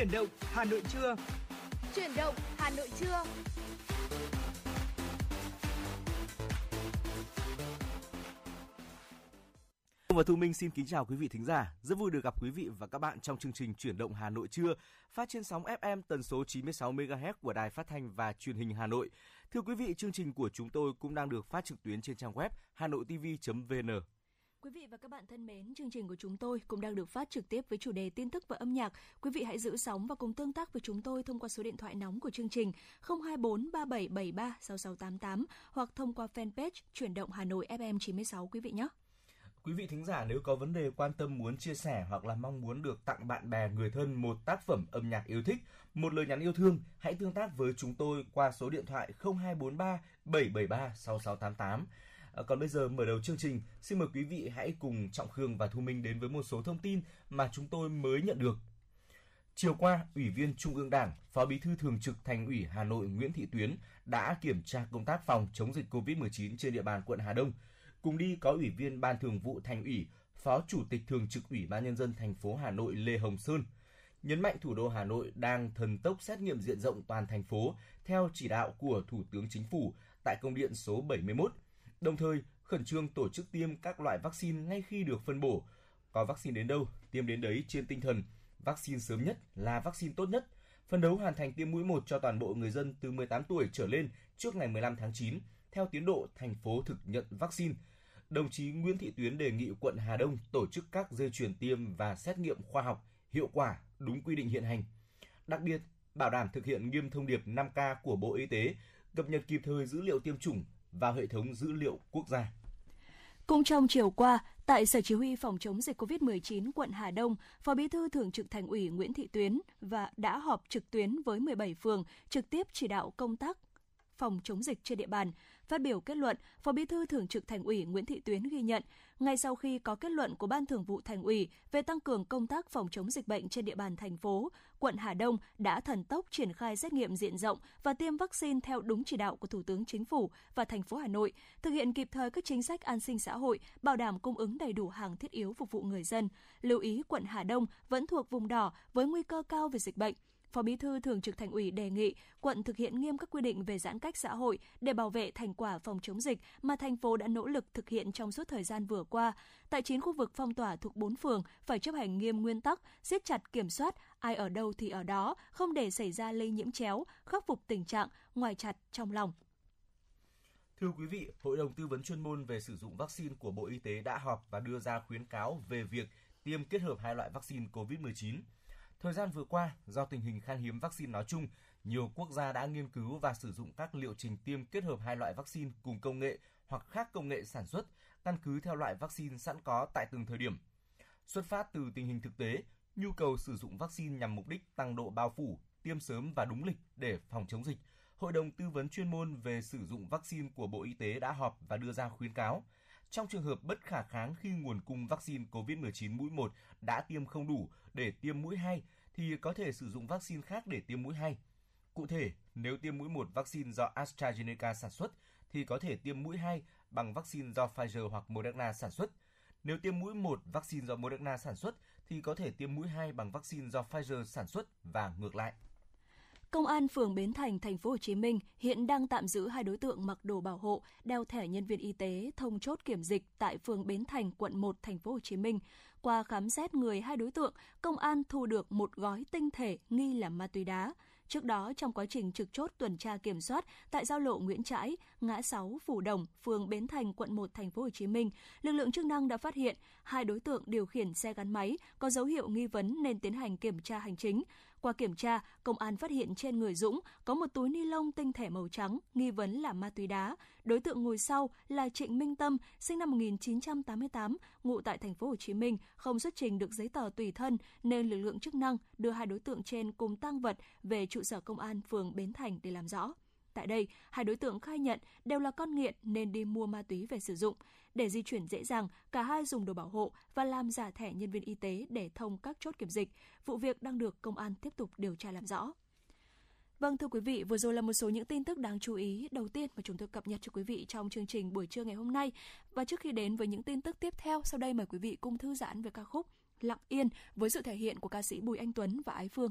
Chuyển động Hà Nội trưa. Chuyển động Hà Nội trưa. Và Thu Minh xin kính chào quý vị thính giả. Rất vui được gặp quý vị và các bạn trong chương trình Chuyển động Hà Nội trưa phát trên sóng FM tần số 96 MHz của Đài Phát thanh và Truyền hình Hà Nội. Thưa quý vị, chương trình của chúng tôi cũng đang được phát trực tuyến trên trang web hanoitv.vn. Quý vị và các bạn thân mến, chương trình của chúng tôi cũng đang được phát trực tiếp với chủ đề tin tức và âm nhạc. Quý vị hãy giữ sóng và cùng tương tác với chúng tôi thông qua số điện thoại nóng của chương trình 024 3773 6688 hoặc thông qua fanpage Chuyển động Hà Nội FM 96 quý vị nhé. Quý vị thính giả nếu có vấn đề quan tâm, muốn chia sẻ hoặc là mong muốn được tặng bạn bè, người thân một tác phẩm âm nhạc yêu thích, một lời nhắn yêu thương, hãy tương tác với chúng tôi qua số điện thoại 0243 773 6688. Còn bây giờ mở đầu chương trình, xin mời quý vị hãy cùng Trọng Khương và Thu Minh đến với một số thông tin mà chúng tôi mới nhận được. Chiều qua, Ủy viên Trung ương Đảng, Phó Bí thư Thường trực Thành ủy Hà Nội Nguyễn Thị Tuyến đã kiểm tra công tác phòng chống dịch COVID-19 trên địa bàn quận Hà Đông. Cùng đi có Ủy viên Ban Thường vụ Thành ủy, Phó Chủ tịch Thường trực Ủy ban Nhân dân thành phố Hà Nội Lê Hồng Sơn. Nhấn mạnh thủ đô Hà Nội đang thần tốc xét nghiệm diện rộng toàn thành phố theo chỉ đạo của Thủ tướng Chính phủ tại công điện số 71. Đồng thời, khẩn trương tổ chức tiêm các loại vaccine ngay khi được phân bổ. Có vaccine đến đâu, tiêm đến đấy trên tinh thần vaccine sớm nhất là vaccine tốt nhất. Phấn đấu hoàn thành tiêm mũi 1 cho toàn bộ người dân từ 18 tuổi trở lên trước ngày 15 tháng 9, theo tiến độ thành phố thực nhận vaccine. Đồng chí Nguyễn Thị Tuyến đề nghị quận Hà Đông tổ chức các dây chuyền tiêm và xét nghiệm khoa học, hiệu quả, đúng quy định hiện hành. Đặc biệt, bảo đảm thực hiện nghiêm thông điệp 5K của Bộ Y tế, cập nhật kịp thời dữ liệu tiêm chủng vào hệ thống dữ liệu quốc gia. Cũng trong chiều qua, tại Sở Chỉ huy Phòng chống dịch COVID-19 quận Hà Đông, Phó Bí thư Thường trực Thành ủy Nguyễn Thị Tuyến và đã họp trực tuyến với 17 phường, trực tiếp chỉ đạo công tác phòng chống dịch trên địa bàn. Phát biểu kết luận, Phó Bí thư Thường trực Thành ủy Nguyễn Thị Tuyến ghi nhận, ngay sau khi có kết luận của Ban Thường vụ Thành ủy về tăng cường công tác phòng chống dịch bệnh trên địa bàn thành phố, quận Hà Đông đã thần tốc triển khai xét nghiệm diện rộng và tiêm vaccine theo đúng chỉ đạo của Thủ tướng Chính phủ và thành phố Hà Nội, thực hiện kịp thời các chính sách an sinh xã hội, bảo đảm cung ứng đầy đủ hàng thiết yếu phục vụ người dân. Lưu ý quận Hà Đông vẫn thuộc vùng đỏ với nguy cơ cao về dịch bệnh. Phó Bí thư Thường trực Thành ủy đề nghị quận thực hiện nghiêm các quy định về giãn cách xã hội để bảo vệ thành quả phòng chống dịch mà thành phố đã nỗ lực thực hiện trong suốt thời gian vừa qua. Tại 9 khu vực phong tỏa thuộc 4 phường phải chấp hành nghiêm nguyên tắc, siết chặt kiểm soát, ai ở đâu thì ở đó, không để xảy ra lây nhiễm chéo, khắc phục tình trạng ngoài chặt trong lòng. Thưa quý vị, Hội đồng Tư vấn chuyên môn về sử dụng vaccine của Bộ Y tế đã họp và đưa ra khuyến cáo về việc tiêm kết hợp hai loại vaccine COVID-19. Thời gian vừa qua, do tình hình khan hiếm vaccine nói chung, nhiều quốc gia đã nghiên cứu và sử dụng các liệu trình tiêm kết hợp hai loại vaccine cùng công nghệ hoặc khác công nghệ sản xuất, căn cứ theo loại vaccine sẵn có tại từng thời điểm. Xuất phát từ tình hình thực tế, nhu cầu sử dụng vaccine nhằm mục đích tăng độ bao phủ, tiêm sớm và đúng lịch để phòng chống dịch, Hội đồng Tư vấn chuyên môn về sử dụng vaccine của Bộ Y tế đã họp và đưa ra khuyến cáo. Trong trường hợp bất khả kháng khi nguồn cung vaccine COVID-19 mũi 1 đã tiêm không đủ để tiêm mũi 2, thì có thể sử dụng vaccine khác để tiêm mũi 2. Cụ thể, nếu tiêm mũi 1 vaccine do AstraZeneca sản xuất, thì có thể tiêm mũi 2 bằng vaccine do Pfizer hoặc Moderna sản xuất. Nếu tiêm mũi 1 vaccine do Moderna sản xuất, thì có thể tiêm mũi 2 bằng vaccine do Pfizer sản xuất và ngược lại. Công an phường Bến Thành, thành phố Hồ Chí Minh hiện đang tạm giữ 2 đối tượng mặc đồ bảo hộ, đeo thẻ nhân viên y tế thông chốt kiểm dịch tại phường Bến Thành, quận 1, thành phố Hồ Chí Minh. Qua khám xét người 2 đối tượng, công an thu được một gói tinh thể nghi là ma túy đá. Trước đó, trong quá trình trực chốt tuần tra kiểm soát tại giao lộ Nguyễn Trãi, ngã 6 Phủ Đồng, phường Bến Thành, quận 1, thành phố Hồ Chí Minh, lực lượng chức năng đã phát hiện 2 đối tượng điều khiển xe gắn máy có dấu hiệu nghi vấn nên tiến hành kiểm tra hành chính. Qua kiểm tra, công an phát hiện trên người Dũng có một túi ni lông tinh thể màu trắng nghi vấn là ma túy đá. Đối tượng ngồi sau là Trịnh Minh Tâm, sinh năm 1988, ngụ tại thành phố Hồ Chí Minh, không xuất trình được giấy tờ tùy thân nên lực lượng chức năng đưa 2 đối tượng trên cùng tang vật về trụ sở công an phường Bến Thành để làm rõ. Tại đây, 2 đối tượng khai nhận đều là con nghiện nên đi mua ma túy về sử dụng. Để di chuyển dễ dàng, cả 2 dùng đồ bảo hộ và làm giả thẻ nhân viên y tế để thông các chốt kiểm dịch. Vụ việc đang được công an tiếp tục điều tra làm rõ. Vâng, thưa quý vị, vừa rồi là một số những tin tức đáng chú ý đầu tiên mà chúng tôi cập nhật cho quý vị trong chương trình buổi trưa ngày hôm nay. Và trước khi đến với những tin tức tiếp theo, sau đây mời quý vị cùng thư giãn về ca khúc Lặng Yên với sự thể hiện của ca sĩ Bùi Anh Tuấn và Ái Phương.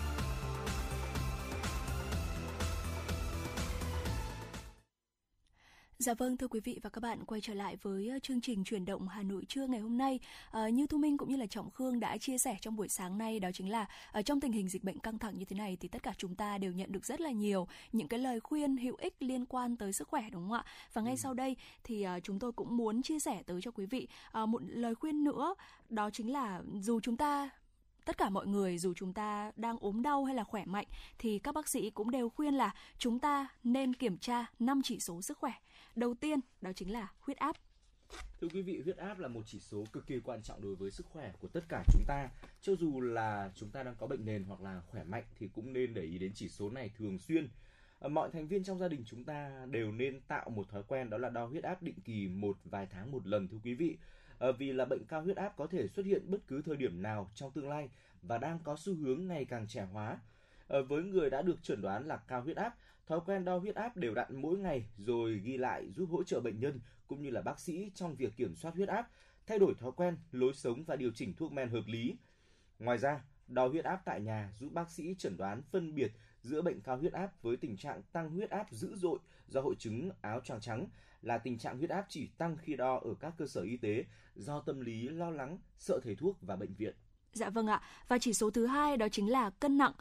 Dạ vâng, thưa quý vị và các bạn, quay trở lại với chương trình Chuyển động Hà Nội trưa ngày hôm nay. Như Thu Minh cũng như là Trọng Khương đã chia sẻ trong buổi sáng nay, đó chính là trong tình hình dịch bệnh căng thẳng như thế này thì tất cả chúng ta đều nhận được rất là nhiều những cái lời khuyên hữu ích liên quan tới sức khỏe, đúng không ạ? Và ngay sau đây thì chúng tôi cũng muốn chia sẻ tới cho quý vị một lời khuyên nữa, đó chính là tất cả mọi người, dù chúng ta đang ốm đau hay là khỏe mạnh, thì các bác sĩ cũng đều khuyên là chúng ta nên kiểm tra 5 chỉ số sức khỏe. Đầu tiên, đó chính là huyết áp. Thưa quý vị, huyết áp là một chỉ số cực kỳ quan trọng đối với sức khỏe của tất cả chúng ta. Cho dù là chúng ta đang có bệnh nền hoặc là khỏe mạnh thì cũng nên để ý đến chỉ số này thường xuyên. Mọi thành viên trong gia đình chúng ta đều nên tạo một thói quen, đó là đo huyết áp định kỳ một vài tháng một lần, thưa quý vị. Vì là bệnh cao huyết áp có thể xuất hiện bất cứ thời điểm nào trong tương lai và đang có xu hướng ngày càng trẻ hóa. Với người đã được chẩn đoán là cao huyết áp, thói quen đo huyết áp đều đặn mỗi ngày rồi ghi lại giúp hỗ trợ bệnh nhân cũng như là bác sĩ trong việc kiểm soát huyết áp, thay đổi thói quen, lối sống và điều chỉnh thuốc men hợp lý. Ngoài ra, đo huyết áp tại nhà giúp bác sĩ chẩn đoán phân biệt giữa bệnh cao huyết áp với tình trạng tăng huyết áp dữ dội do hội chứng áo choàng trắng, là tình trạng huyết áp chỉ tăng khi đo ở các cơ sở y tế do tâm lý lo lắng, sợ thầy thuốc và bệnh viện. Dạ vâng ạ. Và chỉ số thứ hai đó chính là cân nặng.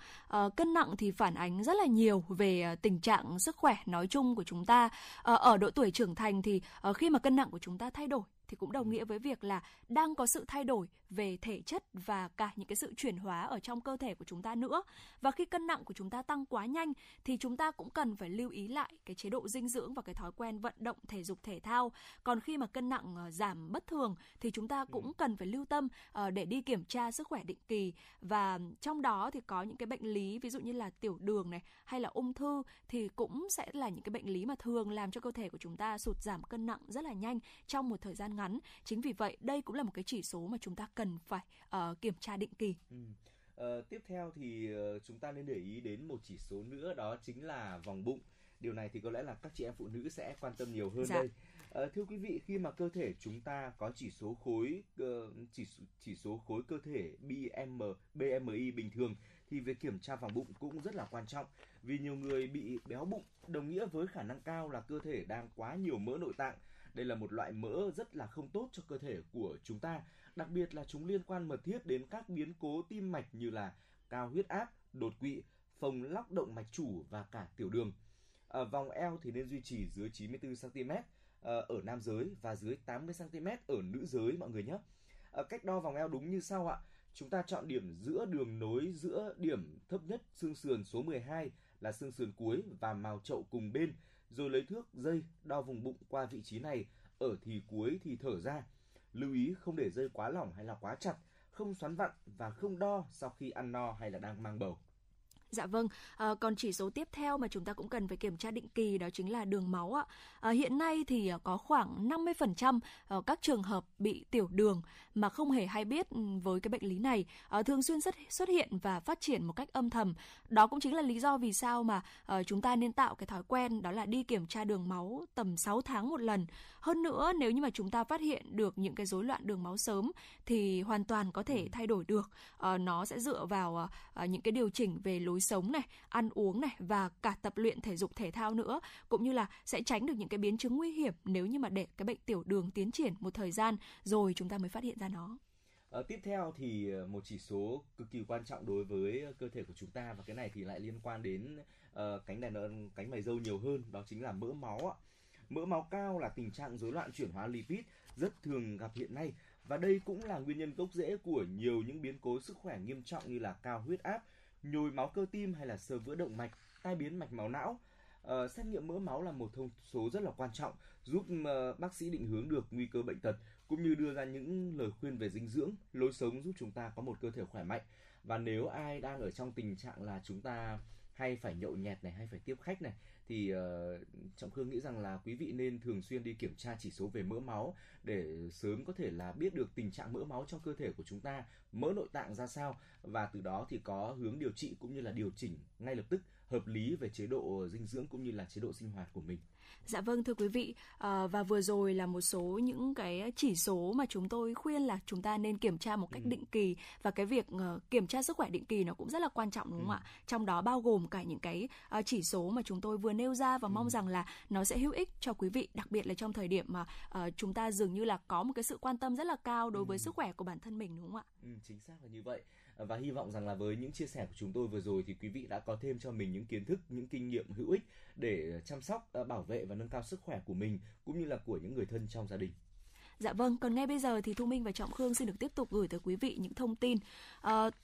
Cân nặng thì phản ánh rất là nhiều về tình trạng sức khỏe nói chung của chúng ta. Ở độ tuổi trưởng thành thì khi mà cân nặng của chúng ta thay đổi thì cũng đồng nghĩa với việc là đang có sự thay đổi về thể chất và cả những cái sự chuyển hóa ở trong cơ thể của chúng ta nữa. Và khi cân nặng của chúng ta tăng quá nhanh thì chúng ta cũng cần phải lưu ý lại cái chế độ dinh dưỡng và cái thói quen vận động thể dục thể thao. Còn khi mà cân nặng giảm bất thường thì chúng ta cũng cần phải lưu tâm để đi kiểm tra sức khỏe định kỳ. Và trong đó thì có những cái bệnh lý ví dụ như là tiểu đường này hay là ung thư thì cũng sẽ là những cái bệnh lý mà thường làm cho cơ thể của chúng ta sụt giảm cân nặng rất là nhanh trong một thời gian ngắn. Chính vì vậy, đây cũng là một cái chỉ số mà chúng ta cần phải kiểm tra định kỳ. Tiếp theo thì chúng ta nên để ý đến một chỉ số nữa, đó chính là vòng bụng. Điều này thì có lẽ là các chị em phụ nữ sẽ quan tâm nhiều hơn đây. Thưa quý vị, khi mà cơ thể chúng ta có chỉ số khối cơ thể BMI bình thường thì việc kiểm tra vòng bụng cũng rất là quan trọng. Vì nhiều người bị béo bụng đồng nghĩa với khả năng cao là cơ thể đang quá nhiều mỡ nội tạng. Đây là một loại mỡ rất là không tốt cho cơ thể của chúng ta, đặc biệt là chúng liên quan mật thiết đến các biến cố tim mạch như là cao huyết áp, đột quỵ, phồng lóc động mạch chủ và cả tiểu đường. Vòng eo thì nên duy trì dưới 94cm ở nam giới và dưới 80cm ở nữ giới mọi người nhé. Cách đo vòng eo đúng như sau ạ. Chúng ta chọn điểm giữa đường nối giữa điểm thấp nhất xương sườn số 12 là xương sườn cuối và mào chậu cùng bên, rồi lấy thước dây đo vùng bụng qua vị trí này, ở thì cuối thì thở ra. Lưu ý không để dây quá lỏng hay là quá chặt, không xoắn vặn và không đo sau khi ăn no hay là đang mang bầu. Dạ vâng, còn chỉ số tiếp theo mà chúng ta cũng cần phải kiểm tra định kỳ đó chính là đường máu ạ. Hiện nay thì có khoảng 50% các trường hợp bị tiểu đường mà không hề hay biết với cái bệnh lý này, thường xuyên xuất hiện và phát triển một cách âm thầm. Đó cũng chính là lý do vì sao mà chúng ta nên tạo cái thói quen đó là đi kiểm tra đường máu tầm 6 tháng một lần. Hơn nữa, nếu như mà chúng ta phát hiện được những cái rối loạn đường máu sớm thì hoàn toàn có thể thay đổi được. Nó sẽ dựa vào những cái điều chỉnh về lối sống này, ăn uống này và cả tập luyện thể dục thể thao nữa, cũng như là sẽ tránh được những cái biến chứng nguy hiểm nếu như mà để cái bệnh tiểu đường tiến triển một thời gian rồi chúng ta mới phát hiện ra nó. Tiếp theo thì một chỉ số cực kỳ quan trọng đối với cơ thể của chúng ta, và cái này thì lại liên quan đến cánh mày râu nhiều hơn, đó chính là mỡ máu. Mỡ máu cao là tình trạng rối loạn chuyển hóa lipid rất thường gặp hiện nay, và đây cũng là nguyên nhân gốc rễ của nhiều những biến cố sức khỏe nghiêm trọng như là cao huyết áp, nhồi máu cơ tim hay là xơ vữa động mạch, tai biến mạch máu não. Xét nghiệm mỡ máu là một thông số rất là quan trọng, giúp bác sĩ định hướng được nguy cơ bệnh tật, cũng như đưa ra những lời khuyên về dinh dưỡng, lối sống giúp chúng ta có một cơ thể khỏe mạnh. Và nếu ai đang ở trong tình trạng là chúng ta hay phải nhậu nhẹt này, hay phải tiếp khách này, thì Trọng Khương nghĩ rằng là quý vị nên thường xuyên đi kiểm tra chỉ số về mỡ máu để sớm có thể là biết được tình trạng mỡ máu trong cơ thể của chúng ta, mỡ nội tạng ra sao, và từ đó thì có hướng điều trị cũng như là điều chỉnh ngay lập tức hợp lý về chế độ dinh dưỡng cũng như là chế độ sinh hoạt của mình. Dạ vâng, thưa quý vị, và vừa rồi là một số những cái chỉ số mà chúng tôi khuyên là chúng ta nên kiểm tra một cách định kỳ, và cái việc kiểm tra sức khỏe định kỳ nó cũng rất là quan trọng, đúng không ạ? Trong đó bao gồm cả những cái chỉ số mà chúng tôi vừa nêu ra, và mong rằng là nó sẽ hữu ích cho quý vị, đặc biệt là trong thời điểm mà chúng ta dường như là có một cái sự quan tâm rất là cao đối với sức khỏe của bản thân mình, đúng không ạ? Chính xác là như vậy. Và hy vọng rằng là với những chia sẻ của chúng tôi vừa rồi thì quý vị đã có thêm cho mình những kiến thức, những kinh nghiệm hữu ích để chăm sóc, bảo vệ và nâng cao sức khỏe của mình cũng như là của những người thân trong gia đình. Dạ vâng, còn ngay bây giờ thì Thu Minh và Trọng Khương xin được tiếp tục gửi tới quý vị những thông tin.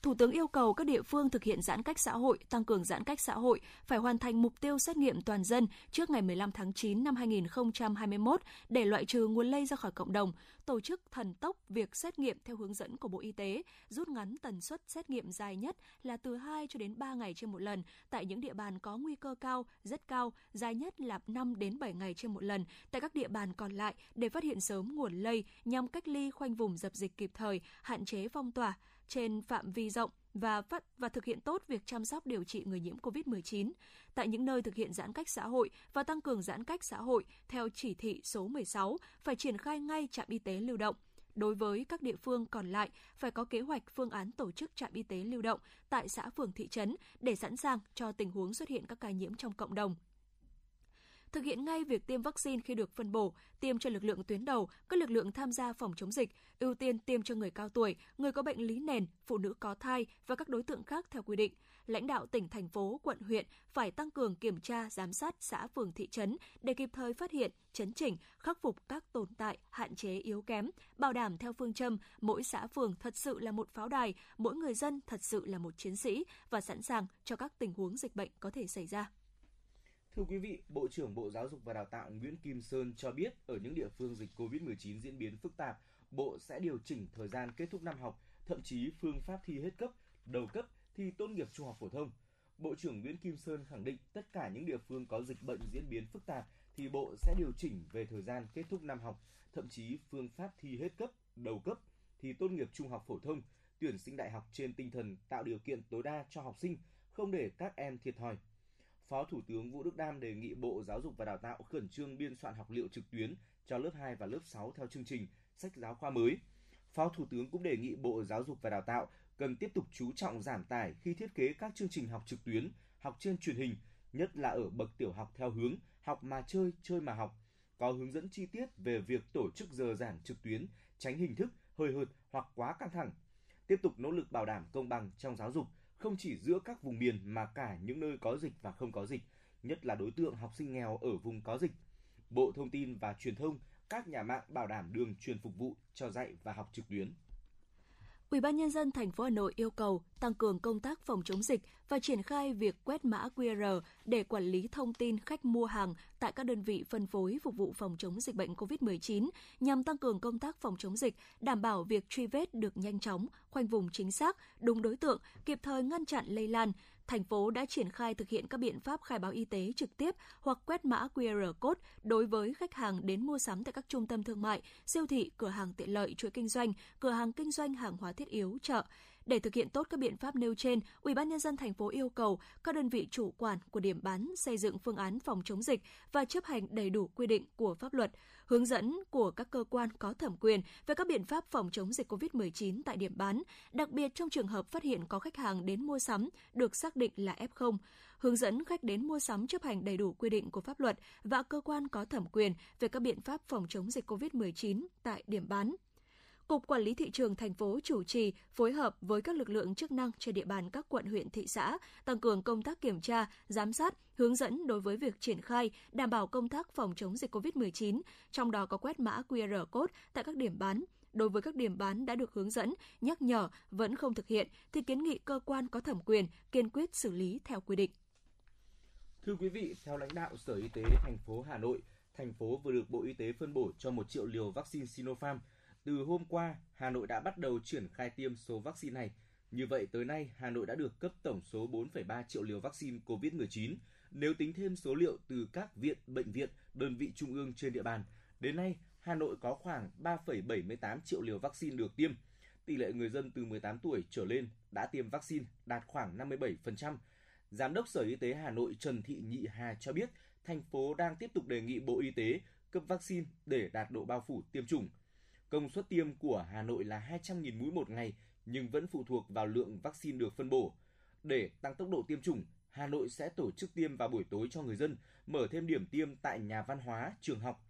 Thủ tướng yêu cầu các địa phương thực hiện giãn cách xã hội, tăng cường giãn cách xã hội, phải hoàn thành mục tiêu xét nghiệm toàn dân trước ngày 15 tháng 9 năm 2021 để loại trừ nguồn lây ra khỏi cộng đồng, tổ chức thần tốc việc xét nghiệm theo hướng dẫn của Bộ Y tế, rút ngắn tần suất xét nghiệm dài nhất là từ 2 cho đến 3 ngày trên một lần tại những địa bàn có nguy cơ cao, rất cao, dài nhất là 5 đến 7 ngày trên một lần tại các địa bàn còn lại để phát hiện sớm nguồn lây, nhằm cách ly, khoanh vùng, dập dịch kịp thời, hạn chế phong tỏa trên phạm vi rộng và thực hiện tốt việc chăm sóc, điều trị người nhiễm COVID-19 tại những nơi thực hiện giãn cách xã hội và tăng cường giãn cách xã hội theo chỉ thị số 16, phải triển khai ngay trạm y tế lưu động. Đối với các địa phương còn lại, phải có kế hoạch, phương án tổ chức trạm y tế lưu động tại xã, phường, thị trấn để sẵn sàng cho tình huống xuất hiện các ca nhiễm trong cộng đồng. Thực hiện ngay việc tiêm vaccine khi được phân bổ, tiêm cho lực lượng tuyến đầu, các lực lượng tham gia phòng chống dịch, ưu tiên tiêm cho người cao tuổi, người có bệnh lý nền, phụ nữ có thai và các đối tượng khác theo quy định. Lãnh đạo tỉnh, thành phố, quận, huyện phải tăng cường kiểm tra, giám sát xã, phường, thị trấn để kịp thời phát hiện, chấn chỉnh, khắc phục các tồn tại, hạn chế, yếu kém, bảo đảm theo phương châm mỗi xã, phường thật sự là một pháo đài, mỗi người dân thật sự là một chiến sĩ và sẵn sàng cho các tình huống dịch bệnh có thể xảy ra. Thưa quý vị, Bộ trưởng Bộ Giáo dục và Đào tạo Nguyễn Kim Sơn cho biết ở những địa phương dịch COVID-19 diễn biến phức tạp, Bộ sẽ điều chỉnh thời gian kết thúc năm học, thậm chí phương pháp thi hết cấp, đầu cấp, thi tốt nghiệp trung học phổ thông. Bộ trưởng Nguyễn Kim Sơn khẳng định tất cả những địa phương có dịch bệnh diễn biến phức tạp thì Bộ sẽ điều chỉnh về thời gian kết thúc năm học, thậm chí phương pháp thi hết cấp, đầu cấp, thi tốt nghiệp trung học phổ thông, tuyển sinh đại học trên tinh thần tạo điều kiện tối đa cho học sinh, không để các em thiệt thòi. Phó Thủ tướng Vũ Đức Đam đề nghị Bộ Giáo dục và Đào tạo khẩn trương biên soạn học liệu trực tuyến cho lớp 2 và lớp 6 theo chương trình sách giáo khoa mới. Phó Thủ tướng cũng đề nghị Bộ Giáo dục và Đào tạo cần tiếp tục chú trọng giảm tải khi thiết kế các chương trình học trực tuyến, học trên truyền hình, nhất là ở bậc tiểu học theo hướng học mà chơi, chơi mà học. Có hướng dẫn chi tiết về việc tổ chức giờ giảng trực tuyến, tránh hình thức hời hợt hoặc quá căng thẳng. Tiếp tục nỗ lực bảo đảm công bằng trong giáo dục, không chỉ giữa các vùng miền mà cả những nơi có dịch và không có dịch, nhất là đối tượng học sinh nghèo ở vùng có dịch. Bộ Thông tin và Truyền thông, các nhà mạng bảo đảm đường truyền phục vụ cho dạy và học trực tuyến. Ủy ban nhân dân thành phố Hà Nội yêu cầu tăng cường công tác phòng chống dịch và triển khai việc quét mã QR để quản lý thông tin khách mua hàng tại các đơn vị phân phối phục vụ phòng chống dịch bệnh COVID-19 nhằm tăng cường công tác phòng chống dịch, đảm bảo việc truy vết được nhanh chóng, khoanh vùng chính xác, đúng đối tượng, kịp thời ngăn chặn lây lan. Thành phố đã triển khai thực hiện các biện pháp khai báo y tế trực tiếp hoặc quét mã QR code đối với khách hàng đến mua sắm tại các trung tâm thương mại, siêu thị, cửa hàng tiện lợi, chuỗi kinh doanh, cửa hàng kinh doanh hàng hóa thiết yếu, chợ. Để thực hiện tốt các biện pháp nêu trên, Ủy ban nhân dân thành phố yêu cầu các đơn vị chủ quản của điểm bán xây dựng phương án phòng chống dịch và chấp hành đầy đủ quy định của pháp luật, hướng dẫn của các cơ quan có thẩm quyền về các biện pháp phòng chống dịch COVID-19 tại điểm bán, đặc biệt trong trường hợp phát hiện có khách hàng đến mua sắm được xác định là F0, hướng dẫn khách đến mua sắm chấp hành đầy đủ quy định của pháp luật và cơ quan có thẩm quyền về các biện pháp phòng chống dịch COVID-19 tại điểm bán. Cục Quản lý Thị trường thành phố chủ trì, phối hợp với các lực lượng chức năng trên địa bàn các quận, huyện, thị xã, tăng cường công tác kiểm tra, giám sát, hướng dẫn đối với việc triển khai, đảm bảo công tác phòng chống dịch COVID-19, trong đó có quét mã QR code tại các điểm bán. Đối với các điểm bán đã được hướng dẫn, nhắc nhở vẫn không thực hiện, thì kiến nghị cơ quan có thẩm quyền kiên quyết xử lý theo quy định. Thưa quý vị, theo lãnh đạo Sở Y tế thành phố Hà Nội, thành phố vừa được Bộ Y tế phân bổ cho 1 triệu liều vaccine Sinopharm. Từ hôm qua, Hà Nội đã bắt đầu triển khai tiêm số vaccine này. Như vậy, tới nay, Hà Nội đã được cấp tổng số 4,3 triệu liều vaccine COVID-19. Nếu tính thêm số liệu từ các viện, bệnh viện, đơn vị trung ương trên địa bàn, đến nay, Hà Nội có khoảng 3,78 triệu liều vaccine được tiêm. Tỷ lệ người dân từ 18 tuổi trở lên đã tiêm vaccine đạt khoảng 57%. Giám đốc Sở Y tế Hà Nội Trần Thị Nhị Hà cho biết, thành phố đang tiếp tục đề nghị Bộ Y tế cấp vaccine để đạt độ bao phủ tiêm chủng. Công suất tiêm của Hà Nội là 200.000 mũi một ngày, nhưng vẫn phụ thuộc vào lượng vaccine được phân bổ. Để tăng tốc độ tiêm chủng, Hà Nội sẽ tổ chức tiêm vào buổi tối cho người dân, mở thêm điểm tiêm tại nhà văn hóa, trường học.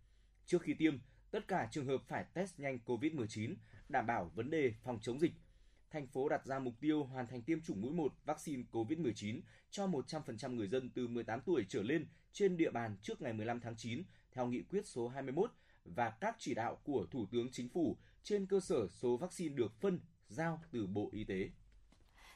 Trước khi tiêm, tất cả trường hợp phải test nhanh COVID-19, đảm bảo vấn đề phòng chống dịch. Thành phố đặt ra mục tiêu hoàn thành tiêm chủng mũi 1 vaccine COVID-19 cho 100% người dân từ 18 tuổi trở lên trên địa bàn trước ngày 15 tháng 9, theo nghị quyết số 21 và các chỉ đạo của Thủ tướng Chính phủ trên cơ sở số vaccine được phân, giao từ Bộ Y tế.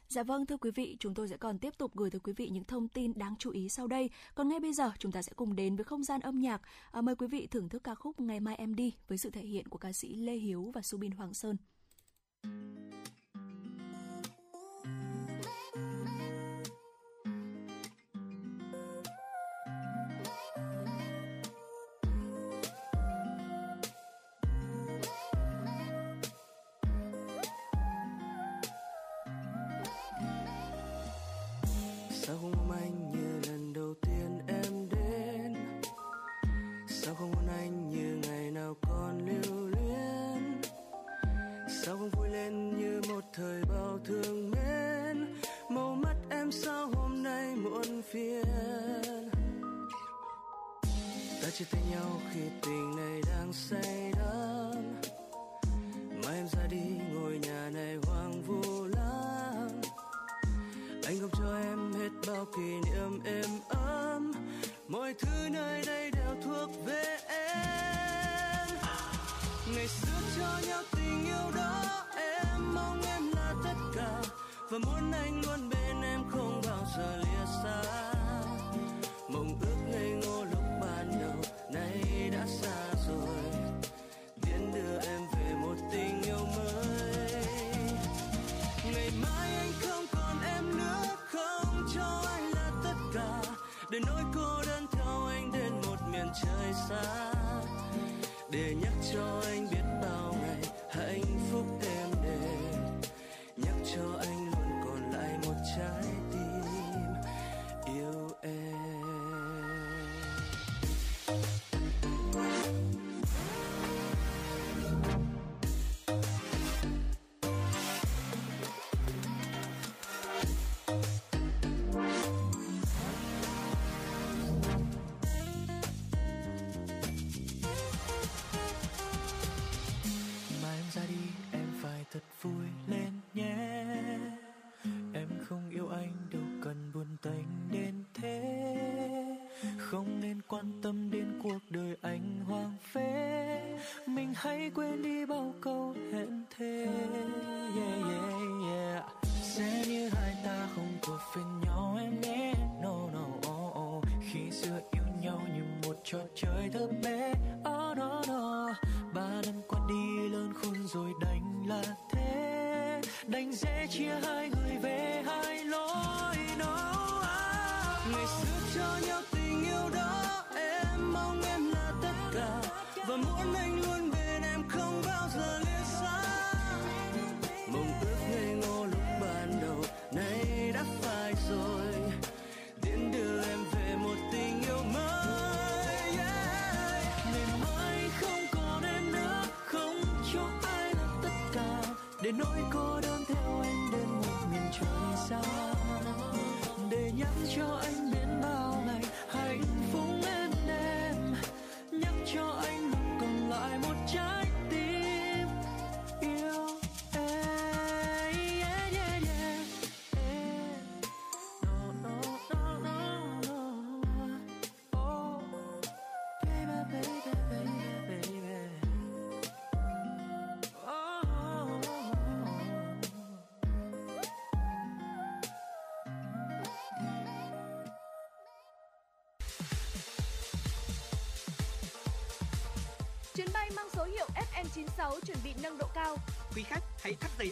Dạ vâng, thưa quý vị, chúng tôi sẽ còn tiếp tục gửi tới quý vị những thông tin đáng chú ý sau đây. Còn ngay bây giờ, chúng ta sẽ cùng đến với không gian âm nhạc. Mời quý vị thưởng thức ca khúc Ngày Mai Em Đi với sự thể hiện của ca sĩ Lê Hiếu và Su Bin Hoàng Sơn.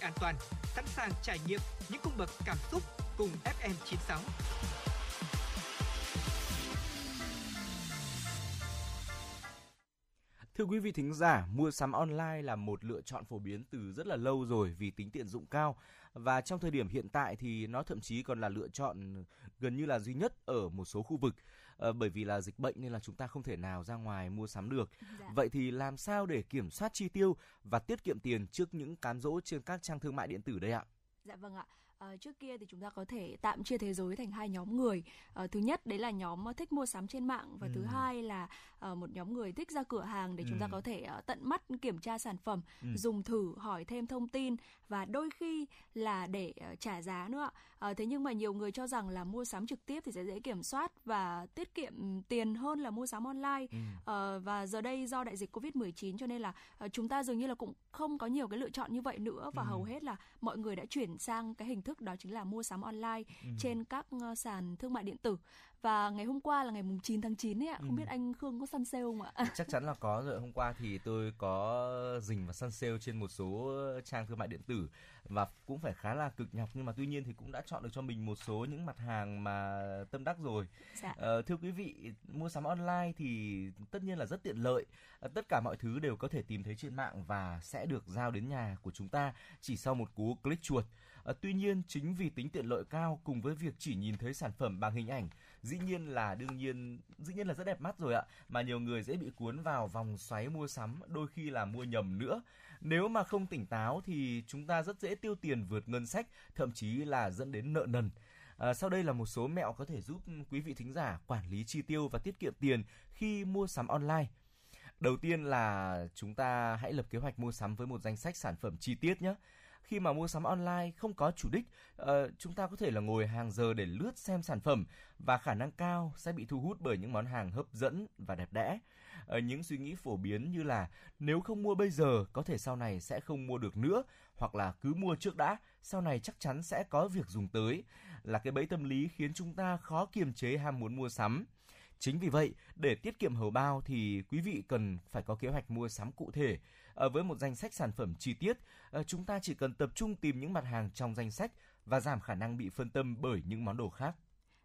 An toàn, sẵn sàng trải nghiệm những cung bậc cảm xúc cùng FM 96. Thưa quý vị thính giả, mua sắm online là một lựa chọn phổ biến từ rất là lâu rồi vì tính tiện dụng cao. Và trong thời điểm hiện tại thì nó thậm chí còn là lựa chọn gần như là duy nhất ở một số khu vực. Bởi vì là dịch bệnh nên là chúng ta không thể nào ra ngoài mua sắm được. Dạ. Vậy thì làm sao để kiểm soát chi tiêu và tiết kiệm tiền trước những cám dỗ trên các trang thương mại điện tử đây ạ? Dạ vâng ạ. Trước kia thì chúng ta có thể tạm chia thế giới thành hai nhóm người. Thứ nhất đấy là nhóm thích mua sắm trên mạng và thứ hai là một nhóm người thích ra cửa hàng để chúng ta có thể tận mắt kiểm tra sản phẩm, dùng thử, hỏi thêm thông tin và đôi khi là để trả giá nữa. Thế nhưng mà nhiều người cho rằng là mua sắm trực tiếp thì sẽ dễ kiểm soát và tiết kiệm tiền hơn là mua sắm online. Và giờ đây do đại dịch Covid-19 cho nên là chúng ta dường như là cũng không có nhiều cái lựa chọn như vậy nữa và hầu hết là mọi người đã chuyển sang cái hình thức đó chính là mua sắm online trên các sàn thương mại điện tử. Và ngày hôm qua là ngày 9 tháng 9 ấy ạ, không biết anh Khương có săn sale không ạ? Chắc chắn là có rồi. Hôm qua thì tôi có rình và săn sale trên một số trang thương mại điện tử và cũng phải khá là cực nhọc, nhưng mà tuy nhiên thì cũng đã chọn được cho mình một số những mặt hàng mà tâm đắc rồi. Dạ. Thưa quý vị, mua sắm online thì tất nhiên là rất tiện lợi. Tất cả mọi thứ đều có thể tìm thấy trên mạng và sẽ được giao đến nhà của chúng ta chỉ sau một cú click chuột. Tuy nhiên chính vì tính tiện lợi cao cùng với việc chỉ nhìn thấy sản phẩm bằng hình ảnh, dĩ nhiên là rất đẹp mắt rồi ạ, mà nhiều người dễ bị cuốn vào vòng xoáy mua sắm, đôi khi là mua nhầm nữa. Nếu mà không tỉnh táo thì chúng ta rất dễ tiêu tiền vượt ngân sách, thậm chí là dẫn đến nợ nần. Sau đây là một số mẹo có thể giúp quý vị thính giả quản lý chi tiêu và tiết kiệm tiền khi mua sắm online. Đầu tiên là chúng ta hãy lập kế hoạch mua sắm với một danh sách sản phẩm chi tiết nhé. Khi mà mua sắm online không có chủ đích, chúng ta có thể là ngồi hàng giờ để lướt xem sản phẩm và khả năng cao sẽ bị thu hút bởi những món hàng hấp dẫn và đẹp đẽ. Những suy nghĩ phổ biến như là nếu không mua bây giờ có thể sau này sẽ không mua được nữa, hoặc là cứ mua trước đã, sau này chắc chắn sẽ có việc dùng tới, là cái bẫy tâm lý khiến chúng ta khó kiềm chế ham muốn mua sắm. Chính vì vậy, để tiết kiệm hầu bao thì quý vị cần phải có kế hoạch mua sắm cụ thể. Với một danh sách sản phẩm chi tiết, chúng ta chỉ cần tập trung tìm những mặt hàng trong danh sách và giảm khả năng bị phân tâm bởi những món đồ khác.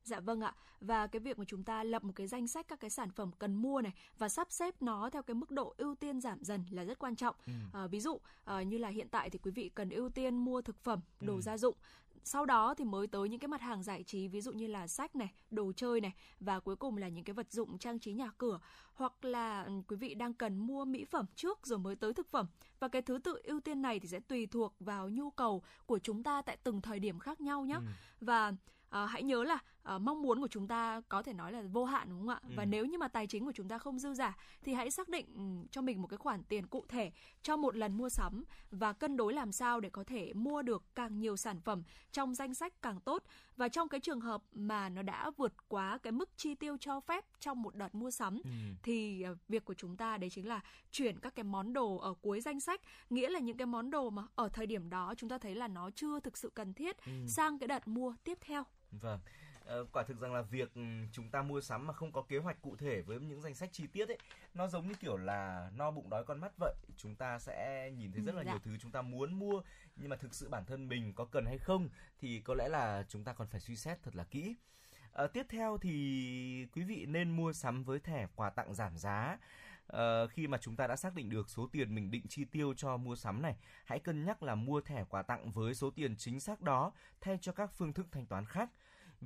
Dạ vâng ạ. Và cái việc mà chúng ta lập một cái danh sách các cái sản phẩm cần mua này và sắp xếp nó theo cái mức độ ưu tiên giảm dần là rất quan trọng. Ví dụ như là hiện tại thì quý vị cần ưu tiên mua thực phẩm, đồ gia dụng. Sau đó thì mới tới những cái mặt hàng giải trí, ví dụ như là sách này, đồ chơi này, và cuối cùng là những cái vật dụng trang trí nhà cửa. Hoặc là quý vị đang cần mua mỹ phẩm trước rồi mới tới thực phẩm. Và cái thứ tự ưu tiên này thì sẽ tùy thuộc vào nhu cầu của chúng ta tại từng thời điểm khác nhau nhé. Và hãy nhớ là mong muốn của chúng ta có thể nói là vô hạn, đúng không ạ? Và nếu như mà tài chính của chúng ta không dư giả thì hãy xác định cho mình một cái khoản tiền cụ thể cho một lần mua sắm và cân đối làm sao để có thể mua được càng nhiều sản phẩm trong danh sách càng tốt. Và trong cái trường hợp mà nó đã vượt quá cái mức chi tiêu cho phép trong một đợt mua sắm thì việc của chúng ta đấy chính là chuyển các cái món đồ ở cuối danh sách, nghĩa là những cái món đồ mà ở thời điểm đó chúng ta thấy là nó chưa thực sự cần thiết, sang cái đợt mua tiếp theo. Vâng. Quả thực rằng là việc chúng ta mua sắm mà không có kế hoạch cụ thể với những danh sách chi tiết ấy, nó giống như kiểu là no bụng đói con mắt vậy. Chúng ta sẽ nhìn thấy rất là nhiều thứ chúng ta muốn mua, nhưng mà thực sự bản thân mình có cần hay không thì có lẽ là chúng ta còn phải suy xét thật là kỹ. Tiếp theo thì quý vị nên mua sắm với thẻ quà tặng giảm giá. Khi mà chúng ta đã xác định được số tiền mình định chi tiêu cho mua sắm này, hãy cân nhắc là mua thẻ quà tặng với số tiền chính xác đó thay cho các phương thức thanh toán khác.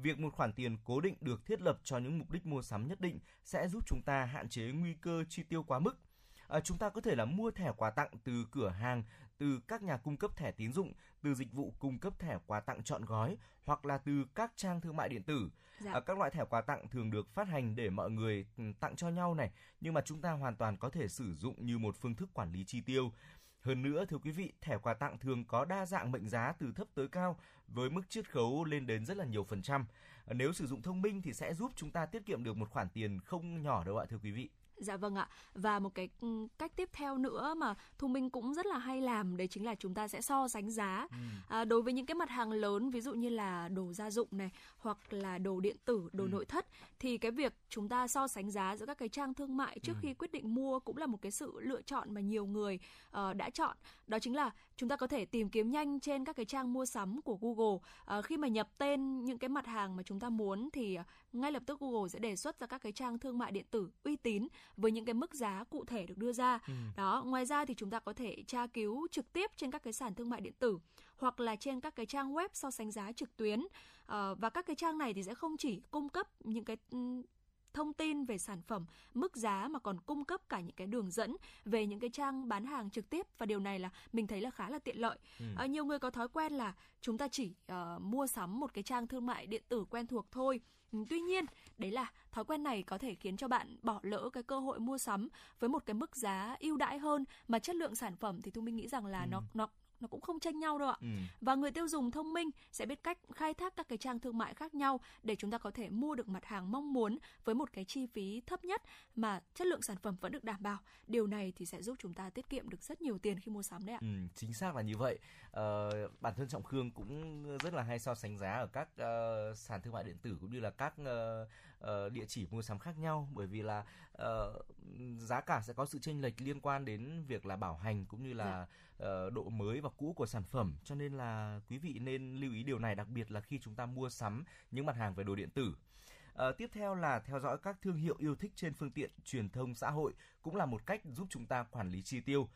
Việc một khoản tiền cố định được thiết lập cho những mục đích mua sắm nhất định sẽ giúp chúng ta hạn chế nguy cơ chi tiêu quá mức. Chúng ta có thể là mua thẻ quà tặng từ cửa hàng, từ các nhà cung cấp thẻ tín dụng, từ dịch vụ cung cấp thẻ quà tặng trọn gói hoặc là từ các trang thương mại điện tử. Các loại thẻ quà tặng thường được phát hành để mọi người tặng cho nhau này, nhưng mà chúng ta hoàn toàn có thể sử dụng như một phương thức quản lý chi tiêu. Hơn nữa, thưa quý vị, thẻ quà tặng thường có đa dạng mệnh giá từ thấp tới cao với mức chiết khấu lên đến rất là nhiều %. Nếu sử dụng thông minh thì sẽ giúp chúng ta tiết kiệm được một khoản tiền không nhỏ đâu ạ, thưa quý vị. Dạ vâng ạ. Và một cái cách tiếp theo nữa mà Thu Minh cũng rất là hay làm, đấy chính là chúng ta sẽ so sánh giá. Đối với những cái mặt hàng lớn, ví dụ như là đồ gia dụng này, hoặc là đồ điện tử, đồ nội thất, thì cái việc chúng ta so sánh giá giữa các cái trang thương mại trước khi quyết định mua cũng là một cái sự lựa chọn mà nhiều người đã chọn. Đó chính là chúng ta có thể tìm kiếm nhanh trên các cái trang mua sắm của Google. Khi mà nhập tên những cái mặt hàng mà chúng ta muốn thì ngay lập tức Google sẽ đề xuất ra các cái trang thương mại điện tử uy tín với những cái mức giá cụ thể được đưa ra. Đó, ngoài ra thì chúng ta có thể tra cứu trực tiếp trên các cái sàn thương mại điện tử hoặc là trên các cái trang web so sánh giá trực tuyến. Và các cái trang này thì sẽ không chỉ cung cấp những cái thông tin về sản phẩm, mức giá mà còn cung cấp cả những cái đường dẫn về những cái trang bán hàng trực tiếp, và điều này là mình thấy là khá là tiện lợi. Nhiều người có thói quen là chúng ta chỉ mua sắm một cái trang thương mại điện tử quen thuộc thôi. Tuy nhiên, đấy là thói quen này có thể khiến cho bạn bỏ lỡ cái cơ hội mua sắm với một cái mức giá ưu đãi hơn, mà chất lượng sản phẩm thì Thu Minh nghĩ rằng là nó cũng không tranh nhau đâu ạ. Và người tiêu dùng thông minh sẽ biết cách khai thác các cái trang thương mại khác nhau để chúng ta có thể mua được mặt hàng mong muốn với một cái chi phí thấp nhất mà chất lượng sản phẩm vẫn được đảm bảo. Điều này thì sẽ giúp chúng ta tiết kiệm được rất nhiều tiền khi mua sắm đấy ạ. Chính xác là như vậy. Bản thân Trọng Khương cũng rất là hay so sánh giá ở các sàn thương mại điện tử cũng như là các địa chỉ mua sắm khác nhau, bởi vì là giá cả sẽ có sự chênh lệch liên quan đến việc là bảo hành cũng như là độ mới và cũ của sản phẩm, cho nên là quý vị nên lưu ý điều này, đặc biệt là khi chúng ta mua sắm những mặt hàng về đồ điện tử. Tiếp theo là theo dõi các thương hiệu yêu thích trên phương tiện truyền thông xã hội cũng là một cách giúp chúng ta quản lý chi tiêu.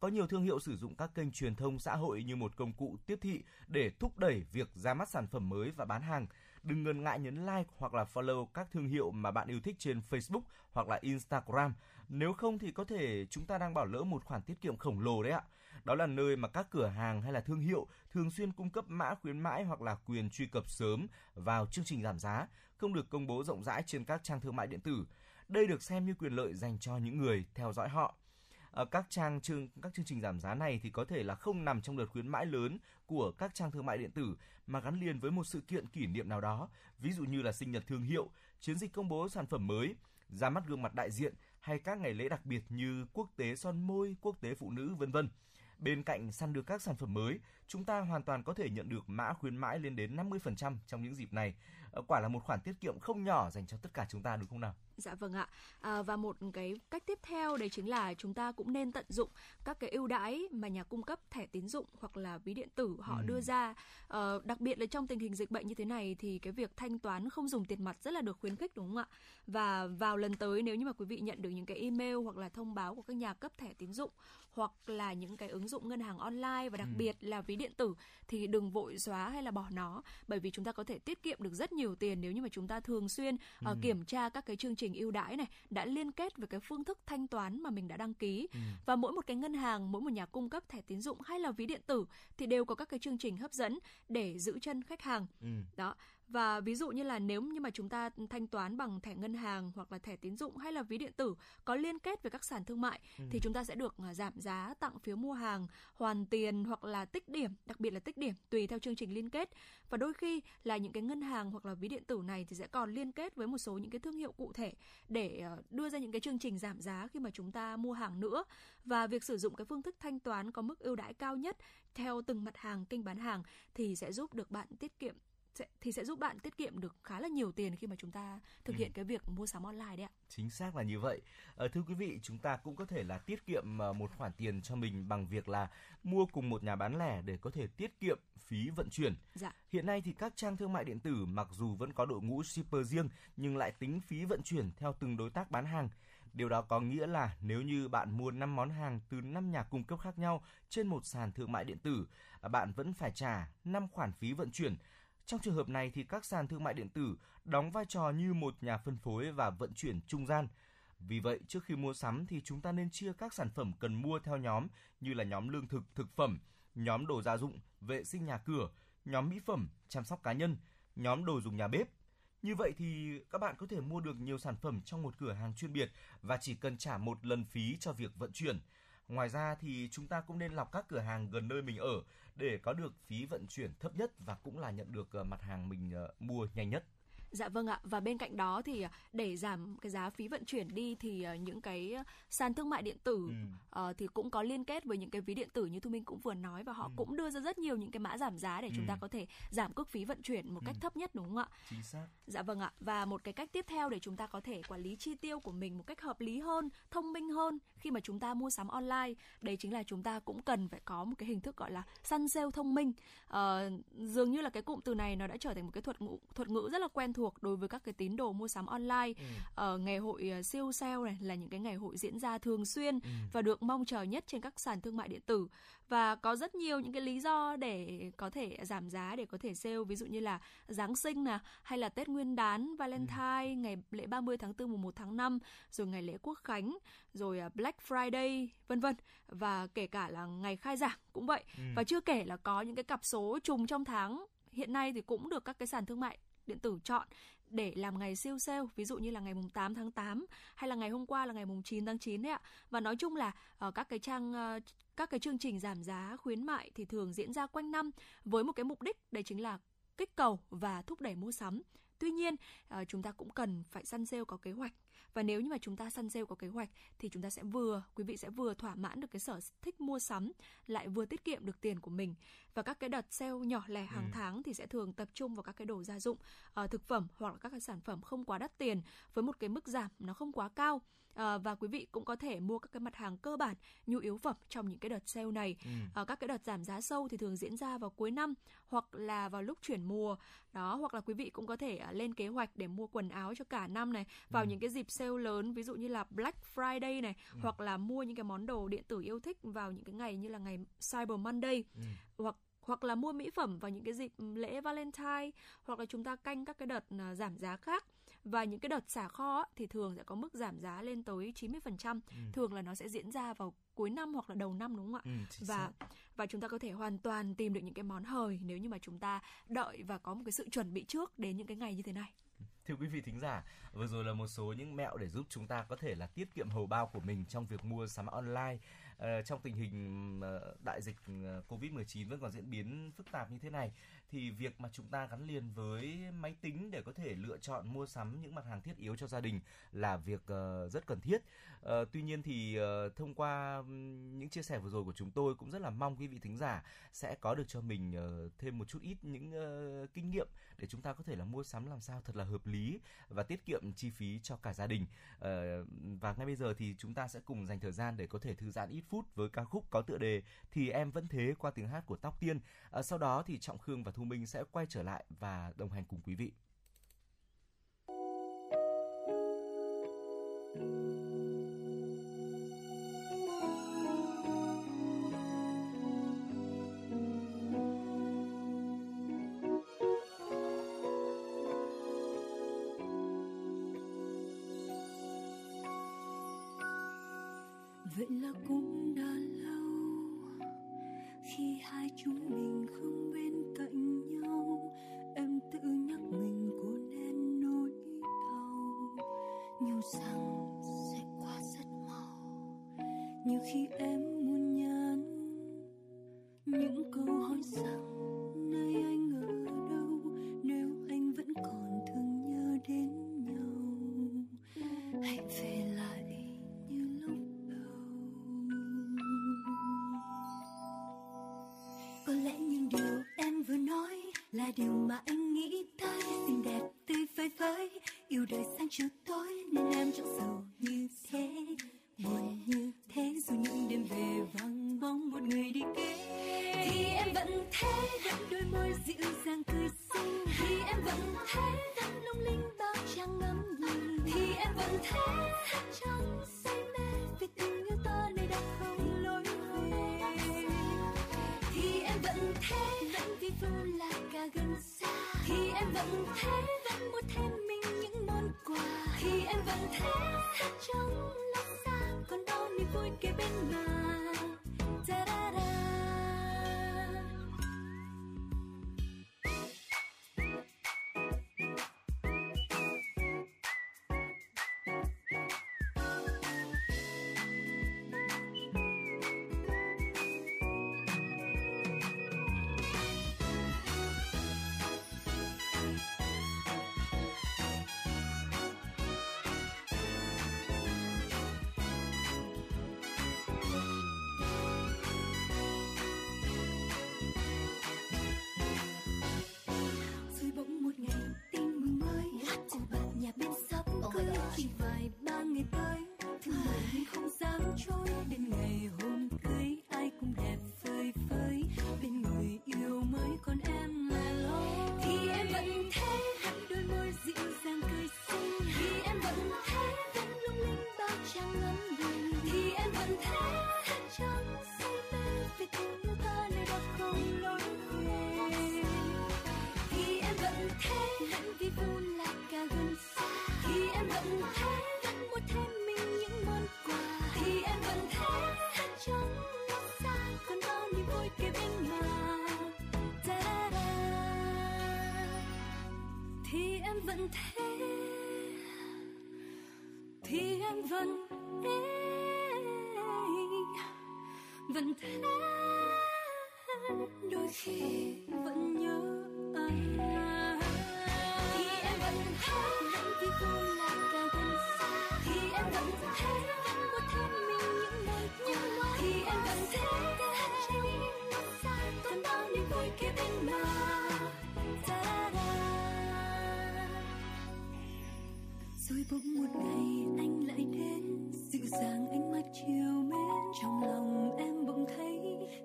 Có nhiều thương hiệu sử dụng các kênh truyền thông xã hội như một công cụ tiếp thị để thúc đẩy việc ra mắt sản phẩm mới và bán hàng. Đừng ngần ngại nhấn like hoặc là follow các thương hiệu mà bạn yêu thích trên Facebook hoặc là Instagram. Nếu không thì có thể chúng ta đang bỏ lỡ một khoản tiết kiệm khổng lồ đấy ạ. Đó là nơi mà các cửa hàng hay là thương hiệu thường xuyên cung cấp mã khuyến mãi hoặc là quyền truy cập sớm vào chương trình giảm giá, không được công bố rộng rãi trên các trang thương mại điện tử. Đây được xem như quyền lợi dành cho những người theo dõi họ. Các chương trình giảm giá này thì có thể là không nằm trong đợt khuyến mãi lớn của các trang thương mại điện tử mà gắn liền với một sự kiện kỷ niệm nào đó, ví dụ như là sinh nhật thương hiệu, chiến dịch công bố sản phẩm mới, ra mắt gương mặt đại diện hay các ngày lễ đặc biệt như quốc tế son môi, quốc tế phụ nữ, v.v. Bên cạnh săn được các sản phẩm mới, chúng ta hoàn toàn có thể nhận được mã khuyến mãi lên đến 50% trong những dịp này. Quả là một khoản tiết kiệm không nhỏ dành cho tất cả chúng ta, đúng không nào? Dạ vâng ạ. Và một cái cách tiếp theo đấy chính là chúng ta cũng nên tận dụng các cái ưu đãi mà nhà cung cấp thẻ tín dụng hoặc là ví điện tử họ đưa ra. Đặc biệt là trong tình hình dịch bệnh như thế này thì cái việc thanh toán không dùng tiền mặt rất là được khuyến khích, đúng không ạ? Và vào lần tới, nếu như mà quý vị nhận được những cái email hoặc là thông báo của các nhà cấp thẻ tín dụng hoặc là những cái ứng dụng ngân hàng online và đặc biệt là ví điện tử thì đừng vội xóa hay là bỏ nó, bởi vì chúng ta có thể tiết kiệm được rất nhiều tiền nếu như mà chúng ta thường xuyên kiểm tra các cái chương trình ưu đãi này đã liên kết với cái phương thức thanh toán mà mình đã đăng ký. Và mỗi một cái ngân hàng, mỗi một nhà cung cấp thẻ tín dụng hay là ví điện tử thì đều có các cái chương trình hấp dẫn để giữ chân khách hàng. Đó. Và ví dụ như là nếu như mà chúng ta thanh toán bằng thẻ ngân hàng hoặc là thẻ tín dụng hay là ví điện tử có liên kết với các sàn thương mại thì chúng ta sẽ được giảm giá, tặng phiếu mua hàng, hoàn tiền hoặc là tích điểm, đặc biệt là tích điểm tùy theo chương trình liên kết. Và đôi khi là những cái ngân hàng hoặc là ví điện tử này thì sẽ còn liên kết với một số những cái thương hiệu cụ thể để đưa ra những cái chương trình giảm giá khi mà chúng ta mua hàng nữa. Và việc sử dụng cái phương thức thanh toán có mức ưu đãi cao nhất theo từng mặt hàng, kênh bán hàng thì sẽ giúp được bạn tiết kiệm bạn tiết kiệm được khá là nhiều tiền khi mà chúng ta thực hiện cái việc mua sắm online đấy ạ. Chính xác là như vậy. Thưa quý vị, chúng ta cũng có thể là tiết kiệm một khoản tiền cho mình bằng việc là mua cùng một nhà bán lẻ để có thể tiết kiệm phí vận chuyển. Dạ. Hiện nay thì các trang thương mại điện tử mặc dù vẫn có đội ngũ shipper riêng nhưng lại tính phí vận chuyển theo từng đối tác bán hàng. Điều đó có nghĩa là nếu như bạn mua 5 món hàng từ 5 nhà cung cấp khác nhau trên một sàn thương mại điện tử, bạn vẫn phải trả 5 khoản phí vận chuyển. Trong trường hợp này thì các sàn thương mại điện tử đóng vai trò như một nhà phân phối và vận chuyển trung gian. Vì vậy, trước khi mua sắm thì chúng ta nên chia các sản phẩm cần mua theo nhóm như là nhóm lương thực, thực phẩm, nhóm đồ gia dụng, vệ sinh nhà cửa, nhóm mỹ phẩm, chăm sóc cá nhân, nhóm đồ dùng nhà bếp. Như vậy thì các bạn có thể mua được nhiều sản phẩm trong một cửa hàng chuyên biệt và chỉ cần trả một lần phí cho việc vận chuyển. Ngoài ra thì chúng ta cũng nên lọc các cửa hàng gần nơi mình ở để có được phí vận chuyển thấp nhất và cũng là nhận được mặt hàng mình mua nhanh nhất. Dạ vâng ạ. Và bên cạnh đó thì để giảm cái giá phí vận chuyển đi thì những cái sàn thương mại điện tử thì cũng có liên kết với những cái ví điện tử như Thu Minh cũng vừa nói, và họ cũng đưa ra rất nhiều những cái mã giảm giá để chúng ta có thể giảm cước phí vận chuyển một cách thấp nhất, đúng không ạ? Chính xác. Dạ vâng ạ. Và một cái cách tiếp theo để chúng ta có thể quản lý chi tiêu của mình một cách hợp lý hơn, thông minh hơn khi mà chúng ta mua sắm online, đấy chính là chúng ta cũng cần phải có một cái hình thức gọi là săn sale thông minh. Dường như là cái cụm từ này nó đã trở thành một cái thuật ngữ rất là quen thuộc đối với các cái tín đồ mua sắm online. Ngày hội siêu sale này là những cái ngày hội diễn ra thường xuyên và được mong chờ nhất trên các sàn thương mại điện tử, và có rất nhiều những cái lý do để có thể giảm giá, để có thể sale, ví dụ như là Giáng sinh nè, hay là Tết Nguyên đán, Valentine, ngày lễ 30 tháng 4 mùng 1 tháng 5, rồi ngày lễ Quốc khánh, rồi Black Friday, vân vân, và kể cả là ngày khai giảng cũng vậy. Và chưa kể là có những cái cặp số trùng trong tháng hiện nay thì cũng được các cái sàn thương mại điện tử chọn để làm ngày siêu sale, ví dụ như là ngày mùng 8 tháng 8 hay là ngày hôm qua là ngày mùng 9 tháng 9 đấy ạ. Và nói chung là ở các cái trang các cái chương trình giảm giá khuyến mại thì thường diễn ra quanh năm với một cái mục đích, đấy chính là kích cầu và thúc đẩy mua sắm. Tuy nhiên, chúng ta cũng cần phải săn sale có kế hoạch. Và nếu như mà chúng ta săn sale có kế hoạch thì chúng ta sẽ quý vị sẽ vừa thỏa mãn được cái sở thích mua sắm, lại vừa tiết kiệm được tiền của mình. Và các cái đợt sale nhỏ lẻ hàng tháng thì sẽ thường tập trung vào các cái đồ gia dụng, thực phẩm hoặc là các cái sản phẩm không quá đắt tiền với một cái mức giảm nó không quá cao. Và quý vị cũng có thể mua các cái mặt hàng cơ bản, nhu yếu phẩm trong những cái đợt sale này. Các cái đợt giảm giá sâu thì thường diễn ra vào cuối năm hoặc là vào lúc chuyển mùa. Đó, hoặc là quý vị cũng có thể lên kế hoạch để mua quần áo cho cả năm này vào những cái dịp sale lớn, ví dụ như là Black Friday này, hoặc là mua những cái món đồ điện tử yêu thích vào những cái ngày như là ngày Cyber Monday, hoặc là mua mỹ phẩm vào những cái dịp lễ Valentine, hoặc là chúng ta canh các cái đợt giảm giá khác. Và những cái đợt xả kho thì thường sẽ có mức giảm giá lên tới 90%, thường là nó sẽ diễn ra vào cuối năm hoặc là đầu năm, đúng không ạ? Và chúng ta có thể hoàn toàn tìm được những cái món hời nếu như mà chúng ta đợi và có một cái sự chuẩn bị trước đến những cái ngày như thế này. Thưa quý vị thính giả, vừa rồi là một số những mẹo để giúp chúng ta có thể là tiết kiệm hầu bao của mình trong việc mua sắm online. Trong tình hình đại dịch Covid-19 vẫn còn diễn biến phức tạp như thế này, thì việc mà chúng ta gắn liền với máy tính để có thể lựa chọn mua sắm những mặt hàng thiết yếu cho gia đình là việc rất cần thiết. Tuy nhiên thì thông qua những chia sẻ vừa rồi của chúng tôi, cũng rất là mong quý vị thính giả sẽ có được cho mình thêm một chút ít những kinh nghiệm để chúng ta có thể là mua sắm làm sao thật là hợp lý và tiết kiệm chi phí cho cả gia đình. Và ngay bây giờ thì chúng ta sẽ cùng dành thời gian để có thể thư giãn ít phút với ca khúc có tựa đề Thì Em Vẫn Thế qua tiếng hát của Tóc Tiên. Sau đó thì Trọng Khương và Thu Minh sẽ quay trở lại và đồng hành cùng quý vị. Vậy là cũng đã lâu khi hai chúng mình không bên cạnh nhau, em tự nhắc mình cố nên nỗi đau, nhiều rằng sẽ qua rất mau. Nhiều khi em muốn nhắn những câu hỏi rằng nay anh ở đâu, nếu anh vẫn còn thương nhớ đến nhau, hãy về lại như lúc. Có lẽ những điều em vừa nói là điều mà anh nghĩ tới, xinh đẹp tươi phơi phới, yêu đời sang chiều tối, nên em chẳng giàu như thế, buồn như thế, dù những đêm về vắng bóng một người đi kể. Thì em vẫn thế, đôi môi dịu dàng cười xinh. Thì em vẫn thế, đang lung linh bao trang ngắm nhìn. Thì em vẫn thế, chẳng say mê vì tình yêu ta nơi đã không lối về. Thì em vẫn thế, vẫn vi vu là cả gần xa. Thì em vẫn thế, vẫn mua thêm mình những món quà. Thì em vẫn thế, trong lúc xa còn bao niềm vui kề bên mà. tận thế thì em vẫn thế, đôi khi vẫn nhớ anh thì em vẫn thế, anh vì cô là càng gần xa thì em vẫn thế, anh có thêm mình những ngày nhớ thì em vẫn thế, ta hãy treo mắt xa còn bao niềm vui kia bên mà. Rồi bỗng một ngày anh lại đến, dịu dàng ánh mắt chiều mến, trong lòng em bỗng thấy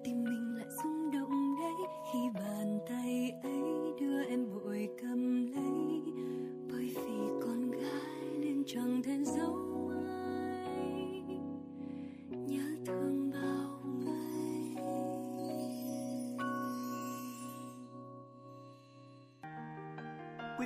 tim mình lại rung động đấy, khi bàn tay ấy đưa em vội cầm lấy, bởi vì con gái nên chẳng thể giấu ai nhớ thương bao ngày. Quý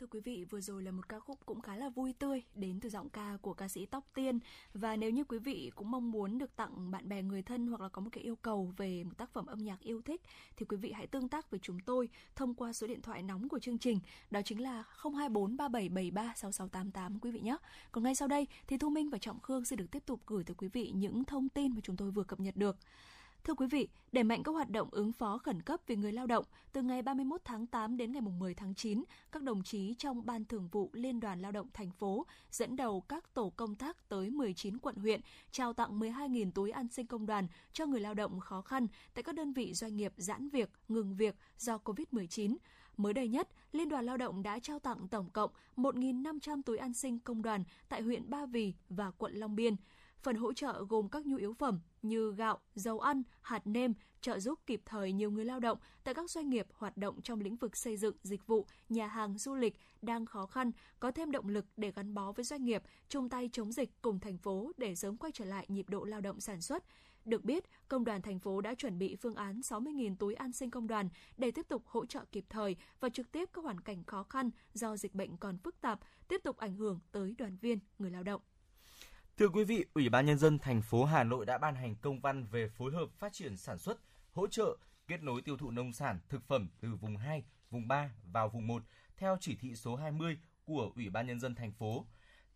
Thưa quý vị, vừa rồi là một ca khúc cũng khá là vui tươi đến từ giọng ca của ca sĩ Tóc Tiên. Và nếu như quý vị cũng mong muốn được tặng bạn bè, người thân hoặc là có một cái yêu cầu về một tác phẩm âm nhạc yêu thích thì quý vị hãy tương tác với chúng tôi thông qua số điện thoại nóng của chương trình, đó chính là 024 3773 6688 quý vị nhé. Còn ngay sau đây thì Thu Minh và Trọng Khương sẽ được tiếp tục gửi tới quý vị những thông tin mà chúng tôi vừa cập nhật được. Thưa quý vị, đẩy mạnh các hoạt động ứng phó khẩn cấp vì người lao động, từ ngày 31 tháng 8 đến ngày 10 tháng 9, các đồng chí trong Ban Thường vụ Liên đoàn Lao động thành phố dẫn đầu các tổ công tác tới 19 quận huyện trao tặng 12.000 túi an sinh công đoàn cho người lao động khó khăn tại các đơn vị doanh nghiệp giãn việc, ngừng việc do Covid-19. Mới đây nhất, Liên đoàn Lao động đã trao tặng tổng cộng 1.500 túi an sinh công đoàn tại huyện Ba Vì và quận Long Biên. Phần hỗ trợ gồm các nhu yếu phẩm như gạo, dầu ăn, hạt nêm, trợ giúp kịp thời nhiều người lao động tại các doanh nghiệp hoạt động trong lĩnh vực xây dựng, dịch vụ, nhà hàng, du lịch đang khó khăn, có thêm động lực để gắn bó với doanh nghiệp, chung tay chống dịch cùng thành phố để sớm quay trở lại nhịp độ lao động sản xuất. Được biết, Công đoàn thành phố đã chuẩn bị phương án 60.000 túi an sinh công đoàn để tiếp tục hỗ trợ kịp thời và trực tiếp các hoàn cảnh khó khăn do dịch bệnh còn phức tạp, tiếp tục ảnh hưởng tới đoàn viên, người lao động. Thưa quý vị, Ủy ban Nhân dân thành phố Hà Nội đã ban hành công văn về phối hợp phát triển sản xuất, hỗ trợ, kết nối tiêu thụ nông sản, thực phẩm từ vùng 2, vùng 3 vào vùng 1 theo chỉ thị số 20 của Ủy ban Nhân dân thành phố.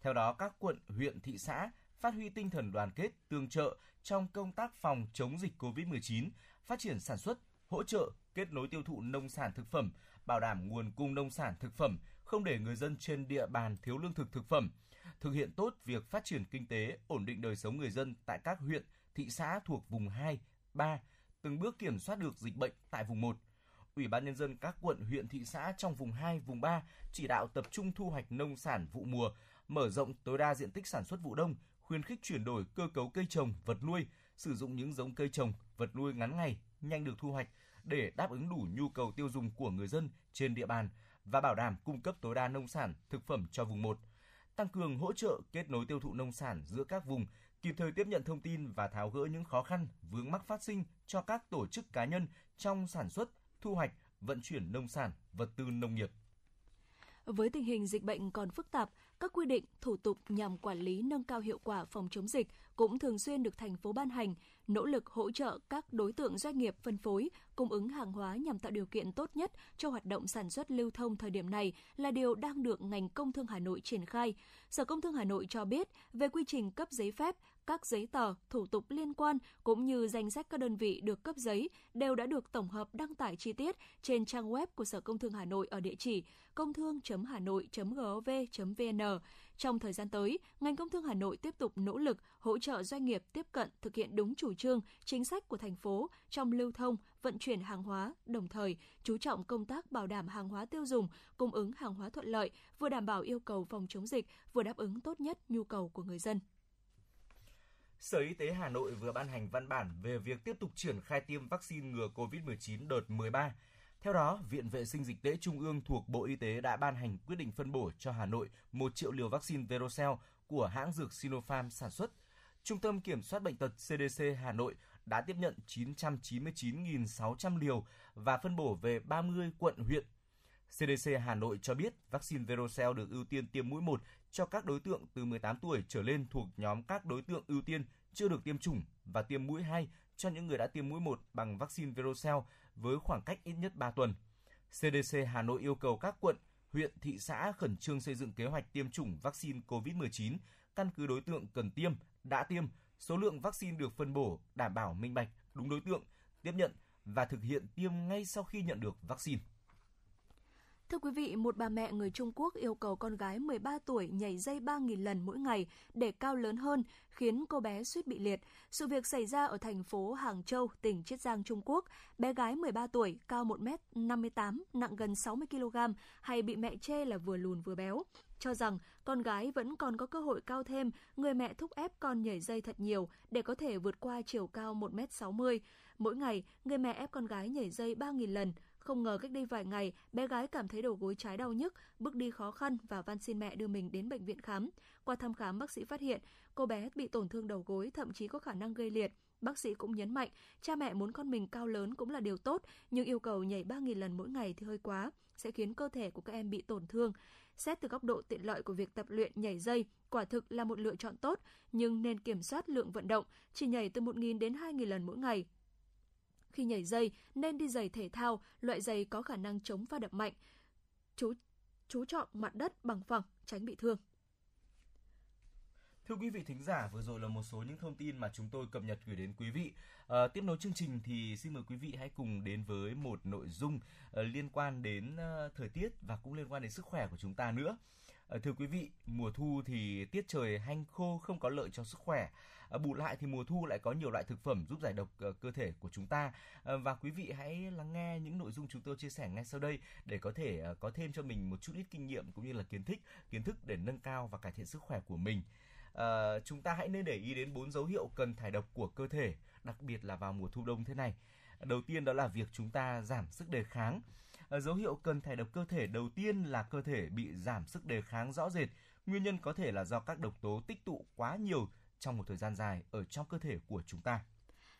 Theo đó, các quận, huyện, thị xã phát huy tinh thần đoàn kết, tương trợ trong công tác phòng chống dịch COVID-19, phát triển sản xuất, hỗ trợ, kết nối tiêu thụ nông sản thực phẩm, bảo đảm nguồn cung nông sản thực phẩm, không để người dân trên địa bàn thiếu lương thực thực phẩm, thực hiện tốt việc phát triển kinh tế, ổn định đời sống người dân tại các huyện, thị xã thuộc vùng 2, 3, từng bước kiểm soát được dịch bệnh tại vùng 1. Ủy ban Nhân dân các quận, huyện, thị xã trong vùng 2, vùng 3 chỉ đạo tập trung thu hoạch nông sản vụ mùa, mở rộng tối đa diện tích sản xuất vụ đông, khuyến khích chuyển đổi cơ cấu cây trồng, vật nuôi, sử dụng những giống cây trồng, vật nuôi ngắn ngày, nhanh được thu hoạch để đáp ứng đủ nhu cầu tiêu dùng của người dân trên địa bàn và bảo đảm cung cấp tối đa nông sản, thực phẩm cho vùng 1. Tăng cường hỗ trợ kết nối tiêu thụ nông sản giữa các vùng, kịp thời tiếp nhận thông tin và tháo gỡ những khó khăn, vướng mắc phát sinh cho các tổ chức cá nhân trong sản xuất, thu hoạch, vận chuyển nông sản, vật tư nông nghiệp. Với tình hình dịch bệnh còn phức tạp, các quy định, thủ tục nhằm quản lý nâng cao hiệu quả phòng chống dịch cũng thường xuyên được thành phố ban hành, nỗ lực hỗ trợ các đối tượng doanh nghiệp phân phối, cung ứng hàng hóa nhằm tạo điều kiện tốt nhất cho hoạt động sản xuất lưu thông thời điểm này là điều đang được ngành Công Thương Hà Nội triển khai. Sở Công Thương Hà Nội cho biết về quy trình cấp giấy phép, các giấy tờ, thủ tục liên quan cũng như danh sách các đơn vị được cấp giấy đều đã được tổng hợp đăng tải chi tiết trên trang web của Sở Công Thương Hà Nội ở địa chỉ comthuong.hanoi.gov.vn. Trong thời gian tới, ngành Công Thương Hà Nội tiếp tục nỗ lực hỗ trợ doanh nghiệp tiếp cận thực hiện đúng chủ trương, chính sách của thành phố trong lưu thông, vận chuyển hàng hóa, đồng thời chú trọng công tác bảo đảm hàng hóa tiêu dùng, cung ứng hàng hóa thuận lợi, vừa đảm bảo yêu cầu phòng chống dịch, vừa đáp ứng tốt nhất nhu cầu của người dân. Sở Y tế Hà Nội vừa ban hành văn bản về việc tiếp tục triển khai tiêm vaccine ngừa COVID-19 đợt 13. Theo đó, Viện Vệ sinh Dịch tễ Trung ương thuộc Bộ Y tế đã ban hành quyết định phân bổ cho Hà Nội 1 triệu liều vaccine Verocell của hãng dược Sinopharm sản xuất. Trung tâm Kiểm soát Bệnh tật CDC Hà Nội đã tiếp nhận 999.600 liều và phân bổ về 30 quận, huyện. CDC Hà Nội cho biết vaccine Verocell được ưu tiên tiêm mũi 1 cho các đối tượng từ 18 tuổi trở lên thuộc nhóm các đối tượng ưu tiên chưa được tiêm chủng và tiêm mũi 2 cho những người đã tiêm mũi 1 bằng vaccine Verocell với khoảng cách ít nhất 3 tuần. CDC Hà Nội yêu cầu các quận, huyện, thị xã khẩn trương xây dựng kế hoạch tiêm chủng vaccine COVID-19, căn cứ đối tượng cần tiêm, đã tiêm, số lượng vaccine được phân bổ, đảm bảo minh bạch, đúng đối tượng, tiếp nhận và thực hiện tiêm ngay sau khi nhận được vaccine. Thưa quý vị, một bà mẹ người Trung Quốc yêu cầu con gái 13 tuổi nhảy dây 3.000 lần mỗi ngày để cao lớn hơn, khiến cô bé suýt bị liệt. Sự việc xảy ra ở thành phố Hàng Châu, tỉnh Chiết Giang, Trung Quốc. Bé gái 13 tuổi, cao 1m58, nặng gần 60kg, hay bị mẹ chê là vừa lùn vừa béo. Cho rằng con gái vẫn còn có cơ hội cao thêm, người mẹ thúc ép con nhảy dây thật nhiều để có thể vượt qua chiều cao 1m60. Mỗi ngày, người mẹ ép con gái nhảy dây 3.000 lần. Không ngờ cách đây vài ngày, bé gái cảm thấy đầu gối trái đau nhức, bước đi khó khăn và van xin mẹ đưa mình đến bệnh viện khám. Qua thăm khám, bác sĩ phát hiện cô bé bị tổn thương đầu gối, thậm chí có khả năng gây liệt. Bác sĩ cũng nhấn mạnh, cha mẹ muốn con mình cao lớn cũng là điều tốt, nhưng yêu cầu nhảy 3.000 lần mỗi ngày thì hơi quá, sẽ khiến cơ thể của các em bị tổn thương. Xét từ góc độ tiện lợi của việc tập luyện nhảy dây, quả thực là một lựa chọn tốt, nhưng nên kiểm soát lượng vận động, chỉ nhảy từ 1.000 đến 2.000 lần mỗi ngày. Khi nhảy dây, nên đi giày thể thao, loại giày có khả năng chống va đập mạnh. Chú trọng mặt đất bằng phẳng, tránh bị thương. Thưa quý vị thính giả, vừa rồi là một số những thông tin mà chúng tôi cập nhật gửi đến quý vị. Tiếp nối chương trình thì xin mời quý vị hãy cùng đến với một nội dung liên quan đến thời tiết và cũng liên quan đến sức khỏe của chúng ta nữa. Thưa quý vị, mùa thu thì tiết trời hanh khô không có lợi cho sức khỏe. Bù lại thì mùa thu lại có nhiều loại thực phẩm giúp giải độc cơ thể của chúng ta. Và quý vị hãy lắng nghe những nội dung chúng tôi chia sẻ ngay sau đây để có thể có thêm cho mình một chút ít kinh nghiệm cũng như là kiến thức để nâng cao và cải thiện sức khỏe của mình. Chúng ta hãy nên để ý đến 4 dấu hiệu cần thải độc của cơ thể, đặc biệt là vào mùa thu đông thế này. Đầu tiên đó là việc chúng ta giảm sức đề kháng. Dấu hiệu cần thải độc cơ thể đầu tiên là cơ thể bị giảm sức đề kháng rõ rệt. Nguyên nhân có thể là do các độc tố tích tụ quá nhiều trong một thời gian dài ở trong cơ thể của chúng ta.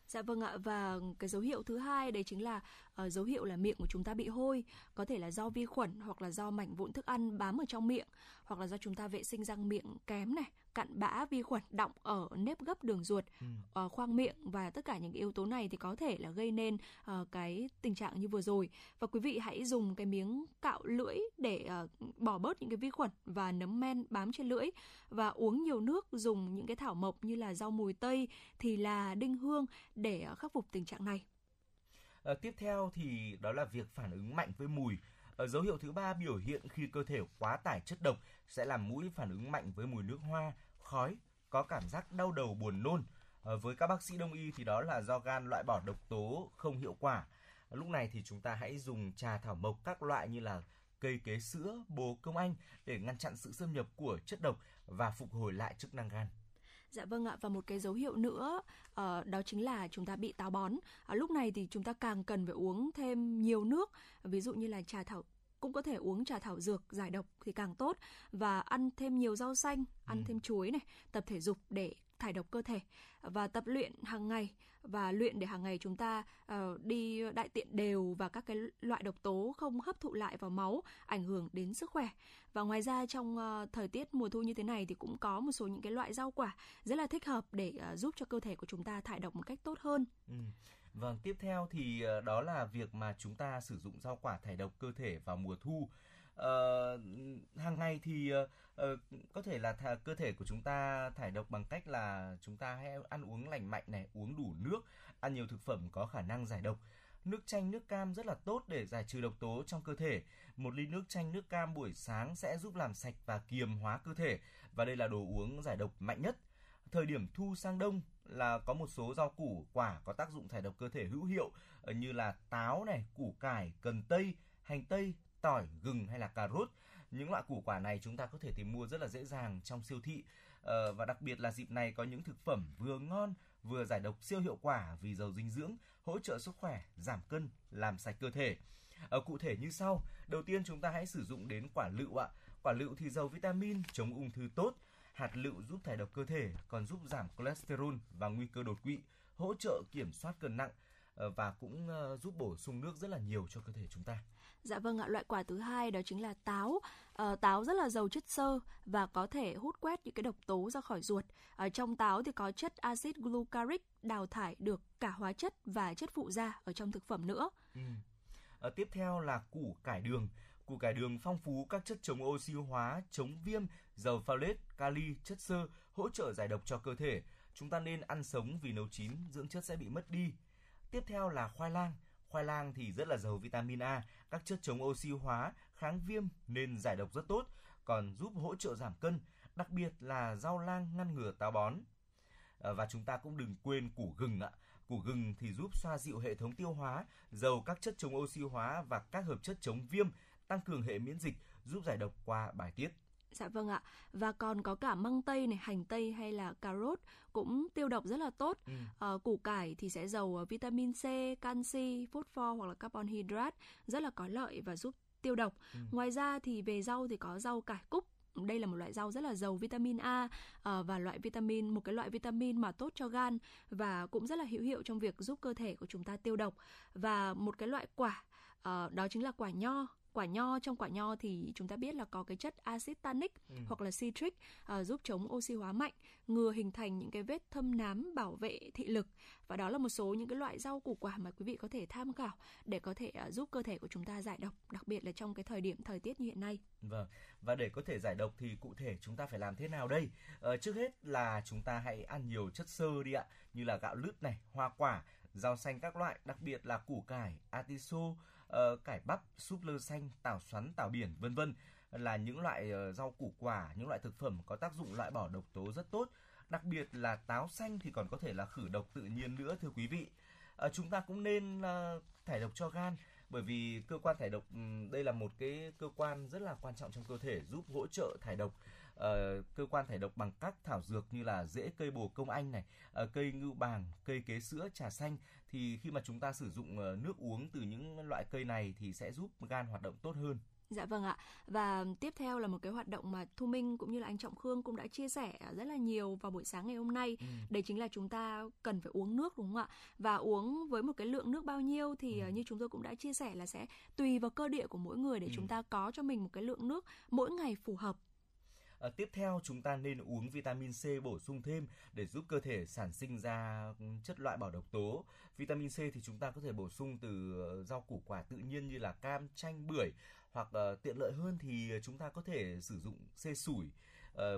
Dạ vâng ạ, và cái dấu hiệu thứ hai đấy chính là dấu hiệu là miệng của chúng ta bị hôi, có thể là do vi khuẩn hoặc là do mảnh vụn thức ăn bám ở trong miệng, hoặc là do chúng ta vệ sinh răng miệng kém này, cặn bã, vi khuẩn đọng ở nếp gấp đường ruột, khoang miệng, và tất cả những yếu tố này thì có thể là gây nên cái tình trạng như vừa rồi. Và quý vị hãy dùng cái miếng cạo lưỡi để bỏ bớt những cái vi khuẩn và nấm men bám trên lưỡi, và uống nhiều nước, dùng những cái thảo mộc như là rau mùi tây, thì là đinh hương để khắc phục tình trạng này. Tiếp theo thì đó là việc phản ứng mạnh với mùi. Dấu hiệu thứ ba biểu hiện khi cơ thể quá tải chất độc sẽ làm mũi phản ứng mạnh với mùi nước hoa, khói, có cảm giác đau đầu, buồn nôn. Với các bác sĩ đông y thì đó là do gan loại bỏ độc tố không hiệu quả. Lúc này thì chúng ta hãy dùng trà thảo mộc các loại như là cây kế sữa, bồ công anh để ngăn chặn sự xâm nhập của chất độc và phục hồi lại chức năng gan. Dạ vâng ạ, và một cái dấu hiệu nữa đó chính là chúng ta bị táo bón. Lúc này thì chúng ta càng cần phải uống thêm nhiều nước, ví dụ như là trà thảo, cũng có thể uống trà thảo dược giải độc thì càng tốt, và ăn thêm nhiều rau xanh, ăn thêm chuối này, tập thể dục để thải độc cơ thể, và tập luyện hàng ngày, và luyện để hàng ngày chúng ta đi đại tiện đều và các cái loại độc tố không hấp thụ lại vào máu, ảnh hưởng đến sức khỏe. Và ngoài ra trong thời tiết mùa thu như thế này thì cũng có một số những cái loại rau quả rất là thích hợp để giúp cho cơ thể của chúng ta thải độc một cách tốt hơn. Vâng, tiếp theo thì đó là việc mà chúng ta sử dụng rau quả thải độc cơ thể vào mùa thu. Hàng ngày thì có thể là cơ thể của chúng ta thải độc bằng cách là chúng ta hãy ăn uống lành mạnh này, uống đủ nước, ăn nhiều thực phẩm có khả năng giải độc. Nước chanh, nước cam rất là tốt để giải trừ độc tố trong cơ thể. Một ly nước chanh, nước cam buổi sáng sẽ giúp làm sạch và kiềm hóa cơ thể, và đây là đồ uống giải độc mạnh nhất. Thời điểm thu sang đông là có một số rau củ quả có tác dụng thải độc cơ thể hữu hiệu như là táo này, củ cải, cần tây, hành tây, tỏi, gừng hay là cà rốt. Những loại củ quả này chúng ta có thể tìm mua rất là dễ dàng trong siêu thị. Và đặc biệt là dịp này có những thực phẩm vừa ngon vừa giải độc siêu hiệu quả vì giàu dinh dưỡng, hỗ trợ sức khỏe, giảm cân, làm sạch cơ thể. Cụ thể như sau, đầu tiên chúng ta hãy sử dụng đến quả lựu ạ. Quả lựu thì giàu vitamin, chống ung thư tốt. hạt lựu giúp thải độc cơ thể, còn giúp giảm cholesterol và nguy cơ đột quỵ, hỗ trợ kiểm soát cân nặng và cũng giúp bổ sung nước rất là nhiều cho cơ thể chúng ta. Dạ vâng ạ, loại quả thứ hai đó chính là táo. Táo rất là giàu chất xơ và có thể hút quét những cái độc tố ra khỏi ruột. Ở trong táo thì có chất axit glucaric đào thải được cả hóa chất và chất phụ gia ở trong thực phẩm nữa. Tiếp theo là củ cải đường. Củ cải đường phong phú các chất chống oxy hóa, chống viêm, giàu folate, kali, chất xơ, hỗ trợ giải độc cho cơ thể. Chúng ta nên ăn sống vì nấu chín dưỡng chất sẽ bị mất đi. Tiếp theo là khoai lang. Khoai lang thì rất là giàu vitamin A, các chất chống oxy hóa, kháng viêm nên giải độc rất tốt, còn giúp hỗ trợ giảm cân, đặc biệt là rau lang ngăn ngừa táo bón. Và chúng ta cũng đừng quên củ gừng ạ. Củ gừng thì giúp xoa dịu hệ thống tiêu hóa, giàu các chất chống oxy hóa và các hợp chất chống viêm, tăng cường hệ miễn dịch, giúp giải độc qua bài tiết. Dạ vâng ạ. Và còn có cả măng tây này, hành tây hay là cà rốt cũng tiêu độc rất là tốt. Củ cải thì sẽ giàu vitamin C, canxi, phốt pho hoặc là carbon hydrate, rất là có lợi và giúp tiêu độc. Ngoài ra thì về rau thì có rau cải cúc. Đây là một loại rau rất là giàu vitamin A và một loại vitamin mà tốt cho gan và cũng rất là hữu hiệu trong việc giúp cơ thể của chúng ta tiêu độc. Và một cái loại quả đó chính là quả nho. Trong quả nho thì chúng ta biết là có cái chất acid tannic hoặc là citric giúp chống oxy hóa mạnh, ngừa hình thành những cái vết thâm nám, bảo vệ thị lực. Và đó là một số những cái loại rau củ quả mà quý vị có thể tham khảo để có thể giúp cơ thể của chúng ta giải độc, đặc biệt là trong cái thời điểm thời tiết như hiện nay. Vâng, và để có thể giải độc thì cụ thể chúng ta phải làm thế nào đây? Trước hết là chúng ta hãy ăn nhiều chất xơ đi ạ, như là gạo lứt này, hoa quả, rau xanh các loại, đặc biệt là củ cải, atiso, cải bắp, súp lơ xanh, tảo xoắn, tảo biển, vân vân là những loại rau củ quả, những loại thực phẩm có tác dụng loại bỏ độc tố rất tốt. Đặc biệt là táo xanh thì còn có thể là khử độc tự nhiên nữa thưa quý vị. Chúng ta cũng nên thải độc cho gan, bởi vì cơ quan thải độc đây là một cái cơ quan rất là quan trọng trong cơ thể, giúp hỗ trợ thải độc. Cơ quan thải độc bằng các thảo dược như là rễ cây bồ công anh này, cây ngưu bàng, cây kế sữa, trà xanh, thì khi mà chúng ta sử dụng nước uống từ những loại cây này thì sẽ giúp gan hoạt động tốt hơn. Dạ vâng ạ. Và tiếp theo là một cái hoạt động mà Thu Minh cũng như là anh Trọng Khương cũng đã chia sẻ rất là nhiều vào buổi sáng ngày hôm nay. Đấy chính là chúng ta cần phải uống nước, đúng không ạ? Và uống với một cái lượng nước bao nhiêu thì như chúng tôi cũng đã chia sẻ là sẽ tùy vào cơ địa của mỗi người để chúng ta có cho mình một cái lượng nước mỗi ngày phù hợp. Tiếp theo chúng ta nên uống vitamin C bổ sung thêm để giúp cơ thể sản sinh ra chất loại bỏ độc tố. Vitamin C thì chúng ta có thể bổ sung từ rau củ quả tự nhiên như là cam, chanh, bưởi, hoặc tiện lợi hơn thì chúng ta có thể sử dụng C sủi,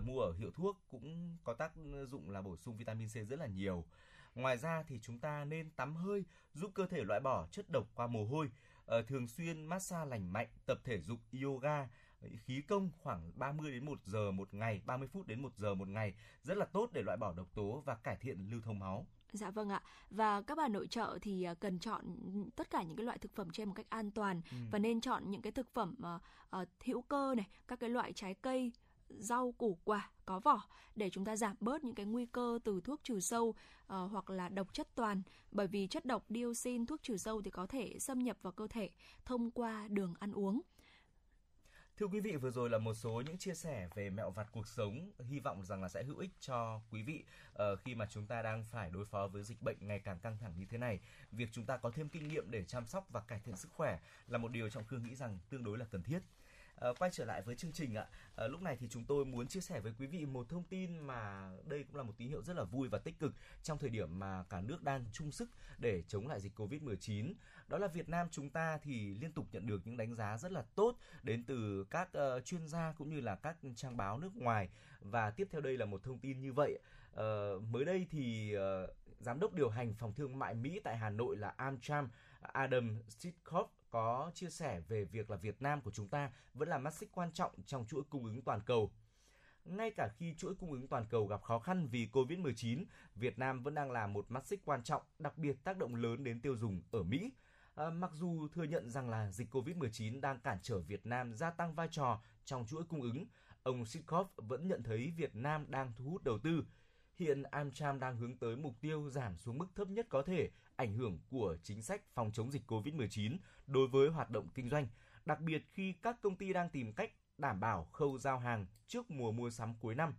mua ở hiệu thuốc cũng có tác dụng là bổ sung vitamin C rất là nhiều. Ngoài ra thì chúng ta nên tắm hơi giúp cơ thể loại bỏ chất độc qua mồ hôi, thường xuyên massage lành mạnh, tập thể dục yoga, khí công khoảng 30 đến 1 giờ một ngày, 30 phút đến 1 giờ một ngày rất là tốt để loại bỏ độc tố và cải thiện lưu thông máu. Dạ vâng ạ. Và các bà nội trợ thì cần chọn tất cả những cái loại thực phẩm trên một cách an toàn và nên chọn những cái thực phẩm hữu cơ này, các cái loại trái cây, rau củ quả có vỏ để chúng ta giảm bớt những cái nguy cơ từ thuốc trừ sâu hoặc là độc chất toàn, bởi vì chất độc dioxin thuốc trừ sâu thì có thể xâm nhập vào cơ thể thông qua đường ăn uống. Thưa quý vị, vừa rồi là một số những chia sẻ về mẹo vặt cuộc sống, hy vọng rằng là sẽ hữu ích cho quý vị khi mà chúng ta đang phải đối phó với dịch bệnh ngày càng căng thẳng như thế này. Việc chúng ta có thêm kinh nghiệm để chăm sóc và cải thiện sức khỏe là một điều Trọng Khương nghĩ rằng tương đối là cần thiết. Quay trở lại với chương trình ạ, lúc này thì chúng tôi muốn chia sẻ với quý vị một thông tin mà đây cũng là một tín hiệu rất là vui và tích cực trong thời điểm mà cả nước đang chung sức để chống lại dịch Covid-19. Đó là Việt Nam chúng ta thì liên tục nhận được những đánh giá rất là tốt đến từ các chuyên gia cũng như là các trang báo nước ngoài. Và tiếp theo đây là một thông tin như vậy. Mới đây thì Giám đốc điều hành Phòng Thương mại Mỹ tại Hà Nội là Amcham Adam Sitkoff có chia sẻ về việc là Việt Nam của chúng ta vẫn là mắt xích quan trọng trong chuỗi cung ứng toàn cầu. Ngay cả khi chuỗi cung ứng toàn cầu gặp khó khăn vì Covid-19, Việt Nam vẫn đang là một mắt xích quan trọng, đặc biệt tác động lớn đến tiêu dùng ở Mỹ. Mặc dù thừa nhận rằng là dịch Covid-19 đang cản trở Việt Nam gia tăng vai trò trong chuỗi cung ứng, ông Sitkoff vẫn nhận thấy Việt Nam đang thu hút đầu tư. Hiện Amcham đang hướng tới mục tiêu giảm xuống mức thấp nhất có thể ảnh hưởng của chính sách phòng chống dịch COVID-19 đối với hoạt động kinh doanh, đặc biệt khi các công ty đang tìm cách đảm bảo khâu giao hàng trước mùa mua sắm cuối năm.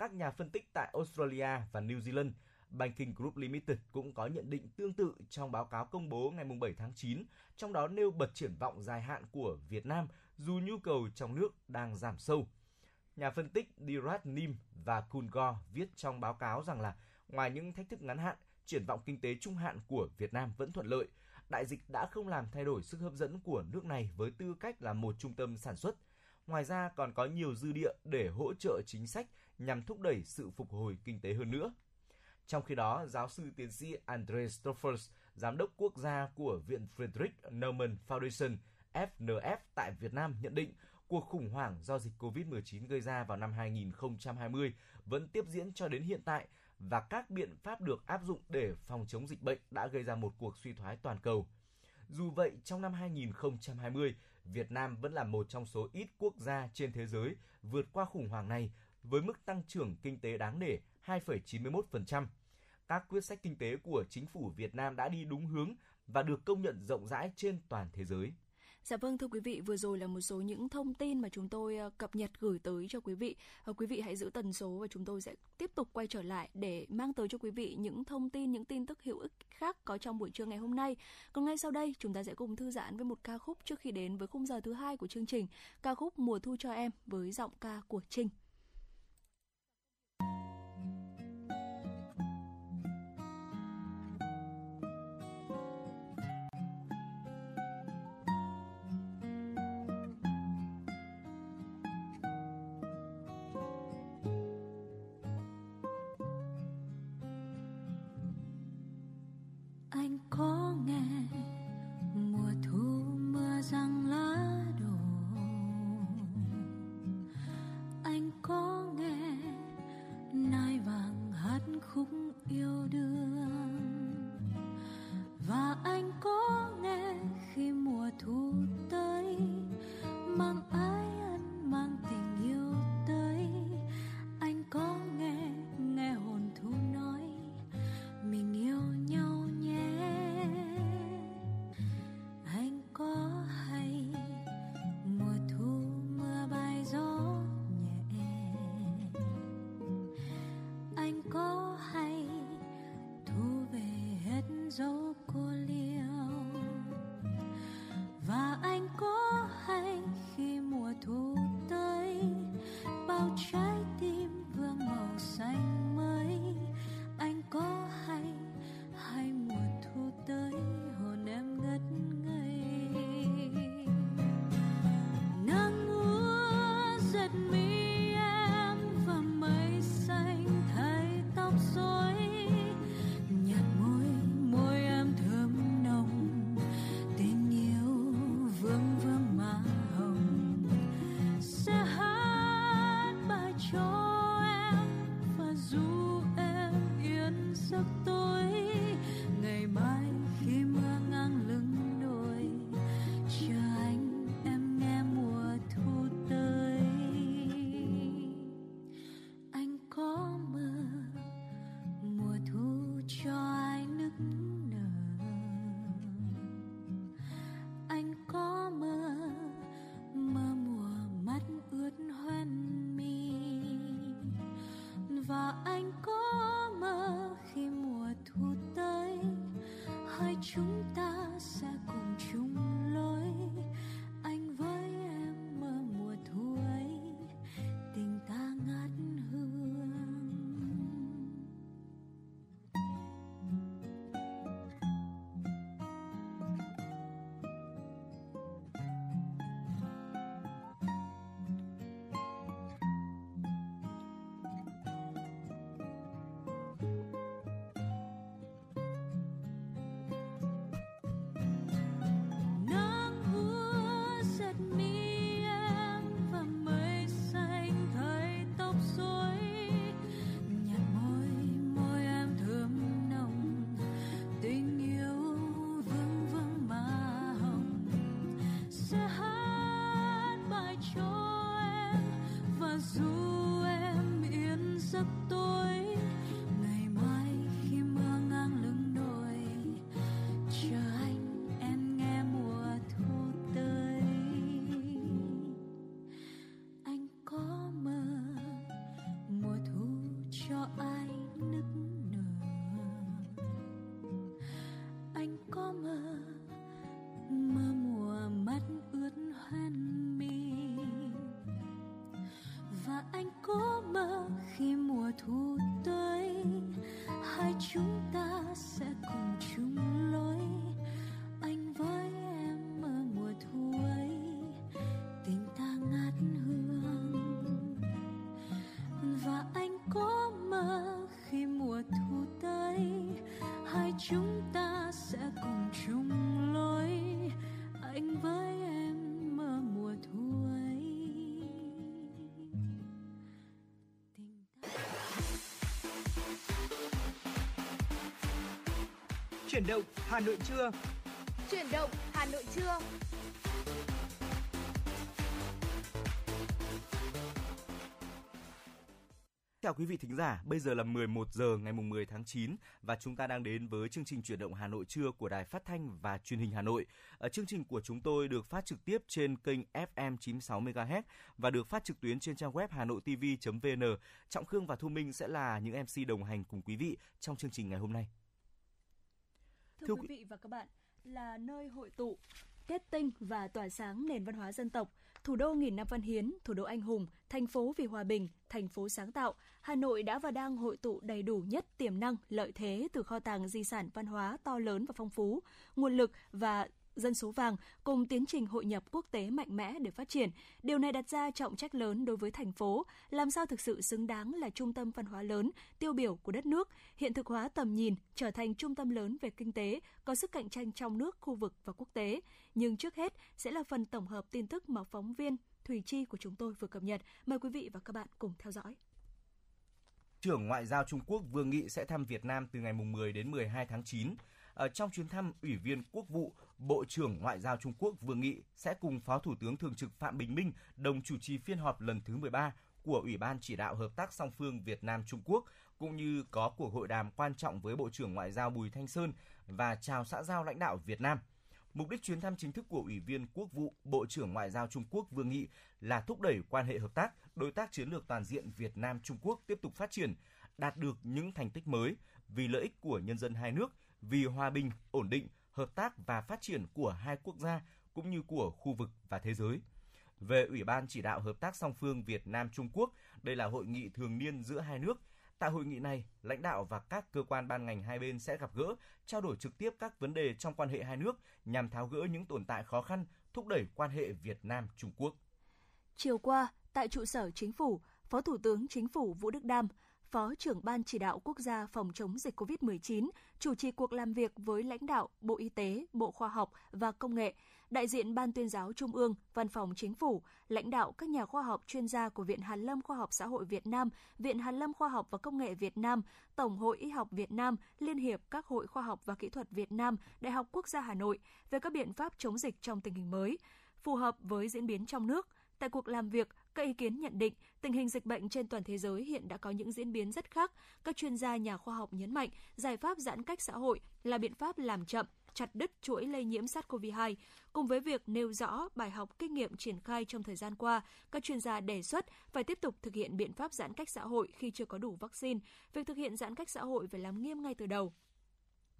Các nhà phân tích tại Australia và New Zealand, Banking Group Limited cũng có nhận định tương tự trong báo cáo công bố ngày 7 tháng 9, trong đó nêu bật triển vọng dài hạn của Việt Nam dù nhu cầu trong nước đang giảm sâu. Nhà phân tích Dirat Nim và Kun Go viết trong báo cáo rằng là ngoài những thách thức ngắn hạn, triển vọng kinh tế trung hạn của Việt Nam vẫn thuận lợi. Đại dịch đã không làm thay đổi sức hấp dẫn của nước này với tư cách là một trung tâm sản xuất. Ngoài ra còn có nhiều dư địa để hỗ trợ chính sách nhằm thúc đẩy sự phục hồi kinh tế hơn nữa. Trong khi đó, giáo sư tiến sĩ Andre Stoffers, giám đốc quốc gia của Viện Friedrich Naumann Foundation FNF tại Việt Nam nhận định cuộc khủng hoảng do dịch COVID-19 gây ra vào năm 2020 vẫn tiếp diễn cho đến hiện tại và các biện pháp được áp dụng để phòng chống dịch bệnh đã gây ra một cuộc suy thoái toàn cầu. Dù vậy, trong năm 2020, Việt Nam vẫn là một trong số ít quốc gia trên thế giới vượt qua khủng hoảng này với mức tăng trưởng kinh tế đáng nể 2,91%. Các quyết sách kinh tế của chính phủ Việt Nam đã đi đúng hướng và được công nhận rộng rãi trên toàn thế giới. Dạ vâng, thưa quý vị, vừa rồi là một số những thông tin mà chúng tôi cập nhật gửi tới cho quý vị. Quý vị hãy giữ tần số và chúng tôi sẽ tiếp tục quay trở lại để mang tới cho quý vị những thông tin, những tin tức hữu ích khác có trong buổi trưa ngày hôm nay. Còn ngay sau đây, chúng ta sẽ cùng thư giãn với một ca khúc trước khi đến với khung giờ thứ 2 của chương trình, ca khúc Mùa Thu Cho Em với giọng ca của Trinh. No. Chuyển động Hà Nội trưa. Chuyển động Hà Nội trưa. Chào quý vị thính giả, bây giờ là 11 giờ ngày 10 tháng 9 và chúng ta đang đến với chương trình Chuyển động Hà Nội trưa của Đài Phát thanh và Truyền hình Hà Nội. Chương trình của chúng tôi được phát trực tiếp trên kênh FM 96 MHz và được phát trực tuyến trên trang web hanoitv.vn. Trọng Khương và Thu Minh sẽ là những MC đồng hành cùng quý vị trong chương trình ngày hôm nay. Thưa quý vị và các bạn, là nơi hội tụ, kết tinh và tỏa sáng nền văn hóa dân tộc, thủ đô nghìn năm văn hiến, thủ đô anh hùng, thành phố vì hòa bình, thành phố sáng tạo, Hà Nội đã và đang hội tụ đầy đủ nhất tiềm năng, lợi thế từ kho tàng di sản văn hóa to lớn và phong phú, nguồn lực và dân số vàng cùng tiến trình hội nhập quốc tế mạnh mẽ để phát triển. Điều này đặt ra trọng trách lớn đối với thành phố, làm sao thực sự xứng đáng là trung tâm văn hóa lớn, tiêu biểu của đất nước, hiện thực hóa tầm nhìn, trở thành trung tâm lớn về kinh tế, có sức cạnh tranh trong nước, khu vực và quốc tế. Nhưng trước hết sẽ là phần tổng hợp tin tức mà phóng viên Thùy Chi của chúng tôi vừa cập nhật. Mời quý vị và các bạn cùng theo dõi. Trưởng Ngoại giao Trung Quốc Vương Nghị sẽ thăm Việt Nam từ ngày 10 đến 12 tháng 9. Ở trong chuyến thăm, Ủy viên Quốc vụ, Bộ trưởng Ngoại giao Trung Quốc Vương Nghị sẽ cùng Phó Thủ tướng Thường trực Phạm Bình Minh đồng chủ trì phiên họp lần thứ 13 của Ủy ban Chỉ đạo Hợp tác song phương Việt Nam-Trung Quốc, cũng như có cuộc hội đàm quan trọng với Bộ trưởng Ngoại giao Bùi Thanh Sơn và chào xã giao lãnh đạo Việt Nam. Mục đích chuyến thăm chính thức của Ủy viên Quốc vụ, Bộ trưởng Ngoại giao Trung Quốc Vương Nghị là thúc đẩy quan hệ hợp tác, đối tác chiến lược toàn diện Việt Nam-Trung Quốc tiếp tục phát triển, đạt được những thành tích mới vì lợi ích của nhân dân hai nước, vì hòa bình, ổn định, hợp tác và phát triển của hai quốc gia cũng như của khu vực và thế giới. Về Ủy ban Chỉ đạo Hợp tác song phương Việt Nam-Trung Quốc, đây là hội nghị thường niên giữa hai nước. Tại hội nghị này, lãnh đạo và các cơ quan ban ngành hai bên sẽ gặp gỡ, trao đổi trực tiếp các vấn đề trong quan hệ hai nước nhằm tháo gỡ những tồn tại khó khăn, thúc đẩy quan hệ Việt Nam-Trung Quốc. Chiều qua, tại trụ sở Chính phủ, Phó Thủ tướng Chính phủ Vũ Đức Đam, Phó trưởng Ban Chỉ đạo Quốc gia phòng chống dịch COVID-19, chủ trì cuộc làm việc với lãnh đạo Bộ Y tế, Bộ Khoa học và Công nghệ, đại diện Ban Tuyên giáo Trung ương, Văn phòng Chính phủ, lãnh đạo các nhà khoa học chuyên gia của Viện Hàn lâm Khoa học Xã hội Việt Nam, Viện Hàn lâm Khoa học và Công nghệ Việt Nam, Tổng hội Y học Việt Nam, Liên hiệp các hội khoa học và kỹ thuật Việt Nam, Đại học Quốc gia Hà Nội về các biện pháp chống dịch trong tình hình mới, phù hợp với diễn biến trong nước. Tại cuộc làm việc, các ý kiến nhận định tình hình dịch bệnh trên toàn thế giới hiện đã có những diễn biến rất khác. Các chuyên gia nhà khoa học nhấn mạnh giải pháp giãn cách xã hội là biện pháp làm chậm, chặt đứt chuỗi lây nhiễm SARS-CoV-2. Cùng với việc nêu rõ bài học kinh nghiệm triển khai trong thời gian qua, các chuyên gia đề xuất phải tiếp tục thực hiện biện pháp giãn cách xã hội khi chưa có đủ vaccine. Việc thực hiện giãn cách xã hội phải làm nghiêm ngay từ đầu,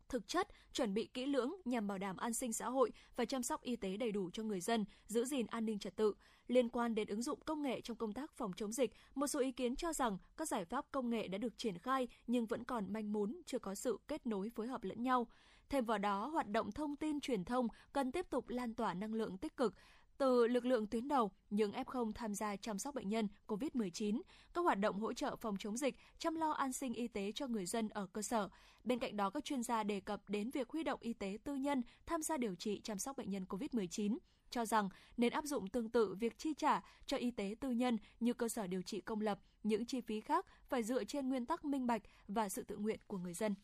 thực chất, chuẩn bị kỹ lưỡng nhằm bảo đảm an sinh xã hội và chăm sóc y tế đầy đủ cho người dân, giữ gìn an ninh trật tự. Liên quan đến ứng dụng công nghệ trong công tác phòng chống dịch, một số ý kiến cho rằng các giải pháp công nghệ đã được triển khai nhưng vẫn còn manh mún, chưa có sự kết nối phối hợp lẫn nhau. Thêm vào đó, hoạt động thông tin truyền thông cần tiếp tục lan tỏa năng lượng tích cực từ lực lượng tuyến đầu, những F0 tham gia chăm sóc bệnh nhân COVID-19, các hoạt động hỗ trợ phòng chống dịch, chăm lo an sinh y tế cho người dân ở cơ sở. Bên cạnh đó, các chuyên gia đề cập đến việc huy động y tế tư nhân tham gia điều trị chăm sóc bệnh nhân COVID-19, cho rằng nên áp dụng tương tự việc chi trả cho y tế tư nhân như cơ sở điều trị công lập, những chi phí khác phải dựa trên nguyên tắc minh bạch và sự tự nguyện của người dân.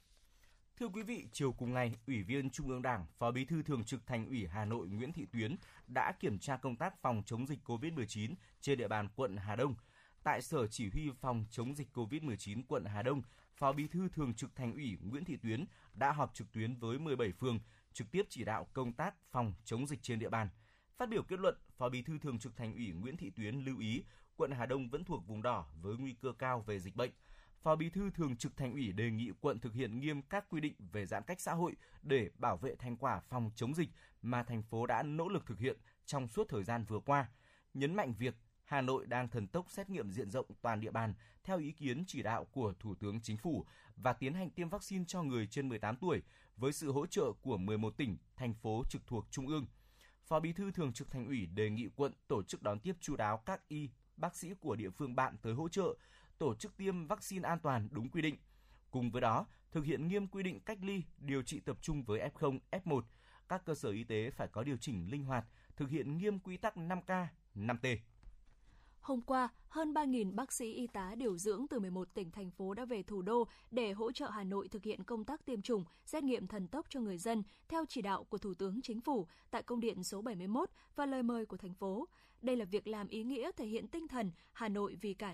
Thưa quý vị, chiều cùng ngày, Ủy viên Trung ương Đảng, Phó Bí thư Thường trực Thành ủy Hà Nội Nguyễn Thị Tuyến đã kiểm tra công tác phòng chống dịch COVID-19 trên địa bàn quận Hà Đông. Tại Sở Chỉ huy phòng chống dịch COVID-19 quận Hà Đông, Phó Bí thư Thường trực Thành ủy Nguyễn Thị Tuyến đã họp trực tuyến với 17 phường, trực tiếp chỉ đạo công tác phòng chống dịch trên địa bàn. Phát biểu kết luận, Phó Bí thư Thường trực Thành ủy Nguyễn Thị Tuyến lưu ý quận Hà Đông vẫn thuộc vùng đỏ với nguy cơ cao về dịch bệnh. Phó Bí thư Thường trực Thành ủy đề nghị quận thực hiện nghiêm các quy định về giãn cách xã hội để bảo vệ thành quả phòng chống dịch mà thành phố đã nỗ lực thực hiện trong suốt thời gian vừa qua. Nhấn mạnh việc Hà Nội đang thần tốc xét nghiệm diện rộng toàn địa bàn theo ý kiến chỉ đạo của Thủ tướng Chính phủ và tiến hành tiêm vaccine cho người trên 18 tuổi với sự hỗ trợ của 11 tỉnh, thành phố trực thuộc Trung ương. Phó Bí thư Thường trực Thành ủy đề nghị quận tổ chức đón tiếp chu đáo các y, bác sĩ của địa phương bạn tới hỗ trợ, tổ chức tiêm vaccine an toàn đúng quy định. Cùng với đó, thực hiện nghiêm quy định cách ly, điều trị tập trung với F0, F1. Các cơ sở y tế phải có điều chỉnh linh hoạt, thực hiện nghiêm quy tắc 5K, 5T. Hôm qua, hơn 3.000 bác sĩ y tá điều dưỡng từ 11 tỉnh, thành phố đã về thủ đô để hỗ trợ Hà Nội thực hiện công tác tiêm chủng, xét nghiệm thần tốc cho người dân theo chỉ đạo của Thủ tướng Chính phủ tại công điện số 71 và lời mời của thành phố. Đây là việc làm ý nghĩa thể hiện tinh thần Hà Nội vì cả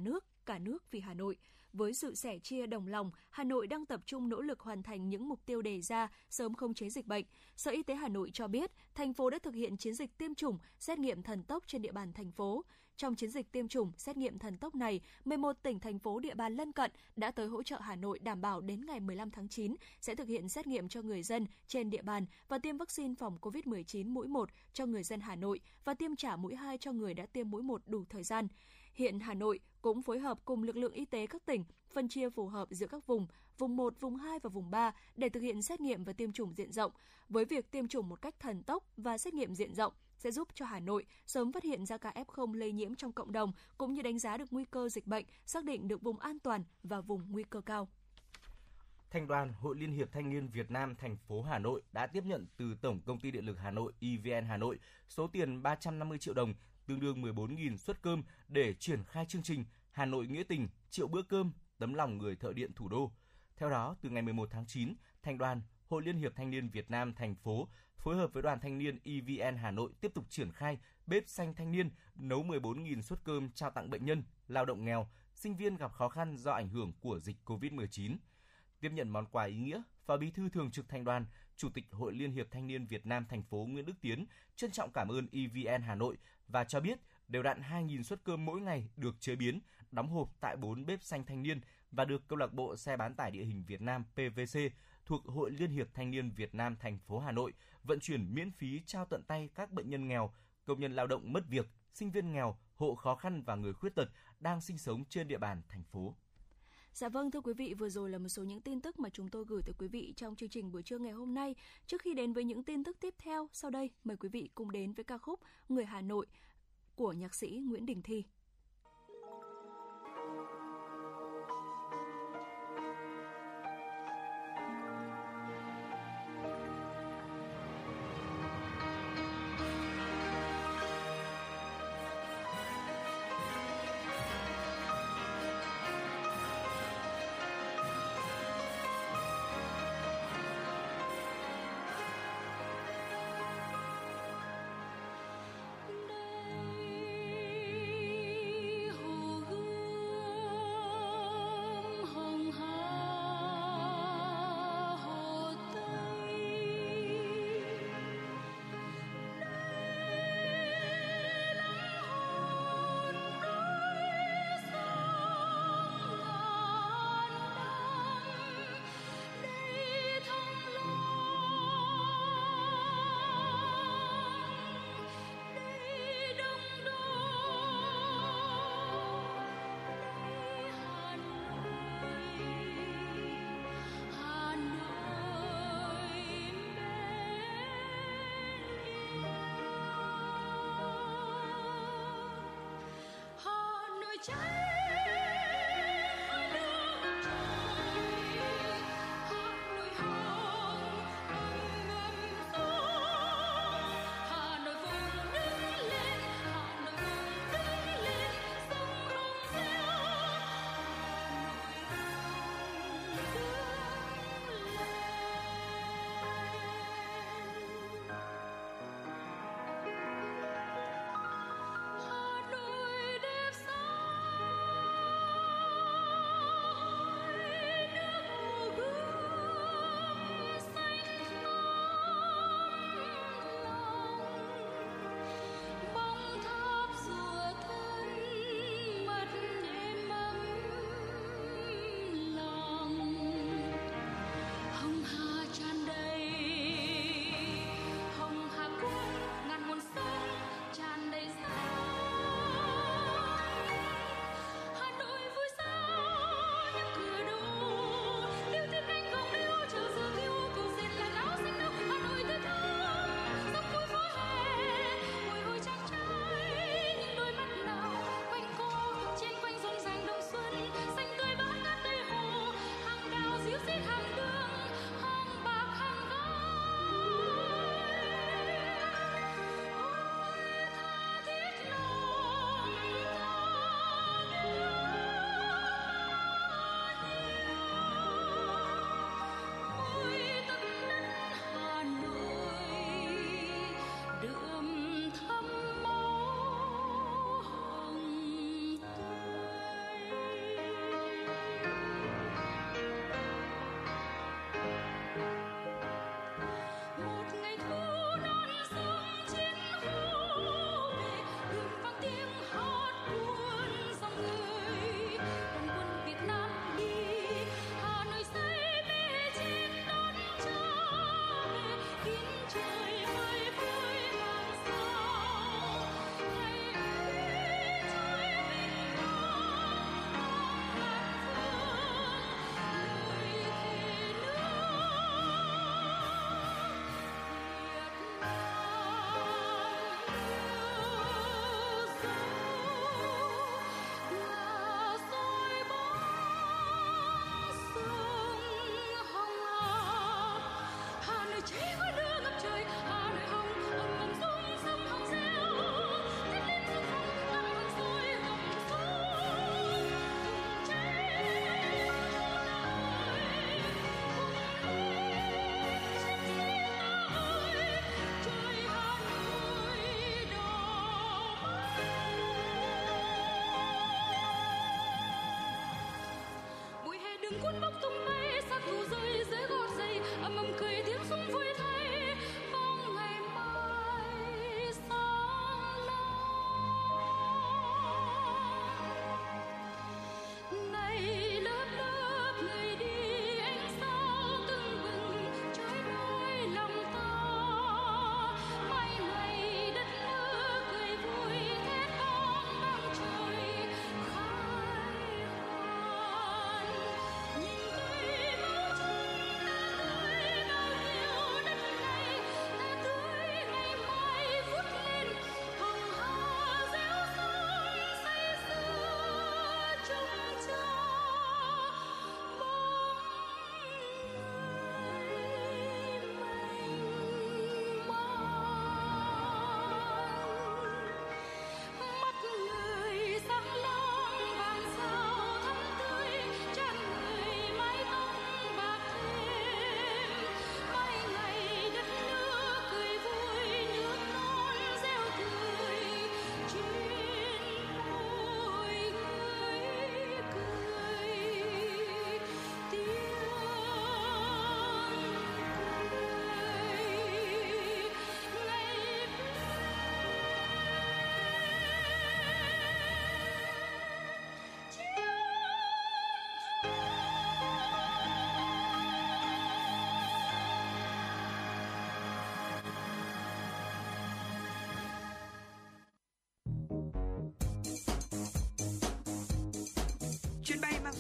nước vì Hà Nội. Với sự sẻ chia đồng lòng, Hà Nội đang tập trung nỗ lực hoàn thành những mục tiêu đề ra, sớm khống chế dịch bệnh. Sở Y tế Hà Nội cho biết, thành phố đã thực hiện chiến dịch tiêm chủng, xét nghiệm thần tốc trên địa bàn thành phố. Trong chiến dịch tiêm chủng, xét nghiệm thần tốc này, 11 tỉnh, thành phố địa bàn lân cận đã tới hỗ trợ Hà Nội đảm bảo đến ngày 15 tháng 9 sẽ thực hiện xét nghiệm cho người dân trên địa bàn và tiêm vaccine phòng COVID-19 mũi 1 cho người dân Hà Nội và tiêm trả mũi 2 cho người đã tiêm mũi 1 đủ thời gian. Hiện Hà Nội cũng phối hợp cùng lực lượng y tế các tỉnh phân chia phù hợp giữa các vùng, vùng 1, vùng 2 và vùng 3 để thực hiện xét nghiệm và tiêm chủng diện rộng. Với việc tiêm chủng một cách thần tốc và xét nghiệm diện rộng sẽ giúp cho Hà Nội sớm phát hiện ra ca F0 lây nhiễm trong cộng đồng, cũng như đánh giá được nguy cơ dịch bệnh, xác định được vùng an toàn và vùng nguy cơ cao. Thành đoàn Hội Liên hiệp Thanh niên Việt Nam thành phố Hà Nội đã tiếp nhận từ Tổng Công ty Điện lực Hà Nội EVN Hà Nội số tiền 350 triệu đồng, tương đương 14.000 suất cơm để triển khai chương trình Hà Nội nghĩa tình, triệu bữa cơm, tấm lòng người thợ điện thủ đô. Theo đó, từ ngày 11 tháng 9, Thành đoàn Hội Liên hiệp Thanh niên Việt Nam thành phố phối hợp với Đoàn Thanh niên EVN Hà Nội tiếp tục triển khai bếp xanh thanh niên, nấu 14.000 suất cơm trao tặng bệnh nhân, lao động nghèo, sinh viên gặp khó khăn do ảnh hưởng của dịch COVID-19. Tiếp nhận món quà ý nghĩa, Phó Bí thư Thường trực Thành đoàn, Chủ tịch Hội Liên hiệp Thanh niên Việt Nam thành phố Nguyễn Đức Tiến trân trọng cảm ơn EVN Hà Nội và cho biết đều đặn 2.000 suất cơm mỗi ngày được chế biến, đóng hộp tại 4 bếp xanh thanh niên và được câu lạc bộ xe bán tải địa hình Việt Nam PVC thuộc Hội Liên hiệp Thanh niên Việt Nam thành phố Hà Nội vận chuyển miễn phí trao tận tay các bệnh nhân nghèo, công nhân lao động mất việc, sinh viên nghèo, hộ khó khăn và người khuyết tật đang sinh sống trên địa bàn thành phố. Dạ vâng, thưa quý vị, vừa rồi là một số những tin tức mà chúng tôi gửi tới quý vị trong chương trình buổi trưa ngày hôm nay. Trước khi đến với những tin tức tiếp theo, sau đây mời quý vị cùng đến với ca khúc Người Hà Nội của nhạc sĩ Nguyễn Đình Thi.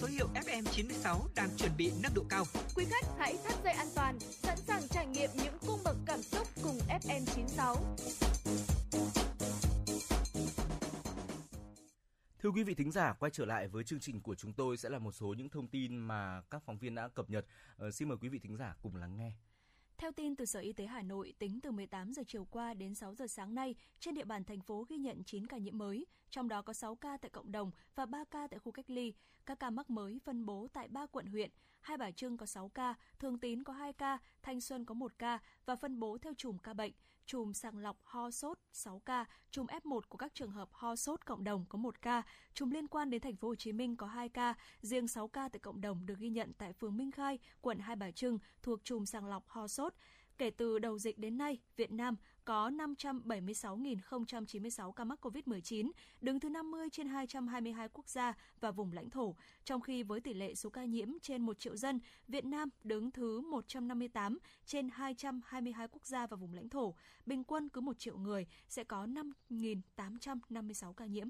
số hiệu FM96 đang chuẩn bị nâng độ cao. Quý khách hãy thắt dây an toàn, sẵn sàng trải nghiệm những cung bậc cảm xúc cùng FM96. Thưa quý vị thính giả, quay trở lại với chương trình của chúng tôi sẽ là một số những thông tin mà các phóng viên đã cập nhật. Xin mời quý vị thính giả cùng lắng nghe. Theo tin từ Sở Y tế Hà Nội, tính từ 18 giờ chiều qua đến 6 giờ sáng nay, trên địa bàn thành phố ghi nhận 9 ca nhiễm mới, trong đó có 6 ca tại cộng đồng và 3 ca tại khu cách ly. Các ca mắc mới phân bố tại 3 quận huyện, Hai Bà Trưng có 6 ca, Thường Tín có 2 ca, Thanh Xuân có 1 ca và phân bố theo chùm ca bệnh. Chùm sàng lọc ho sốt 6 ca, chùm F1 của các trường hợp ho sốt cộng đồng có 1 ca, chùm liên quan đến thành phố Hồ Chí Minh có 2 ca, riêng 6 ca tại cộng đồng được ghi nhận tại phường Minh Khai, quận Hai Bà Trưng thuộc chùm sàng lọc ho sốt. Kể từ đầu dịch đến nay, Việt Nam có 576.096 ca mắc COVID-19, đứng thứ 50 trên 222 quốc gia và vùng lãnh thổ. Trong khi với tỷ lệ số ca nhiễm trên 1 triệu dân, Việt Nam đứng thứ 158 trên 222 quốc gia và vùng lãnh thổ. Bình quân cứ 1 triệu người sẽ có 5.856 ca nhiễm.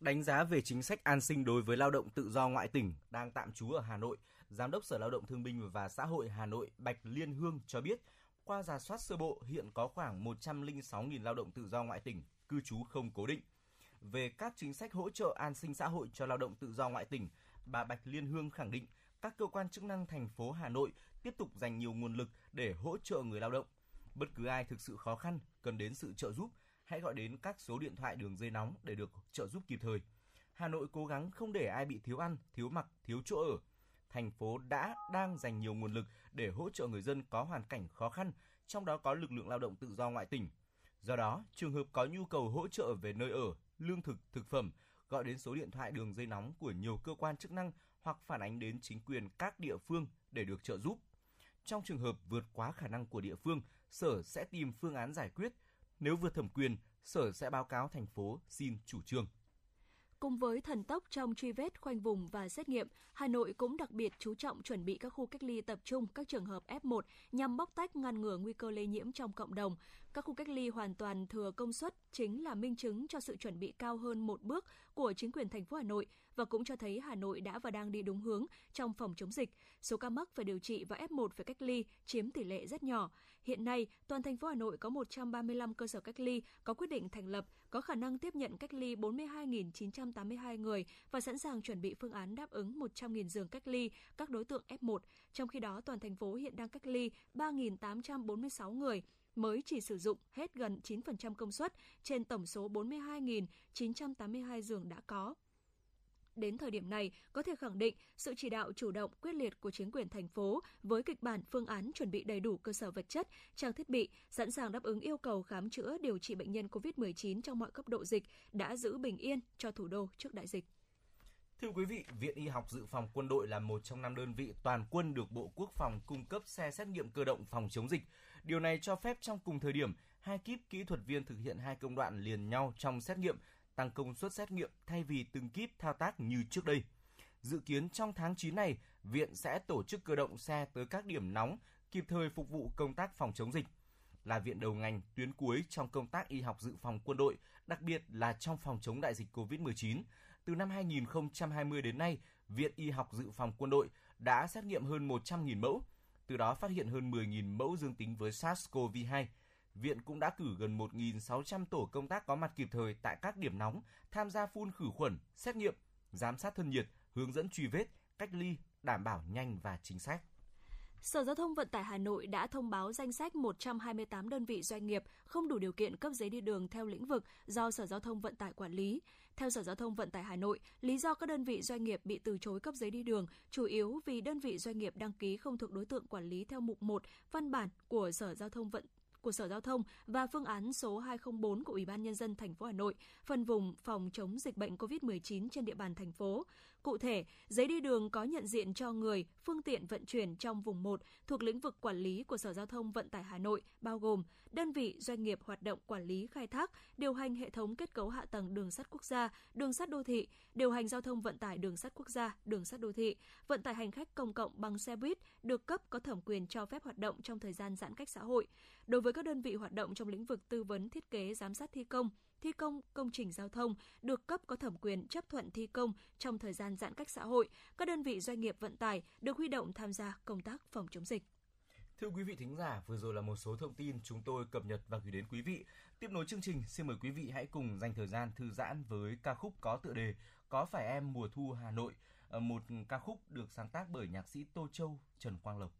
Đánh giá về chính sách an sinh đối với lao động tự do ngoại tỉnh đang tạm trú ở Hà Nội, Giám đốc Sở Lao động Thương binh và Xã hội Hà Nội Bạch Liên Hương cho biết, qua rà soát sơ bộ hiện có khoảng 106.000 lao động tự do ngoại tỉnh cư trú không cố định. Về các chính sách hỗ trợ an sinh xã hội cho lao động tự do ngoại tỉnh, bà Bạch Liên Hương khẳng định các cơ quan chức năng thành phố Hà Nội tiếp tục dành nhiều nguồn lực để hỗ trợ người lao động. Bất cứ ai thực sự khó khăn cần đến sự trợ giúp, hãy gọi đến các số điện thoại đường dây nóng để được trợ giúp kịp thời. Hà Nội cố gắng không để ai bị thiếu ăn, thiếu mặc, thiếu chỗ ở. Thành phố đã đang dành nhiều nguồn lực để hỗ trợ người dân có hoàn cảnh khó khăn, trong đó có lực lượng lao động tự do ngoại tỉnh. Do đó, trường hợp có nhu cầu hỗ trợ về nơi ở, lương thực, thực phẩm, gọi đến số điện thoại đường dây nóng của nhiều cơ quan chức năng hoặc phản ánh đến chính quyền các địa phương để được trợ giúp. Trong trường hợp vượt quá khả năng của địa phương, Sở sẽ tìm phương án giải quyết. Nếu vượt thẩm quyền, Sở sẽ báo cáo thành phố xin chủ trương. Cùng với thần tốc trong truy vết, khoanh vùng và xét nghiệm, Hà Nội cũng đặc biệt chú trọng chuẩn bị các khu cách ly tập trung các trường hợp F1 nhằm bóc tách ngăn ngừa nguy cơ lây nhiễm trong cộng đồng. Các khu cách ly hoàn toàn thừa công suất chính là minh chứng cho sự chuẩn bị cao hơn một bước của chính quyền thành phố Hà Nội và cũng cho thấy Hà Nội đã và đang đi đúng hướng trong phòng chống dịch. Số ca mắc phải điều trị và F1 phải cách ly chiếm tỷ lệ rất nhỏ. Hiện nay, toàn thành phố Hà Nội có 135 cơ sở cách ly có quyết định thành lập, có khả năng tiếp nhận cách ly 42.982 người và sẵn sàng chuẩn bị phương án đáp ứng 100.000 giường cách ly các đối tượng F1. Trong khi đó, toàn thành phố hiện đang cách ly 3.846 người, mới chỉ sử dụng hết gần 9% công suất trên tổng số 42.982 giường đã có. Đến thời điểm này, có thể khẳng định sự chỉ đạo chủ động quyết liệt của chính quyền thành phố với kịch bản phương án chuẩn bị đầy đủ cơ sở vật chất, trang thiết bị, sẵn sàng đáp ứng yêu cầu khám chữa điều trị bệnh nhân COVID-19 trong mọi cấp độ dịch đã giữ bình yên cho thủ đô trước đại dịch. Thưa quý vị, Viện Y học Dự phòng Quân đội là một trong 5 đơn vị toàn quân được Bộ Quốc phòng cung cấp xe xét nghiệm cơ động phòng chống dịch. Điều này cho phép trong cùng thời điểm, 2 kíp kỹ thuật viên thực hiện 2 công đoạn liền nhau trong xét nghiệm, tăng công suất xét nghiệm thay vì từng kíp thao tác như trước đây. Dự kiến trong tháng 9 này, Viện sẽ tổ chức cơ động xe tới các điểm nóng, kịp thời phục vụ công tác phòng chống dịch. Là viện đầu ngành, tuyến cuối trong công tác y học dự phòng quân đội, đặc biệt là trong phòng chống đại dịch COVID-19. Từ năm 2020 đến nay, Viện Y học Dự phòng Quân đội đã xét nghiệm hơn 100.000 mẫu, từ đó phát hiện hơn 10.000 mẫu dương tính với SARS-CoV-2. Viện cũng đã cử gần 1.600 tổ công tác có mặt kịp thời tại các điểm nóng, tham gia phun khử khuẩn, xét nghiệm, giám sát thân nhiệt, hướng dẫn truy vết, cách ly, đảm bảo nhanh và chính xác. Sở Giao thông Vận tải Hà Nội đã thông báo danh sách 128 đơn vị doanh nghiệp không đủ điều kiện cấp giấy đi đường theo lĩnh vực do Sở Giao thông Vận tải quản lý. Theo Sở Giao thông Vận tải Hà Nội, lý do các đơn vị doanh nghiệp bị từ chối cấp giấy đi đường chủ yếu vì đơn vị doanh nghiệp đăng ký không thuộc đối tượng quản lý theo mục 1 văn bản của Sở Giao thông và phương án số 204 của Ủy ban Nhân dân thành phố Hà Nội, phân vùng phòng chống dịch bệnh COVID-19 trên địa bàn thành phố. Cụ thể, giấy đi đường có nhận diện cho người, phương tiện vận chuyển trong vùng 1 thuộc lĩnh vực quản lý của Sở Giao thông Vận tải Hà Nội, bao gồm đơn vị doanh nghiệp hoạt động quản lý khai thác, điều hành hệ thống kết cấu hạ tầng đường sắt quốc gia, đường sắt đô thị, điều hành giao thông vận tải đường sắt quốc gia, đường sắt đô thị, vận tải hành khách công cộng bằng xe buýt được cấp có thẩm quyền cho phép hoạt động trong thời gian giãn cách xã hội. Đối với các đơn vị hoạt động trong lĩnh vực tư vấn thiết kế, giám sát thi công công trình giao thông được cấp có thẩm quyền chấp thuận thi công trong thời gian giãn cách xã hội, các đơn vị doanh nghiệp vận tải được huy động tham gia công tác phòng chống dịch. Thưa quý vị thính giả, vừa rồi là một số thông tin chúng tôi cập nhật và gửi đến quý vị. Tiếp nối chương trình, xin mời quý vị hãy cùng dành thời gian thư giãn với ca khúc có tựa đề Có Phải Em Mùa Thu Hà Nội, một ca khúc được sáng tác bởi nhạc sĩ Tô Châu, Trần Quang Lộc.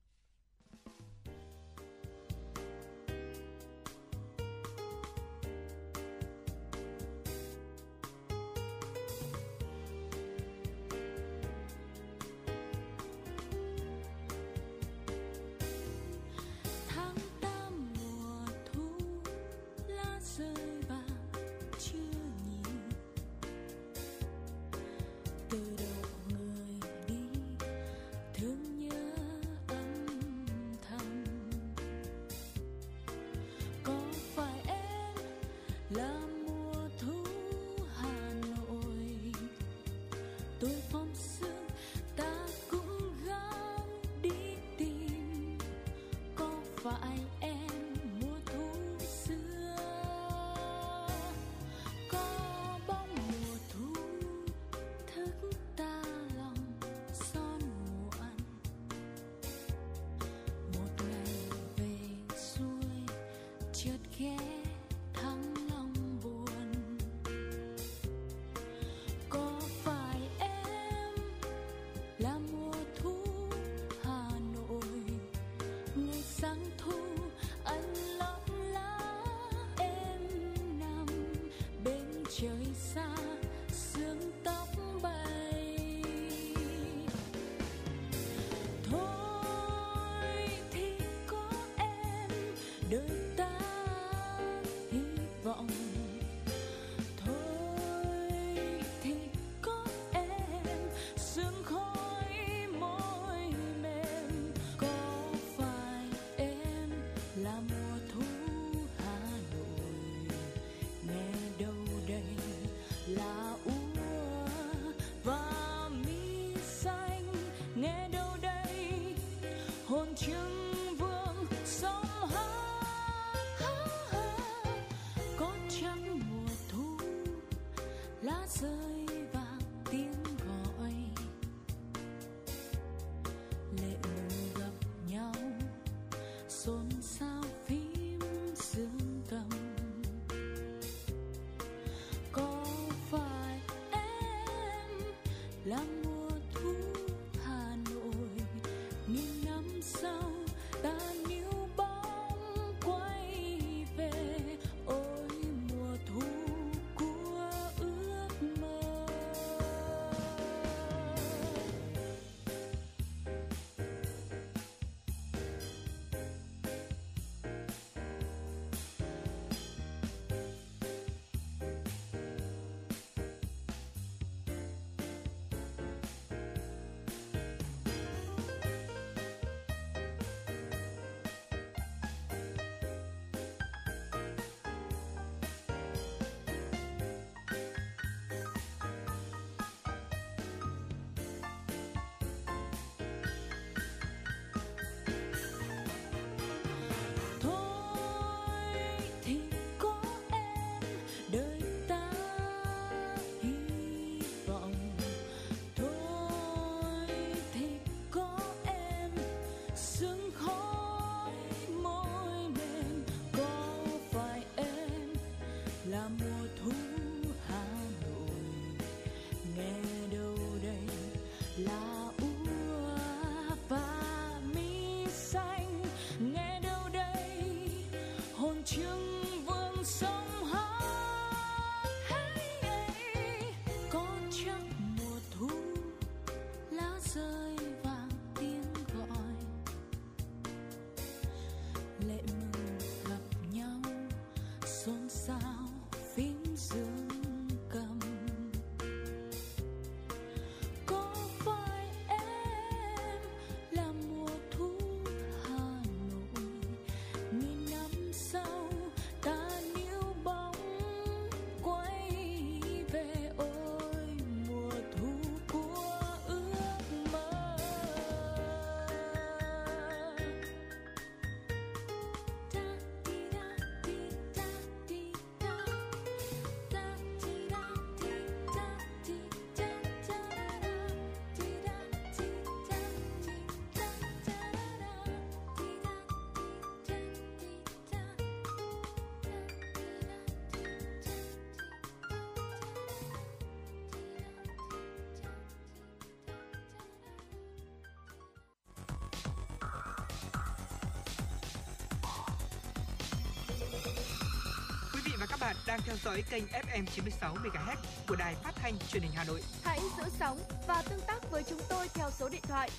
vị và các bạn đang theo dõi kênh FM 96 MHz của Đài Phát thanh Truyền hình Hà Nội. Hãy giữ sóng và tương tác với chúng tôi theo số điện thoại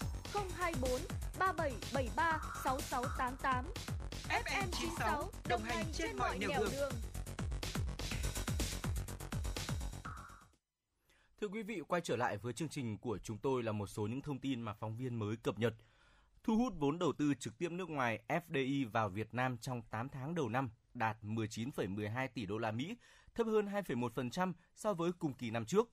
024 3773 6688. FM 96 đồng hành trên mọi nẻo đường. Thưa quý vị, quay trở lại với chương trình của chúng tôi là một số những thông tin mà phóng viên mới cập nhật. Thu hút vốn đầu tư trực tiếp nước ngoài FDI vào Việt Nam trong 8 tháng đầu năm đạt 19,12 tỷ đô la Mỹ, thấp hơn 2,1% so với cùng kỳ năm trước.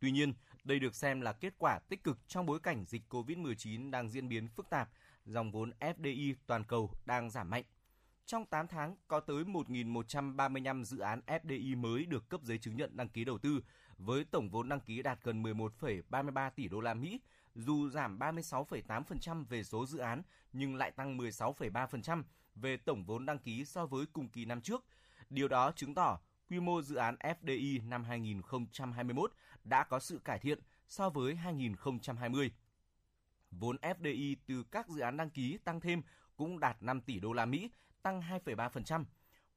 Tuy nhiên, đây được xem là kết quả tích cực trong bối cảnh dịch COVID-19 đang diễn biến phức tạp, dòng vốn FDI toàn cầu đang giảm mạnh. Trong 8 tháng, có tới 1.135 dự án FDI mới được cấp giấy chứng nhận đăng ký đầu tư, với tổng vốn đăng ký đạt gần 11,33 tỷ đô la Mỹ, dù giảm 36,8% về số dự án nhưng lại tăng 16,3% về tổng vốn đăng ký so với cùng kỳ năm trước. Điều đó chứng tỏ quy mô dự án FDI năm 2021 đã có sự cải thiện so với 2020. Vốn FDI từ các dự án đăng ký tăng thêm cũng đạt 5 tỷ đô la Mỹ, tăng 2,3%.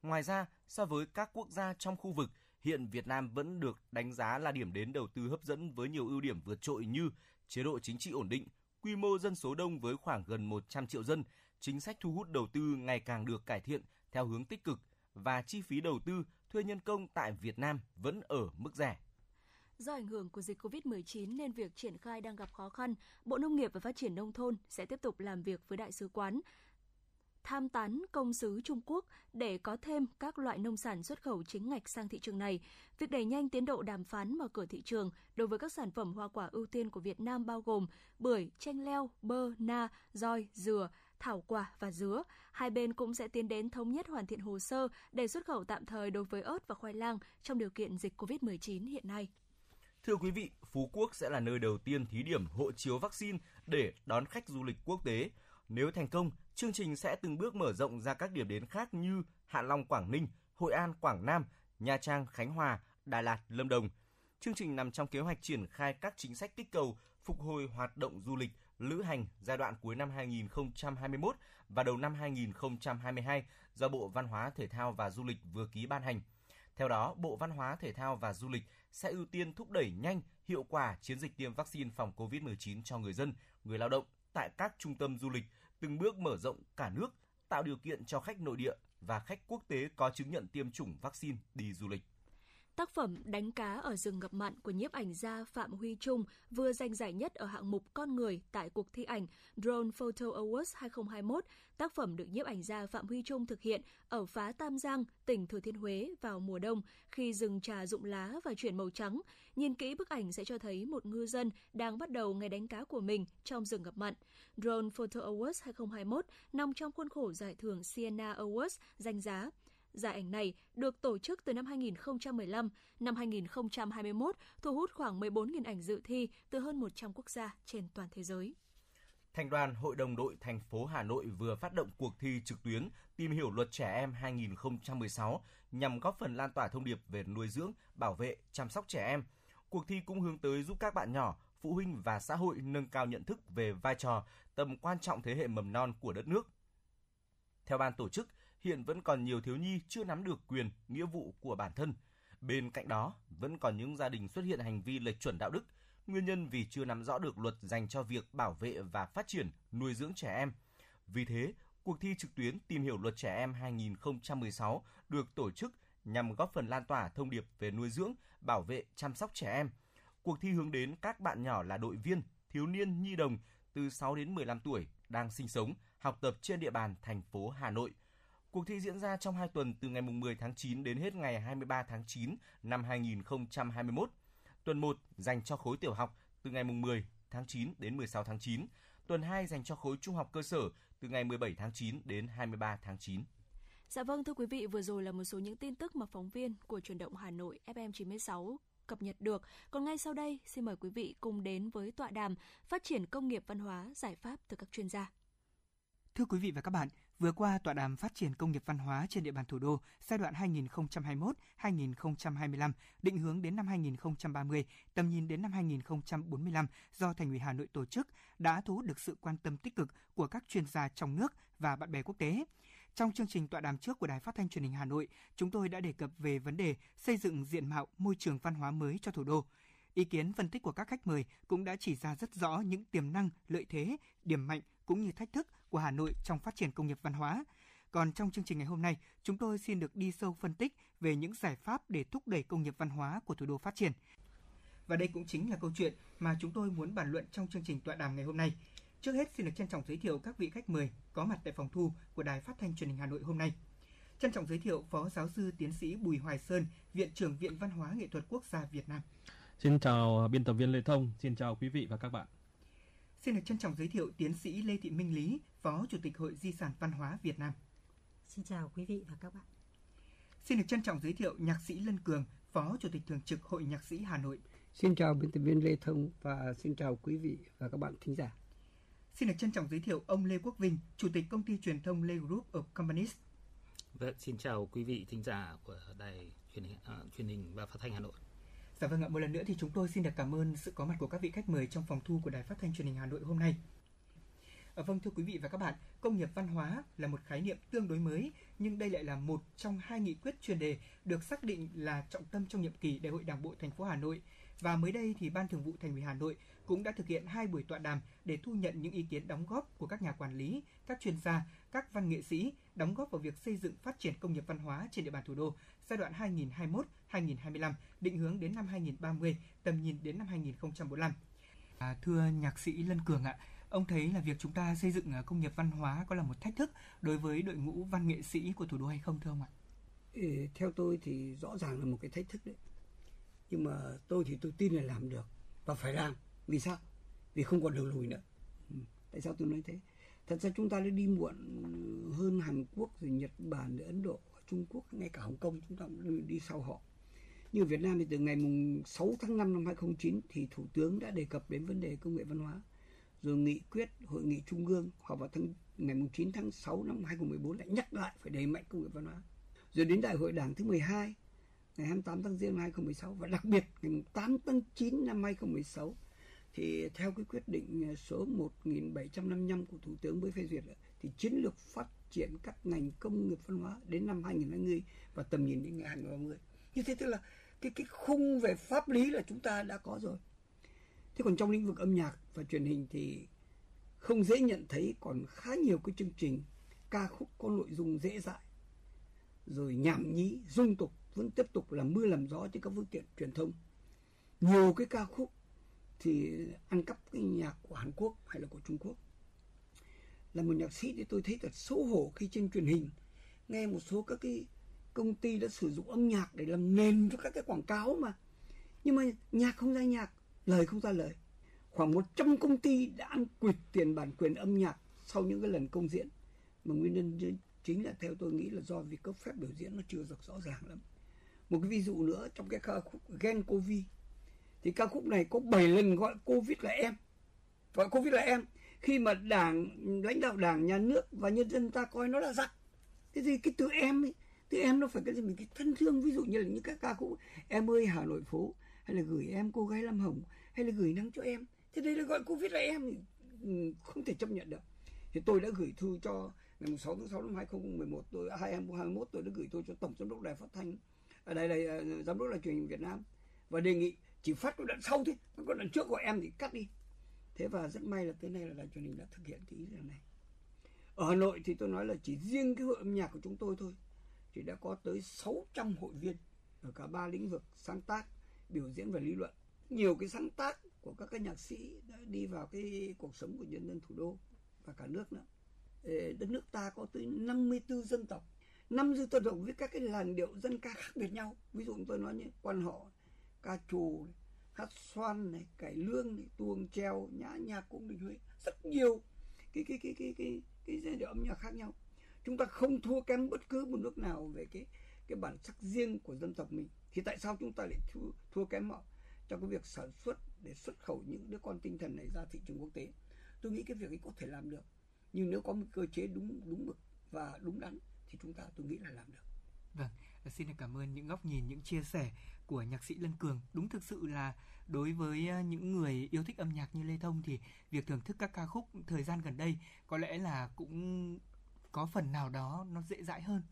Ngoài ra, so với các quốc gia trong khu vực, hiện Việt Nam vẫn được đánh giá là điểm đến đầu tư hấp dẫn với nhiều ưu điểm vượt trội như chế độ chính trị ổn định, quy mô dân số đông với khoảng gần 100 triệu dân, chính sách thu hút đầu tư ngày càng được cải thiện theo hướng tích cực và chi phí đầu tư, thuê nhân công tại Việt Nam vẫn ở mức rẻ. Do ảnh hưởng của dịch COVID-19 nên việc triển khai đang gặp khó khăn, Bộ Nông nghiệp và Phát triển Nông thôn sẽ tiếp tục làm việc với Đại sứ quán, tham tán công sứ Trung Quốc để có thêm các loại nông sản xuất khẩu chính ngạch sang thị trường này. Việc đẩy nhanh tiến độ đàm phán mở cửa thị trường đối với các sản phẩm hoa quả ưu tiên của Việt Nam bao gồm bưởi, chanh leo, bơ, na, roi, dừa, thảo quả và dứa. Hai bên cũng sẽ tiến đến thống nhất hoàn thiện hồ sơ để xuất khẩu tạm thời đối với ớt và khoai lang trong điều kiện dịch COVID-19 hiện nay. Thưa quý vị, Phú Quốc sẽ là nơi đầu tiên thí điểm hộ chiếu vaccine để đón khách du lịch quốc tế. Nếu thành công, chương trình sẽ từng bước mở rộng ra các điểm đến khác như Hạ Long, Quảng Ninh, Hội An, Quảng Nam, Nha Trang, Khánh Hòa, Đà Lạt, Lâm Đồng. Chương trình nằm trong kế hoạch triển khai các chính sách kích cầu, phục hồi hoạt động du lịch, lữ hành giai đoạn cuối năm 2021 và đầu năm 2022 do Bộ Văn hóa, Thể thao và Du lịch vừa ký ban hành. Theo đó, Bộ Văn hóa, Thể thao và Du lịch sẽ ưu tiên thúc đẩy nhanh, hiệu quả chiến dịch tiêm vaccine phòng COVID-19 cho người dân, người lao động tại các trung tâm du lịch, từng bước mở rộng cả nước, tạo điều kiện cho khách nội địa và khách quốc tế có chứng nhận tiêm chủng vaccine đi du lịch. Tác phẩm Đánh cá ở rừng ngập mặn của nhiếp ảnh gia Phạm Huy Trung vừa giành giải nhất ở hạng mục con người tại cuộc thi ảnh Drone Photo Awards 2021. Tác phẩm được nhiếp ảnh gia Phạm Huy Trung thực hiện ở Phá Tam Giang, tỉnh Thừa Thiên Huế vào mùa đông khi rừng trà rụng lá và chuyển màu trắng. Nhìn kỹ bức ảnh sẽ cho thấy một ngư dân đang bắt đầu ngày đánh cá của mình trong rừng ngập mặn. Drone Photo Awards 2021 nằm trong khuôn khổ giải thưởng Sienna Awards danh giá. Giải ảnh này được tổ chức từ năm 2015. Năm 2021, thu hút khoảng 14.000 ảnh dự thi từ hơn 100 quốc gia trên toàn thế giới. Thành đoàn Hội đồng đội thành phố Hà Nội vừa phát động cuộc thi trực tuyến Tìm hiểu luật trẻ em 2016 nhằm góp phần lan tỏa thông điệp về nuôi dưỡng, bảo vệ, chăm sóc trẻ em. Cuộc thi cũng hướng tới giúp các bạn nhỏ, phụ huynh và xã hội nâng cao nhận thức về vai trò, tầm quan trọng thế hệ mầm non của đất nước. Theo ban tổ chức, hiện vẫn còn nhiều thiếu nhi chưa nắm được quyền, nghĩa vụ của bản thân. Bên cạnh đó, vẫn còn những gia đình xuất hiện hành vi lệch chuẩn đạo đức, nguyên nhân vì chưa nắm rõ được luật dành cho việc bảo vệ và phát triển nuôi dưỡng trẻ em. Vì thế, cuộc thi trực tuyến Tìm hiểu luật trẻ em 2016 được tổ chức nhằm góp phần lan tỏa thông điệp về nuôi dưỡng, bảo vệ, chăm sóc trẻ em. Cuộc thi hướng đến các bạn nhỏ là đội viên, thiếu niên, nhi đồng từ 6 đến 15 tuổi đang sinh sống, học tập trên địa bàn thành phố Hà Nội. Cuộc thi diễn ra trong 2 tuần từ ngày 10 tháng 9 đến hết ngày 23 tháng 9 năm 2021. Tuần 1 dành cho khối tiểu học từ ngày 10 tháng 9 đến 16 tháng 9. Tuần 2 dành cho khối trung học cơ sở từ ngày 17 tháng 9 đến 23 tháng 9. Dạ vâng, thưa quý vị, vừa rồi là một số những tin tức mà phóng viên của Chuyển động Hà Nội FM 96 cập nhật được. Còn ngay sau đây, xin mời quý vị cùng đến với tọa đàm Phát triển công nghiệp văn hóa, giải pháp từ các chuyên gia. Thưa quý vị và các bạn, vừa qua, tọa đàm Phát triển công nghiệp văn hóa trên địa bàn thủ đô giai đoạn 2021-2025, định hướng đến năm 2030, tầm nhìn đến năm 2045 do Thành ủy Hà Nội tổ chức đã thu hút được sự quan tâm tích cực của các chuyên gia trong nước và bạn bè quốc tế. Trong chương trình tọa đàm trước của Đài Phát thanh Truyền hình Hà Nội, chúng tôi đã đề cập về vấn đề xây dựng diện mạo môi trường văn hóa mới cho thủ đô. Ý kiến phân tích của các khách mời cũng đã chỉ ra rất rõ những tiềm năng, lợi thế, điểm mạnh cũng như thách thức của Hà Nội trong phát triển công nghiệp văn hóa. Còn trong chương trình ngày hôm nay, chúng tôi xin được đi sâu phân tích về những giải pháp để thúc đẩy công nghiệp văn hóa của thủ đô phát triển. Và đây cũng chính là câu chuyện mà chúng tôi muốn bàn luận trong chương trình tọa đàm ngày hôm nay. Trước hết xin được trân trọng giới thiệu các vị khách mời có mặt tại phòng thu của Đài Phát thanh Truyền hình Hà Nội hôm nay. Trân trọng giới thiệu Phó Giáo sư Tiến sĩ Bùi Hoài Sơn, Viện trưởng Viện Văn hóa Nghệ thuật Quốc gia Việt Nam. Xin chào biên tập viên Lê Thông, xin chào quý vị và các bạn. Xin được trân trọng giới thiệu Tiến sĩ Lê Thị Minh Lý, Phó Chủ tịch Hội Di sản Văn hóa Việt Nam. Xin chào quý vị và các bạn. Xin được trân trọng giới thiệu nhạc sĩ Lân Cường, Phó Chủ tịch Thường trực Hội Nhạc sĩ Hà Nội. Xin chào biên tập viên Lê Thông và xin chào quý vị và các bạn thính giả. Xin được trân trọng giới thiệu ông Lê Quốc Vinh, Chủ tịch Công ty Truyền thông Lê Group of Companies. Vâng, xin chào quý vị thính giả của Đài truyền hình và Phát thanh Hà Nội. Dạ vâng ạ, một lần nữa thì chúng tôi xin được cảm ơn sự có mặt của các vị khách mời trong phòng thu của Đài Phát thanh Truyền hình Hà Nội hôm nay. Vâng, thưa quý vị và các bạn, công nghiệp văn hóa là một khái niệm tương đối mới, nhưng đây lại là một trong hai nghị quyết chuyên đề được xác định là trọng tâm trong nhiệm kỳ Đại hội Đảng bộ thành phố Hà Nội. Và mới đây thì Ban Thường vụ Thành ủy Hà Nội cũng đã thực hiện 2 buổi tọa đàm để thu nhận những ý kiến đóng góp của các nhà quản lý, các chuyên gia, các văn nghệ sĩ đóng góp vào việc xây dựng phát triển công nghiệp văn hóa trên địa bàn thủ đô giai đoạn 2021-2025, định hướng đến năm 2030, tầm nhìn đến năm 2045. Thưa nhạc sĩ Lân Cường ạ, ông thấy là việc chúng ta xây dựng công nghiệp văn hóa có là một thách thức đối với đội ngũ văn nghệ sĩ của thủ đô hay không thưa ông ạ? Theo tôi thì rõ ràng là một cái thách thức đấy. Nhưng mà tôi tin là làm được và phải làm. Vì sao? Vì không còn đường lùi nữa. Tại sao tôi nói thế? Thật ra chúng ta đã đi muộn hơn Hàn Quốc, rồi Nhật Bản, rồi Ấn Độ, Trung Quốc, ngay cả Hồng Kông chúng ta cũng đi sau họ. Nhưng ở Việt Nam thì từ ngày 6 tháng 5 năm 2009 thì Thủ tướng đã đề cập đến vấn đề công nghệ văn hóa. Rồi nghị quyết Hội nghị Trung ương họp vào ngày 9 tháng 6 năm 2014 lại nhắc lại phải đẩy mạnh công nghiệp văn hóa. Rồi đến Đại hội Đảng thứ 12 ngày 28 tháng Giêng năm 2016 và đặc biệt ngày 8 tháng 9 năm 2016 thì theo cái quyết định số 1755 của Thủ tướng mới phê duyệt thì chiến lược phát triển các ngành công nghiệp văn hóa đến năm 2020 và tầm nhìn đến ngày 2030. Như thế tức là cái khung về pháp lý là chúng ta đã có rồi. Thế còn trong lĩnh vực âm nhạc và truyền hình thì không dễ nhận thấy còn khá nhiều cái chương trình ca khúc có nội dung dễ dãi rồi nhảm nhí, dung tục vẫn tiếp tục làm mưa làm gió trên các phương tiện truyền thông. Nhiều cái ca khúc thì ăn cắp cái nhạc của Hàn Quốc hay là của Trung Quốc. Là một nhạc sĩ thì tôi thấy thật xấu hổ khi trên truyền hình nghe một số các cái công ty đã sử dụng âm nhạc để làm nền cho các cái quảng cáo mà. Nhưng mà nhạc không ra nhạc, lời không ra lời. Khoảng 100 công ty đã ăn quỵt tiền bản quyền âm nhạc sau những cái lần công diễn. Mà nguyên nhân chính là theo tôi nghĩ là do việc cấp phép biểu diễn nó chưa được rõ ràng lắm. Một cái ví dụ nữa trong cái ca khúc Gen Covid thì ca khúc này có 7 lần gọi Covid là em. Gọi Covid là em khi mà lãnh đạo Đảng, nhà nước và nhân dân ta coi nó là giặc. Cái gì cái từ em ấy, từ em nó phải cái gì mình cái thân thương, ví dụ như là những cái ca khúc Em ơi Hà Nội phố hay là Gửi em cô gái Lam Hồng hay là Gửi nắng cho em. Thế đây là gọi Covid là em thì không thể chấp nhận được. Thì tôi đã gửi thư cho ngày 6 tháng 6 năm 2011 tôi đã gửi thư cho Tổng Giám đốc Đài Phát thanh ở đây là Giám đốc Đài Truyền hình Việt Nam và đề nghị chỉ phát đoạn sau thôi, còn đoạn trước của em thì cắt đi. Thế và rất may là tới nay là Đài Truyền hình đã thực hiện cái ý tưởng này. Ở Hà Nội thì tôi nói là chỉ riêng cái hội âm nhạc của chúng tôi thôi thì đã có tới 600 hội viên ở cả 3 lĩnh vực sáng tác, biểu diễn và lý luận. Nhiều cái sáng tác của các cái nhạc sĩ đã đi vào cái cuộc sống của nhân dân thủ đô và cả nước nữa. Đất nước ta có tới 54 dân tộc. 5 dân tộc với các cái làn điệu dân ca khác biệt nhau. Ví dụ tôi nói như quan họ, ca trù, hát xoan này, cải lương này, tuồng trèo, nhã nhạc cũng đình Huế, rất nhiều cái điệu âm nhạc khác nhau. Chúng ta không thua kém bất cứ một nước nào về cái bản sắc riêng của dân tộc mình. Thì tại sao chúng ta lại thua kém họ trong cái việc sản xuất để xuất khẩu những đứa con tinh thần này ra thị trường quốc tế? Tôi nghĩ cái việc ấy có thể làm được. Nhưng nếu có một cơ chế đúng mực và đúng đắn thì chúng ta tôi nghĩ là làm được. Vâng, xin cảm ơn những góc nhìn, những chia sẻ của nhạc sĩ Lân Cường. Đúng thực sự là đối với những người yêu thích âm nhạc như Lê Thông thì việc thưởng thức các ca khúc thời gian gần đây có lẽ là cũng có phần nào đó nó dễ dãi hơn.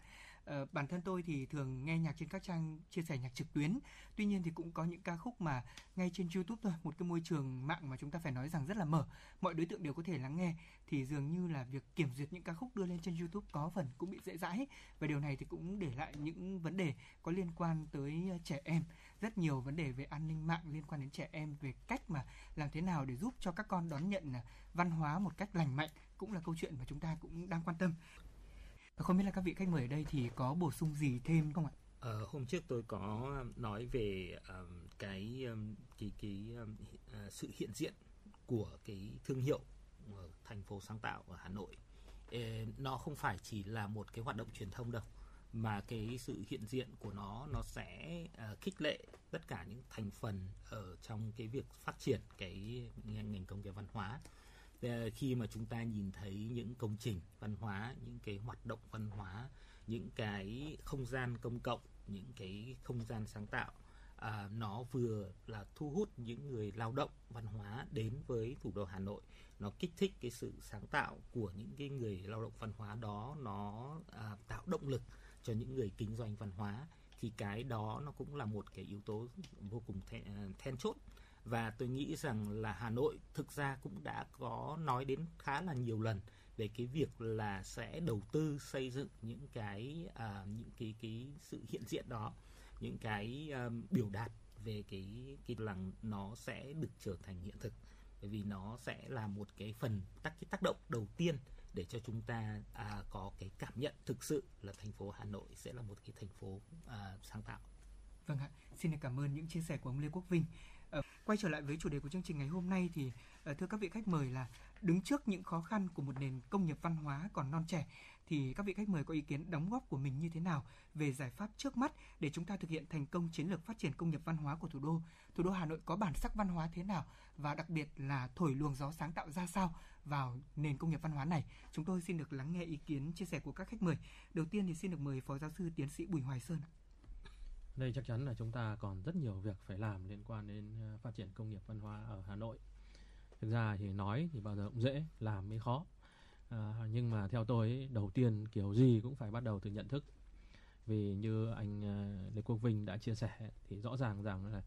Bản thân tôi thì thường nghe nhạc trên các trang chia sẻ nhạc trực tuyến. Tuy nhiên thì cũng có những ca khúc mà ngay trên YouTube thôi, một cái môi trường mạng mà chúng ta phải nói rằng rất là mở, mọi đối tượng đều có thể lắng nghe, thì dường như là việc kiểm duyệt những ca khúc đưa lên trên YouTube có phần cũng bị dễ dãi. Và điều này thì cũng để lại những vấn đề có liên quan tới trẻ em, rất nhiều vấn đề về an ninh mạng liên quan đến trẻ em, về cách mà làm thế nào để giúp cho các con đón nhận văn hóa một cách lành mạnh cũng là câu chuyện mà chúng ta cũng đang quan tâm. Không biết là các vị khách mời ở đây thì có bổ sung gì thêm không ạ? Hôm trước tôi có nói về sự hiện diện của cái thương hiệu Thành phố sáng tạo ở Hà Nội. Nó không phải chỉ là một cái hoạt động truyền thông đâu, mà cái sự hiện diện của nó sẽ khích lệ tất cả những thành phần ở trong cái việc phát triển cái ngành công nghiệp văn hóa. Khi mà chúng ta nhìn thấy những công trình văn hóa, những cái hoạt động văn hóa, những cái không gian công cộng, những cái không gian sáng tạo, nó vừa là thu hút những người lao động văn hóa đến với thủ đô Hà Nội, nó kích thích cái sự sáng tạo của những cái người lao động văn hóa đó, nó tạo động lực cho những người kinh doanh văn hóa, thì cái đó nó cũng là một cái yếu tố vô cùng then chốt. Và tôi nghĩ rằng là Hà Nội thực ra cũng đã có nói đến khá là nhiều lần về cái việc là sẽ đầu tư xây dựng những cái sự hiện diện đó, những cái biểu đạt về cái làng nó sẽ được trở thành hiện thực, bởi vì nó sẽ là một cái phần tác động đầu tiên để cho chúng ta có cái cảm nhận thực sự là thành phố Hà Nội sẽ là một cái thành phố sáng tạo. Vâng ạ, xin cảm ơn những chia sẻ của ông Lê Quốc Vinh. Quay trở lại với chủ đề của chương trình ngày hôm nay thì thưa các vị khách mời, là đứng trước những khó khăn của một nền công nghiệp văn hóa còn non trẻ, thì các vị khách mời có ý kiến đóng góp của mình như thế nào về giải pháp trước mắt để chúng ta thực hiện thành công chiến lược phát triển công nghiệp văn hóa của thủ đô? Thủ đô Hà Nội có bản sắc văn hóa thế nào và đặc biệt là thổi luồng gió sáng tạo ra sao vào nền công nghiệp văn hóa này? Chúng tôi xin được lắng nghe ý kiến chia sẻ của các khách mời. Đầu tiên thì xin được mời Phó Giáo sư Tiến sĩ Bùi Hoài Sơn. Đây chắc chắn là chúng ta còn rất nhiều việc phải làm liên quan đến phát triển công nghiệp văn hóa ở Hà Nội. Thực ra thì nói thì bao giờ cũng dễ, làm mới khó. Nhưng mà theo tôi ấy, đầu tiên kiểu gì cũng phải bắt đầu từ nhận thức. Vì như anh Lê Quốc Vinh đã chia sẻ thì rõ ràng rằng là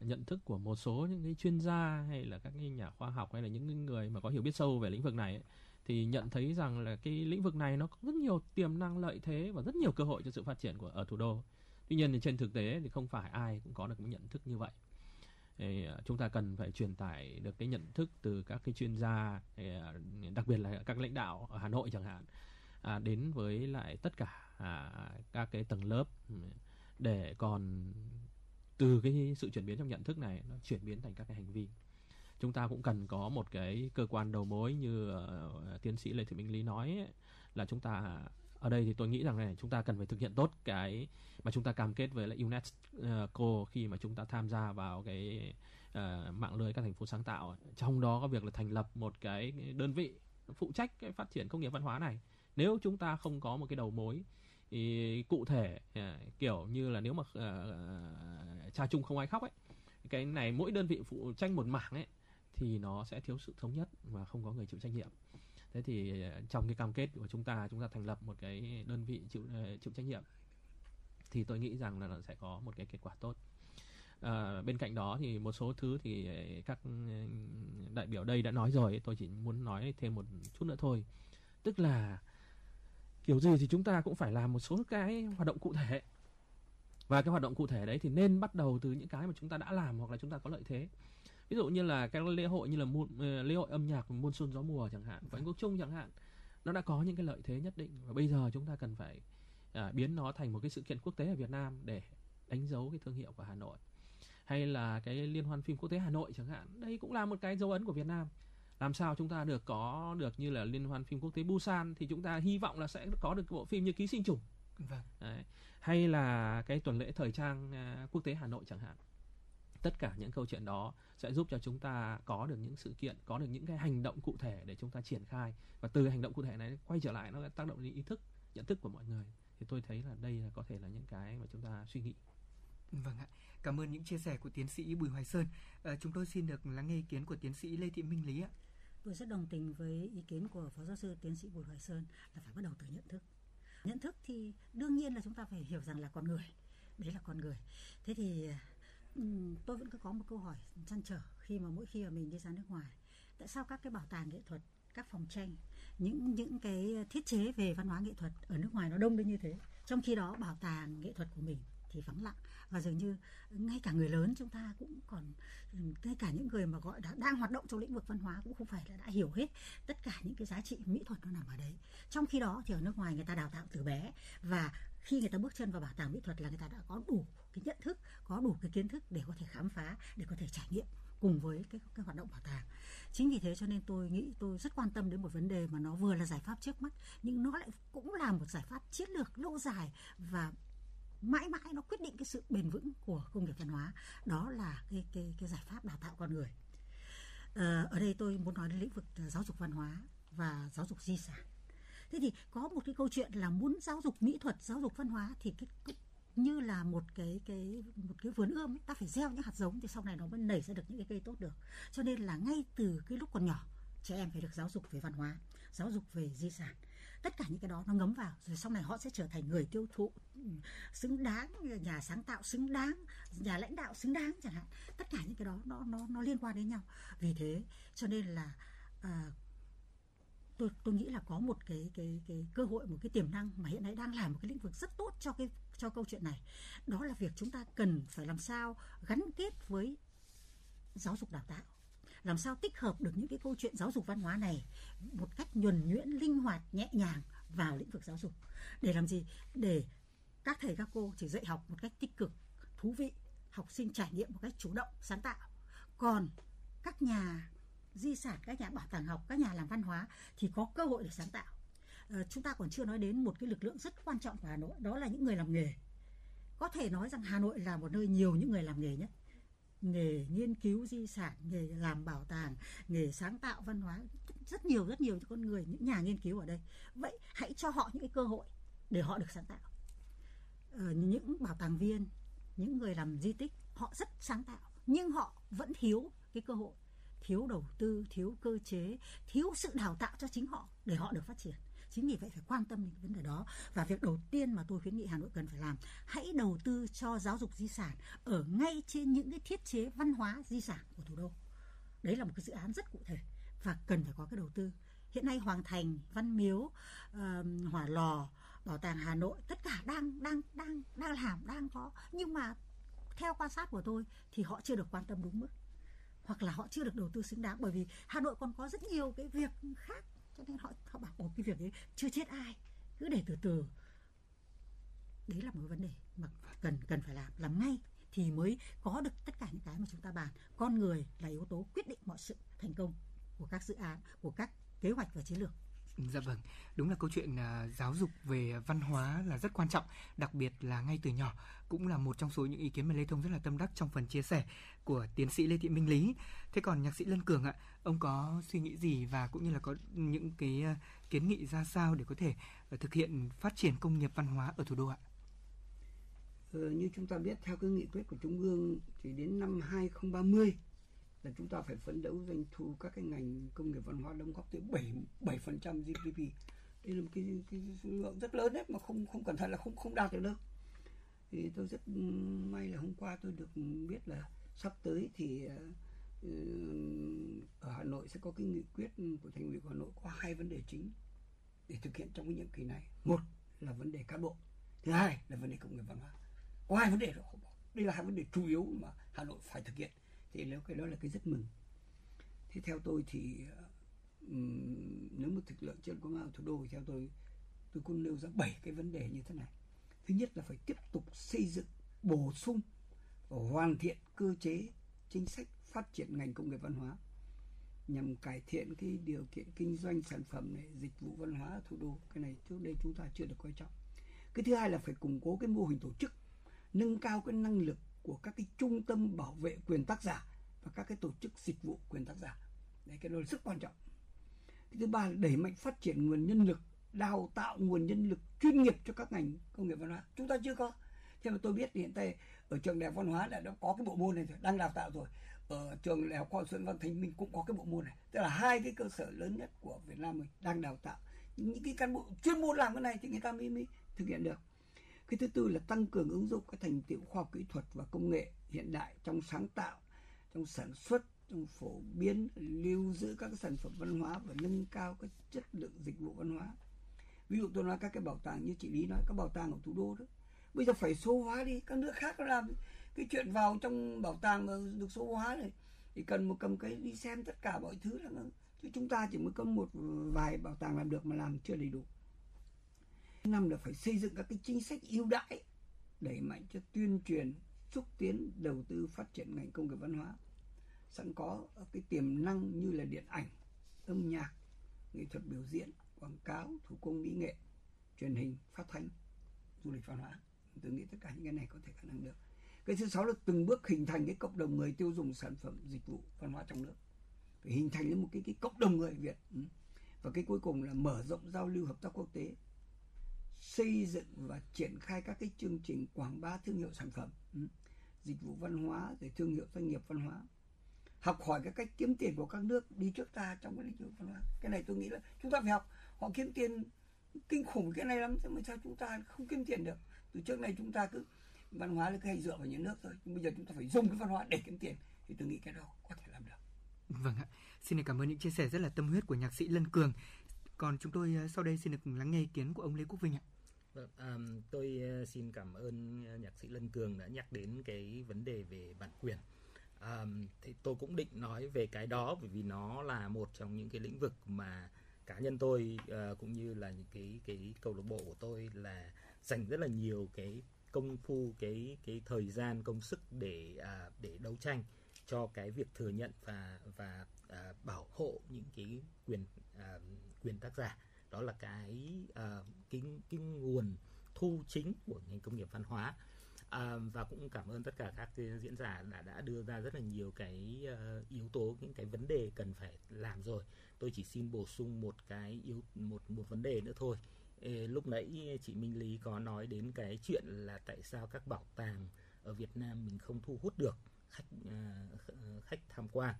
nhận thức của một số những cái chuyên gia hay là các cái nhà khoa học hay là những người mà có hiểu biết sâu về lĩnh vực này ấy, thì nhận thấy rằng là cái lĩnh vực này nó có rất nhiều tiềm năng, lợi thế và rất nhiều cơ hội cho sự phát triển ở thủ đô. Tuy nhiên thì trên thực tế thì không phải ai cũng có được cái nhận thức như vậy. Chúng ta cần phải truyền tải được cái nhận thức từ các cái chuyên gia, đặc biệt là các lãnh đạo ở Hà Nội chẳng hạn, đến với lại tất cả các cái tầng lớp, để còn từ cái sự chuyển biến trong nhận thức này nó chuyển biến thành các cái hành vi. Chúng ta cũng cần có một cái cơ quan đầu mối như tiến sĩ Lê Thị Minh Lý nói ấy, là chúng ta ở đây thì tôi nghĩ rằng này, chúng ta cần phải thực hiện tốt cái mà chúng ta cam kết với lại UNESCO khi mà chúng ta tham gia vào cái mạng lưới các thành phố sáng tạo. Trong đó có việc là thành lập một cái đơn vị phụ trách cái phát triển công nghiệp văn hóa này. Nếu chúng ta không có một cái đầu mối thì cụ thể, kiểu như là nếu mà cha chung không ai khóc ấy, cái này mỗi đơn vị phụ trách một mảng ấy, thì nó sẽ thiếu sự thống nhất và không có người chịu trách nhiệm. Thế thì trong cái cam kết của chúng ta thành lập một cái đơn vị chịu trách nhiệm, thì tôi nghĩ rằng là nó sẽ có một cái kết quả tốt. Bên cạnh đó thì một số thứ thì các đại biểu đây đã nói rồi, tôi chỉ muốn nói thêm một chút nữa thôi. Tức là kiểu gì thì chúng ta cũng phải làm một số cái hoạt động cụ thể. Và cái hoạt động cụ thể đấy thì nên bắt đầu từ những cái mà chúng ta đã làm hoặc là chúng ta có lợi thế. Ví dụ như là các lễ hội như là lễ hội âm nhạc Muôn Xuân Gió Mùa chẳng hạn, của Anh Quốc Trung chẳng hạn, nó đã có những cái lợi thế nhất định, và bây giờ chúng ta cần phải biến nó thành một cái sự kiện quốc tế ở Việt Nam để đánh dấu cái thương hiệu của Hà Nội. Hay là cái liên hoan phim quốc tế Hà Nội chẳng hạn, đây cũng là một cái dấu ấn của Việt Nam. Làm sao chúng ta được có được như là liên hoan phim quốc tế Busan thì chúng ta hy vọng là sẽ có được bộ phim như Ký Sinh Trùng. Vâng. Đấy. Hay là cái tuần lễ thời trang quốc tế Hà Nội chẳng hạn. Tất cả những câu chuyện đó sẽ giúp cho chúng ta có được những sự kiện, có được những cái hành động cụ thể để chúng ta triển khai. Và từ hành động cụ thể này quay trở lại nó tác động đến ý thức, nhận thức của mọi người. Thì tôi thấy là đây là có thể là những cái mà chúng ta suy nghĩ. Vâng ạ, cảm ơn những chia sẻ của tiến sĩ Bùi Hoài Sơn. Chúng tôi xin được lắng nghe ý kiến của tiến sĩ Lê Thị Minh Lý ạ. Tôi rất đồng tình với ý kiến của Phó Giáo sư Tiến sĩ Bùi Hoài Sơn là phải bắt đầu từ nhận thức. Nhận thức thì đương nhiên là chúng ta phải hiểu rằng là con người, đấy là con người. Thế thì tôi vẫn cứ có một câu hỏi trăn trở khi mà mỗi khi mà mình đi ra nước ngoài. Tại sao các cái bảo tàng nghệ thuật, các phòng tranh, những cái thiết chế về văn hóa nghệ thuật ở nước ngoài nó đông đến như thế, trong khi đó bảo tàng nghệ thuật của mình thì vắng lặng, và dường như ngay cả người lớn chúng ta cũng còn, ngay cả những người mà gọi đã đang hoạt động trong lĩnh vực văn hóa cũng không phải là đã hiểu hết tất cả những cái giá trị mỹ thuật nó nằm ở đấy. Trong khi đó thì ở nước ngoài người ta đào tạo từ bé, và khi người ta bước chân vào bảo tàng mỹ thuật là người ta đã có đủ cái nhận thức, có đủ cái kiến thức để có thể khám phá, để có thể trải nghiệm cùng với cái hoạt động bảo tàng. Chính vì thế cho nên tôi nghĩ tôi rất quan tâm đến một vấn đề mà nó vừa là giải pháp trước mắt, nhưng nó lại cũng là một giải pháp chiến lược lâu dài và mãi mãi nó quyết định cái sự bền vững của công nghiệp văn hóa, đó là cái giải pháp đào tạo con người. Ở đây tôi muốn nói đến lĩnh vực giáo dục văn hóa và giáo dục di sản. Thế thì có một cái câu chuyện là muốn giáo dục mỹ thuật, giáo dục văn hóa thì cái như là một cái vườn ươm ấy, ta phải gieo những hạt giống thì sau này nó mới nảy ra được những cái cây tốt được. Cho nên là ngay từ cái lúc còn nhỏ, trẻ em phải được giáo dục về văn hóa, giáo dục về di sản. Tất cả những cái đó nó ngấm vào, rồi sau này họ sẽ trở thành người tiêu thụ xứng đáng, nhà sáng tạo xứng đáng, nhà lãnh đạo xứng đáng chẳng hạn. Tất cả những cái đó nó liên quan đến nhau. Vì thế cho nên là tôi nghĩ là có một cái cơ hội, một cái tiềm năng mà hiện nay đang làm một cái lĩnh vực rất tốt cho câu chuyện này. Đó là việc chúng ta cần phải làm sao gắn kết với giáo dục đào tạo, làm sao tích hợp được những cái câu chuyện giáo dục văn hóa này một cách nhuần nhuyễn, linh hoạt, nhẹ nhàng vào lĩnh vực giáo dục. Để làm gì? Để các thầy các cô chỉ dạy học một cách tích cực, thú vị, học sinh trải nghiệm một cách chủ động, sáng tạo. Còn các nhà di sản, các nhà bảo tàng học, các nhà làm văn hóa thì có cơ hội để sáng tạo. Chúng ta còn chưa nói đến một cái lực lượng rất quan trọng của Hà Nội, đó là những người làm nghề. Có thể nói rằng Hà Nội là một nơi nhiều những người làm nghề nhất. Nghề nghiên cứu di sản, nghề làm bảo tàng, nghề sáng tạo văn hóa, rất nhiều những con người, những nhà nghiên cứu ở đây. Vậy hãy cho họ những cái cơ hội để họ được sáng tạo. Những bảo tàng viên, những người làm di tích, họ rất sáng tạo, nhưng họ vẫn thiếu cái cơ hội, thiếu đầu tư, thiếu cơ chế, thiếu sự đào tạo cho chính họ để họ được phát triển. Chính vì vậy phải quan tâm đến cái vấn đề đó. Và việc đầu tiên mà tôi khuyến nghị Hà Nội cần phải làm, hãy đầu tư cho giáo dục di sản ở ngay trên những cái thiết chế văn hóa di sản của thủ đô. Đấy là một cái dự án rất cụ thể và cần phải có cái đầu tư. Hiện nay Hoàng Thành, Văn Miếu, Hỏa Lò, Bảo tàng Hà Nội, tất cả đang làm, đang có. Nhưng mà theo quan sát của tôi thì họ chưa được quan tâm đúng mức, hoặc là họ chưa được đầu tư xứng đáng, bởi vì Hà Nội còn có rất nhiều cái việc khác. Cho nên họ bảo cái việc đấy chưa chết ai, cứ để từ từ. Đấy là một vấn đề mà cần phải làm ngay thì mới có được tất cả những cái mà chúng ta bàn. Con người là yếu tố quyết định mọi sự thành công của các dự án, của các kế hoạch và chiến lược. Dạ vâng, đúng là câu chuyện giáo dục về văn hóa là rất quan trọng, đặc biệt là ngay từ nhỏ, cũng là một trong số những ý kiến mà Lê Thông rất là tâm đắc trong phần chia sẻ của tiến sĩ Lê Thị Minh Lý. Thế còn nhạc sĩ Lân Cường ạ, ông có suy nghĩ gì và cũng như là có những cái kiến nghị ra sao để có thể thực hiện phát triển công nghiệp văn hóa ở thủ đô ạ? Như chúng ta biết, theo cái nghị quyết của Trung ương thì đến năm 2030 là chúng ta phải phấn đấu doanh thu các cái ngành công nghiệp văn hóa đóng góp tới 7% GDP. Đây là một cái lượng rất lớn đấy, mà không cẩn thận là không đạt được đâu. Thì tôi rất may là hôm qua tôi được biết là sắp tới thì ở Hà Nội sẽ có cái nghị quyết của Thành ủy Hà Nội có hai vấn đề chính để thực hiện trong cái nhiệm kỳ này. Một là vấn đề cán bộ, thứ hai là vấn đề công nghiệp văn hóa. Có hai vấn đề đó, đây là hai vấn đề chủ yếu mà Hà Nội phải thực hiện. Thì nếu cái đó là cái rất mừng. Thế theo tôi thì nếu một thực lượng trên công an thủ đô thì theo tôi cũng nêu ra 7 cái vấn đề như thế này. Thứ nhất là phải tiếp tục xây dựng, bổ sung và hoàn thiện cơ chế, chính sách phát triển ngành công nghiệp văn hóa nhằm cải thiện cái điều kiện kinh doanh sản phẩm này, dịch vụ văn hóa ở thủ đô. Cái này trước đây chúng ta chưa được coi trọng. Cái thứ hai là phải củng cố cái mô hình tổ chức, nâng cao cái năng lực của các cái trung tâm bảo vệ quyền tác giả và các cái tổ chức dịch vụ quyền tác giả. Đấy, cái đó là rất quan trọng. Cái thứ ba là đẩy mạnh phát triển nguồn nhân lực, đào tạo nguồn nhân lực chuyên nghiệp cho các ngành công nghiệp văn hóa. Chúng ta chưa có. Thế mà tôi biết hiện tại ở trường đại học văn hóa đã có cái bộ môn này rồi, đang đào tạo rồi. ở trường Đại học Khoa học Sư phạm Văn Thanh Minh cũng có cái bộ môn này, tức là hai cái cơ sở lớn nhất của Việt Nam mình đang đào tạo những cái cán bộ chuyên môn làm cái này thì người ta mới thực hiện được. Cái thứ tư là tăng cường ứng dụng các thành tựu khoa học kỹ thuật và công nghệ hiện đại trong sáng tạo, trong sản xuất, trong phổ biến, lưu giữ các sản phẩm văn hóa và nâng cao các chất lượng dịch vụ văn hóa. Ví dụ tôi nói các cái bảo tàng như chị Lý nói, các bảo tàng ở thủ đô đó, bây giờ phải số hóa đi. Các nước khác nó làm cái chuyện vào trong bảo tàng được số hóa này thì cần một cầm cái đi xem tất cả mọi thứ, là chứ chúng ta chỉ mới có một vài bảo tàng làm được mà làm chưa đầy đủ. Năm là phải xây dựng các cái chính sách ưu đãi, đẩy mạnh cho tuyên truyền, xúc tiến đầu tư phát triển ngành công nghiệp văn hóa. Sẵn có cái tiềm năng như là điện ảnh, âm nhạc, nghệ thuật biểu diễn, quảng cáo, thủ công mỹ nghệ, truyền hình, phát thanh, du lịch văn hóa. Tôi nghĩ tất cả những cái này có thể khả năng được. Cái thứ sáu là từng bước hình thành cái cộng đồng người tiêu dùng sản phẩm dịch vụ văn hóa trong nước. Phải hình thành lên một cái cộng đồng người Việt. Và cái cuối cùng là mở rộng giao lưu hợp tác quốc tế, xây dựng và triển khai các cái chương trình quảng bá thương hiệu sản phẩm, dịch vụ văn hóa, rồi thương hiệu doanh nghiệp văn hóa. Học hỏi các cách kiếm tiền của các nước đi trước ta trong cái lĩnh vực văn hóa. Cái này tôi nghĩ là chúng ta phải học. Họ kiếm tiền kinh khủng cái này lắm, thế mà sao chúng ta không kiếm tiền được? Từ trước nay chúng ta cứ văn hóa là cứ hay dựa vào nhà nước thôi. Nhưng bây giờ chúng ta phải dùng cái văn hóa để kiếm tiền. Thì tôi nghĩ cái đó có thể làm được. Vâng ạ. Xin cảm ơn những chia sẻ rất là tâm huyết của nhạc sĩ Lân Cường. Còn chúng tôi sau đây xin được lắng nghe ý kiến của ông Lê Quốc Vinh ạ. Tôi xin cảm ơn nhạc sĩ Lân Cường đã nhắc đến cái vấn đề về bản quyền. Thì tôi cũng định nói về cái đó, bởi vì nó là một trong những cái lĩnh vực mà cá nhân tôi cũng như là những cái câu lạc bộ của tôi là dành rất là nhiều cái công phu, cái thời gian, công sức để đấu tranh cho cái việc thừa nhận và bảo hộ những cái quyền tác giả. Đó là cái nguồn thu chính của ngành công nghiệp văn hóa. Và cũng cảm ơn tất cả các diễn giả đã đưa ra rất là nhiều cái yếu tố, những cái vấn đề cần phải làm rồi. Tôi chỉ xin bổ sung một vấn đề nữa thôi. Lúc nãy chị Minh Lý có nói đến cái chuyện là tại sao các bảo tàng ở Việt Nam mình không thu hút được khách tham quan.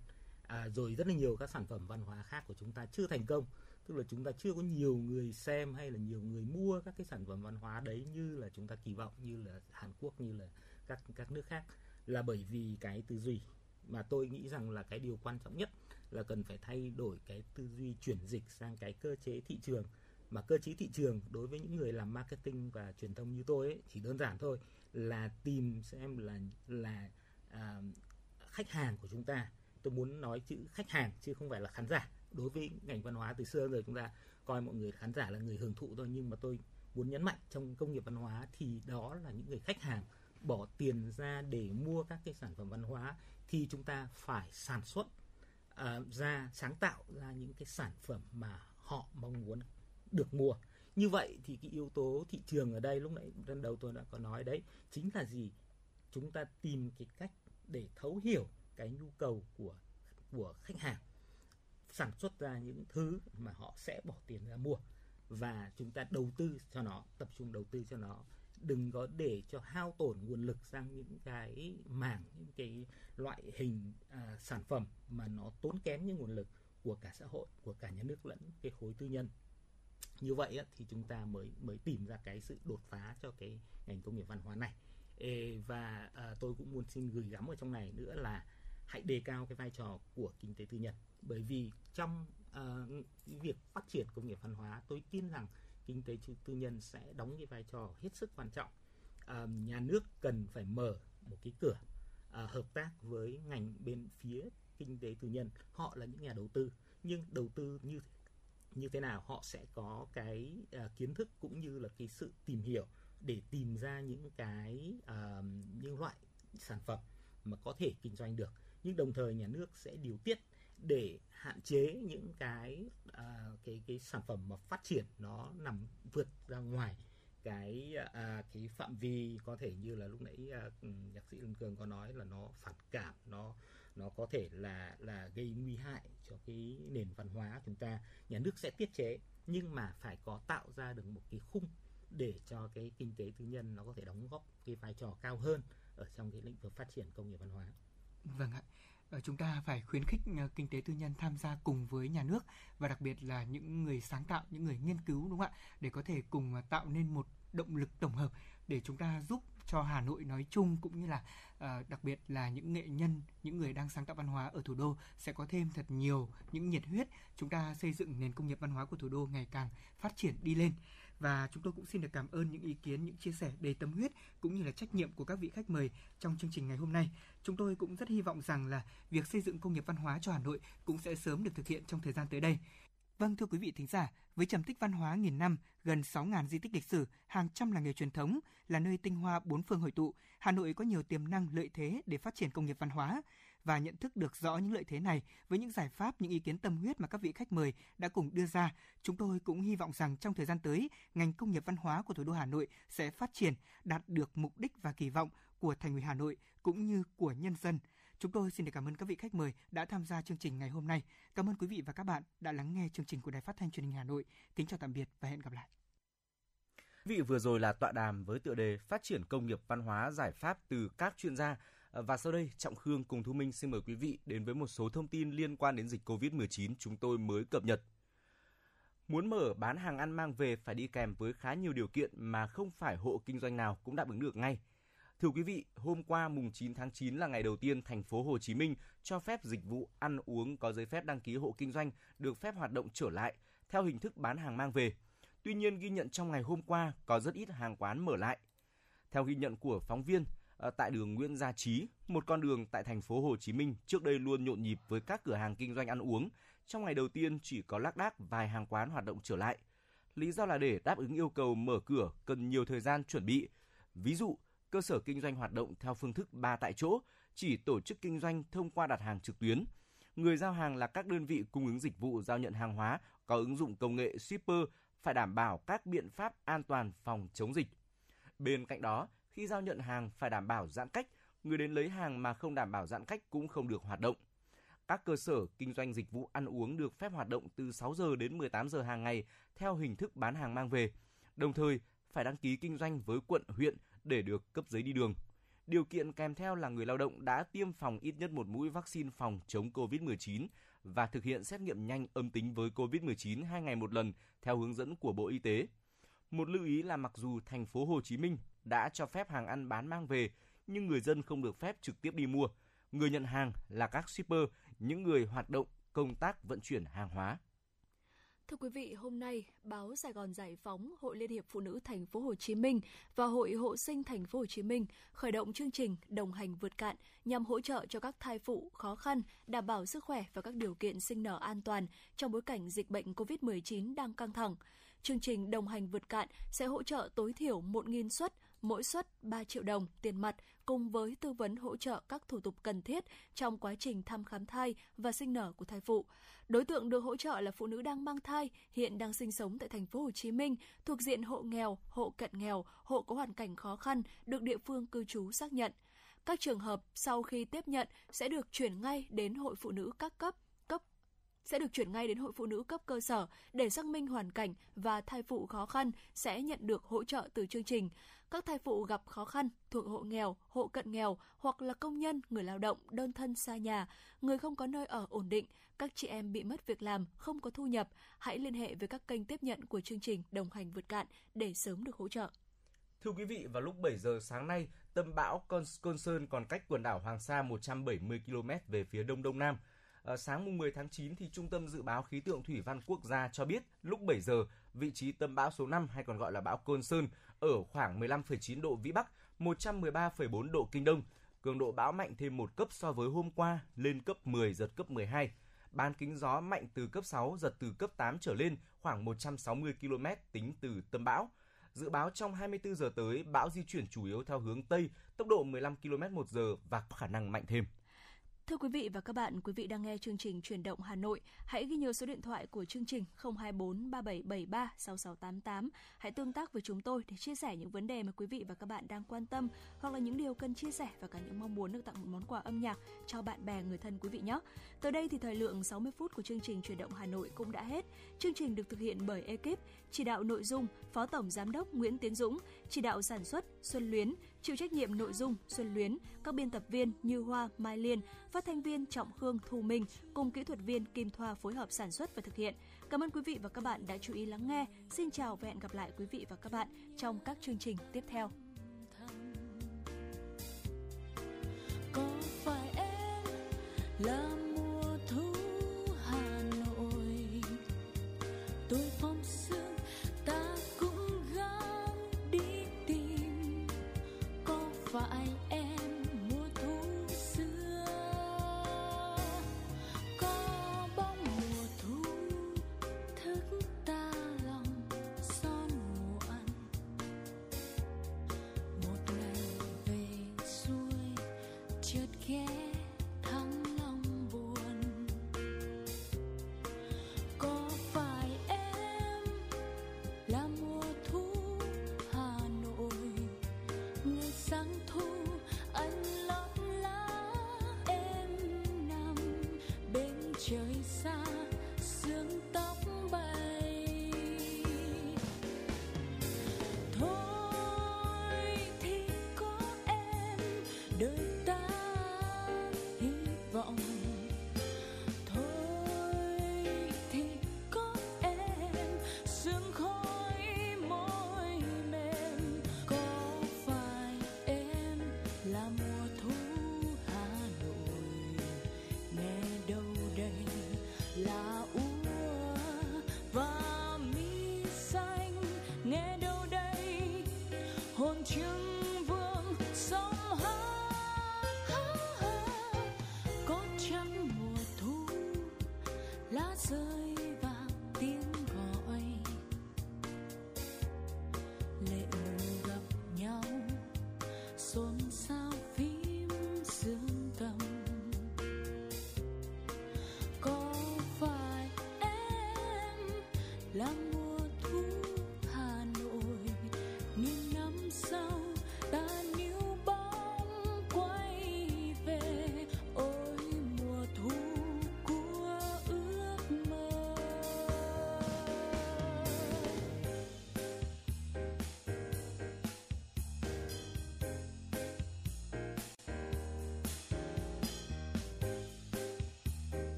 Rồi rất là nhiều các sản phẩm văn hóa khác của chúng ta chưa thành công, tức là chúng ta chưa có nhiều người xem hay là nhiều người mua các cái sản phẩm văn hóa đấy như là chúng ta kỳ vọng, như là Hàn Quốc, như là các nước khác, là bởi vì cái tư duy mà tôi nghĩ rằng là cái điều quan trọng nhất là cần phải thay đổi cái tư duy, chuyển dịch sang cái cơ chế thị trường. Mà cơ chế thị trường đối với những người làm marketing và truyền thông như tôi ấy, chỉ đơn giản thôi là tìm xem là khách hàng của chúng ta. Tôi muốn nói chữ khách hàng chứ không phải là khán giả. Đối với ngành văn hóa từ xưa rồi chúng ta coi mọi người khán giả là người hưởng thụ thôi, nhưng mà tôi muốn nhấn mạnh trong công nghiệp văn hóa thì đó là những người khách hàng bỏ tiền ra để mua các cái sản phẩm văn hóa, thì chúng ta phải sản xuất ra, sáng tạo ra những cái sản phẩm mà họ mong muốn được mua. Như vậy thì cái yếu tố thị trường ở đây lúc nãy ban đầu tôi đã có nói đấy, chính là gì? Chúng ta tìm cái cách để thấu hiểu cái nhu cầu của khách hàng, sản xuất ra những thứ mà họ sẽ bỏ tiền ra mua và chúng ta đầu tư cho nó, tập trung đầu tư cho nó, đừng có để cho hao tổn nguồn lực sang những cái mảng, những cái loại hình sản phẩm mà nó tốn kém những nguồn lực của cả xã hội, của cả nhà nước lẫn cái khối tư nhân. Như vậy á, thì chúng ta mới tìm ra cái sự đột phá cho cái ngành công nghiệp văn hóa này. Tôi cũng muốn xin gửi gắm ở trong này nữa là hãy đề cao cái vai trò của kinh tế tư nhân, bởi vì trong việc phát triển công nghiệp văn hóa, tôi tin rằng kinh tế tư nhân sẽ đóng cái vai trò hết sức quan trọng. Nhà nước cần phải mở một cái cửa hợp tác với ngành bên phía kinh tế tư nhân. Họ là những nhà đầu tư, nhưng đầu tư như thế nào họ sẽ có cái kiến thức cũng như là cái sự tìm hiểu để tìm ra những cái những loại sản phẩm mà có thể kinh doanh được, nhưng đồng thời nhà nước sẽ điều tiết để hạn chế những cái sản phẩm mà phát triển nó nằm vượt ra ngoài cái phạm vi, có thể như là lúc nãy nhạc sĩ Lân Cường có nói là nó phản cảm, nó có thể là gây nguy hại cho cái nền văn hóa chúng ta. Nhà nước sẽ tiết chế nhưng mà phải có tạo ra được một cái khung để cho cái kinh tế tư nhân nó có thể đóng góp cái vai trò cao hơn ở trong cái lĩnh vực phát triển công nghiệp văn hóa. Vâng ạ. chúng ta phải khuyến khích kinh tế tư nhân tham gia cùng với nhà nước và đặc biệt là những người sáng tạo, những người nghiên cứu, đúng không ạ? Để có thể cùng tạo nên một động lực tổng hợp để chúng ta giúp cho Hà Nội nói chung cũng như là đặc biệt là những nghệ nhân, những người đang sáng tạo văn hóa ở thủ đô sẽ có thêm thật nhiều những nhiệt huyết. Chúng ta xây dựng nền công nghiệp văn hóa của thủ đô ngày càng phát triển đi lên. Và chúng tôi cũng xin được cảm ơn những ý kiến, những chia sẻ đầy tâm huyết cũng như là trách nhiệm của các vị khách mời trong chương trình ngày hôm nay. Chúng tôi cũng rất hy vọng rằng là việc xây dựng công nghiệp văn hóa cho Hà Nội cũng sẽ sớm được thực hiện trong thời gian tới đây. Vâng, thưa quý vị thính giả, với trầm tích văn hóa nghìn năm, gần 6.000 di tích lịch sử, hàng trăm làng nghề truyền thống, là nơi tinh hoa bốn phương hội tụ, Hà Nội có nhiều tiềm năng lợi thế để phát triển công nghiệp văn hóa. Và nhận thức được rõ những lợi thế này, với những giải pháp, những ý kiến tâm huyết mà các vị khách mời đã cùng đưa ra, chúng tôi cũng hy vọng rằng trong thời gian tới, ngành công nghiệp văn hóa của thủ đô Hà Nội sẽ phát triển, đạt được mục đích và kỳ vọng của Thành ủy Hà Nội cũng như của nhân dân. Chúng tôi xin được cảm ơn các vị khách mời đã tham gia chương trình ngày hôm nay. Cảm ơn quý vị và các bạn đã lắng nghe chương trình của Đài Phát thanh Truyền hình Hà Nội. Kính chào tạm biệt và hẹn gặp lại. Quý vị vừa rồi là tọa đàm với tựa đề Phát triển công nghiệp văn hóa, giải pháp từ các chuyên gia. Và sau đây, Trọng Khương cùng Thu Minh xin mời quý vị đến với một số thông tin liên quan đến dịch COVID-19 chúng tôi mới cập nhật. Muốn mở bán hàng ăn mang về phải đi kèm với khá nhiều điều kiện mà không phải hộ kinh doanh nào cũng đáp ứng được ngay. Thưa quý vị, hôm qua mùng 9 tháng 9 là ngày đầu tiên thành phố Hồ Chí Minh cho phép dịch vụ ăn uống có giấy phép đăng ký hộ kinh doanh được phép hoạt động trở lại theo hình thức bán hàng mang về. Tuy nhiên, ghi nhận trong ngày hôm qua có rất ít hàng quán mở lại. Theo ghi nhận của phóng viên, tại đường Nguyễn Gia Trí, một con đường tại thành phố Hồ Chí Minh trước đây luôn nhộn nhịp với các cửa hàng kinh doanh ăn uống, trong ngày đầu tiên chỉ có lác đác vài hàng quán hoạt động trở lại. Lý do là để đáp ứng yêu cầu mở cửa cần nhiều thời gian chuẩn bị. Ví dụ, cơ sở kinh doanh hoạt động theo phương thức 3 tại chỗ, chỉ tổ chức kinh doanh thông qua đặt hàng trực tuyến. Người giao hàng là các đơn vị cung ứng dịch vụ giao nhận hàng hóa có ứng dụng công nghệ shipper phải đảm bảo các biện pháp an toàn phòng chống dịch. Bên cạnh đó, khi giao nhận hàng phải đảm bảo giãn cách, người đến lấy hàng mà không đảm bảo giãn cách cũng không được hoạt động. Các cơ sở kinh doanh dịch vụ ăn uống được phép hoạt động từ 6 giờ đến 18 giờ hàng ngày theo hình thức bán hàng mang về, đồng thời phải đăng ký kinh doanh với quận, huyện để được cấp giấy đi đường. Điều kiện kèm theo là người lao động đã tiêm phòng ít nhất một mũi vaccine phòng chống COVID-19 và thực hiện xét nghiệm nhanh âm tính với COVID-19 2 ngày một lần theo hướng dẫn của Bộ Y tế. Một lưu ý là mặc dù thành phố Hồ Chí Minh đã cho phép hàng ăn bán mang về, nhưng người dân không được phép trực tiếp đi mua. Người nhận hàng là các shipper, những người hoạt động công tác vận chuyển hàng hóa. Thưa quý vị, hôm nay, báo Sài Gòn Giải phóng, Hội Liên hiệp Phụ nữ Thành phố Hồ Chí Minh và Hội Hộ sinh Thành phố Hồ Chí Minh khởi động chương trình đồng hành vượt cạn nhằm hỗ trợ cho các thai phụ khó khăn, đảm bảo sức khỏe và các điều kiện sinh nở an toàn trong bối cảnh dịch bệnh COVID-19 đang căng thẳng. Chương trình đồng hành vượt cạn sẽ hỗ trợ tối thiểu 1.000 suất, mỗi suất 3 triệu đồng tiền mặt cùng với tư vấn hỗ trợ các thủ tục cần thiết trong quá trình thăm khám thai và sinh nở của thai phụ. Đối tượng được hỗ trợ là phụ nữ đang mang thai, hiện đang sinh sống tại thành phố Hồ Chí Minh, thuộc diện hộ nghèo, hộ cận nghèo, hộ có hoàn cảnh khó khăn, được địa phương cư trú xác nhận. Các trường hợp sau khi tiếp nhận sẽ được chuyển ngay đến Hội Phụ nữ các cấp cơ sở để xác minh hoàn cảnh và thai phụ khó khăn sẽ nhận được hỗ trợ từ chương trình. Các thai phụ gặp khó khăn thuộc hộ nghèo, hộ cận nghèo hoặc là công nhân, người lao động, đơn thân xa nhà, người không có nơi ở ổn định, các chị em bị mất việc làm, không có thu nhập, hãy liên hệ với các kênh tiếp nhận của chương trình đồng hành vượt cạn để sớm được hỗ trợ. Thưa quý vị, vào lúc 7 giờ sáng nay, tâm bão Kun Sơn còn cách quần đảo Hoàng Sa 170 km về phía đông đông nam. Sáng mùng 10 tháng 9 thì Trung tâm Dự báo Khí tượng Thủy văn Quốc gia cho biết lúc 7 giờ vị trí tâm bão số 5 hay còn gọi là bão Côn Sơn ở khoảng 15,9 độ Vĩ Bắc, 113,4 độ Kinh Đông. Cường độ bão mạnh thêm một cấp so với hôm qua lên cấp 10 giật cấp 12. Bán kính gió mạnh từ cấp 6 giật từ cấp 8 trở lên khoảng 160 km tính từ tâm bão. Dự báo trong 24 giờ tới bão di chuyển chủ yếu theo hướng Tây, tốc độ 15 km/h và có khả năng mạnh thêm. Thưa quý vị và các bạn, quý vị đang nghe chương trình Chuyển động Hà Nội. Hãy ghi nhớ số điện thoại của chương trình 024 3773 6688. Hãy tương tác với chúng tôi để chia sẻ những vấn đề mà quý vị và các bạn đang quan tâm hoặc là những điều cần chia sẻ và cả những mong muốn được tặng một món quà âm nhạc cho bạn bè, người thân quý vị nhé. Tới đây thì thời lượng 60 phút của chương trình Chuyển động Hà Nội cũng đã hết. Chương trình được thực hiện bởi ekip, chỉ đạo nội dung Phó Tổng Giám đốc Nguyễn Tiến Dũng, chỉ đạo sản xuất Xuân Luyến, chịu trách nhiệm nội dung Xuân Luyến, các biên tập viên Như Hoa, Mai Liên, phát thanh viên Trọng Khương, Thu Minh cùng kỹ thuật viên Kim Thoa phối hợp sản xuất và thực hiện. Cảm ơn quý vị và các bạn đã chú ý lắng nghe. Xin chào và hẹn gặp lại quý vị và các bạn trong các chương trình tiếp theo. Có phải em là mùa thu Hà Nội, tôi phong sương ta cũng gắng đi tìm, có phải em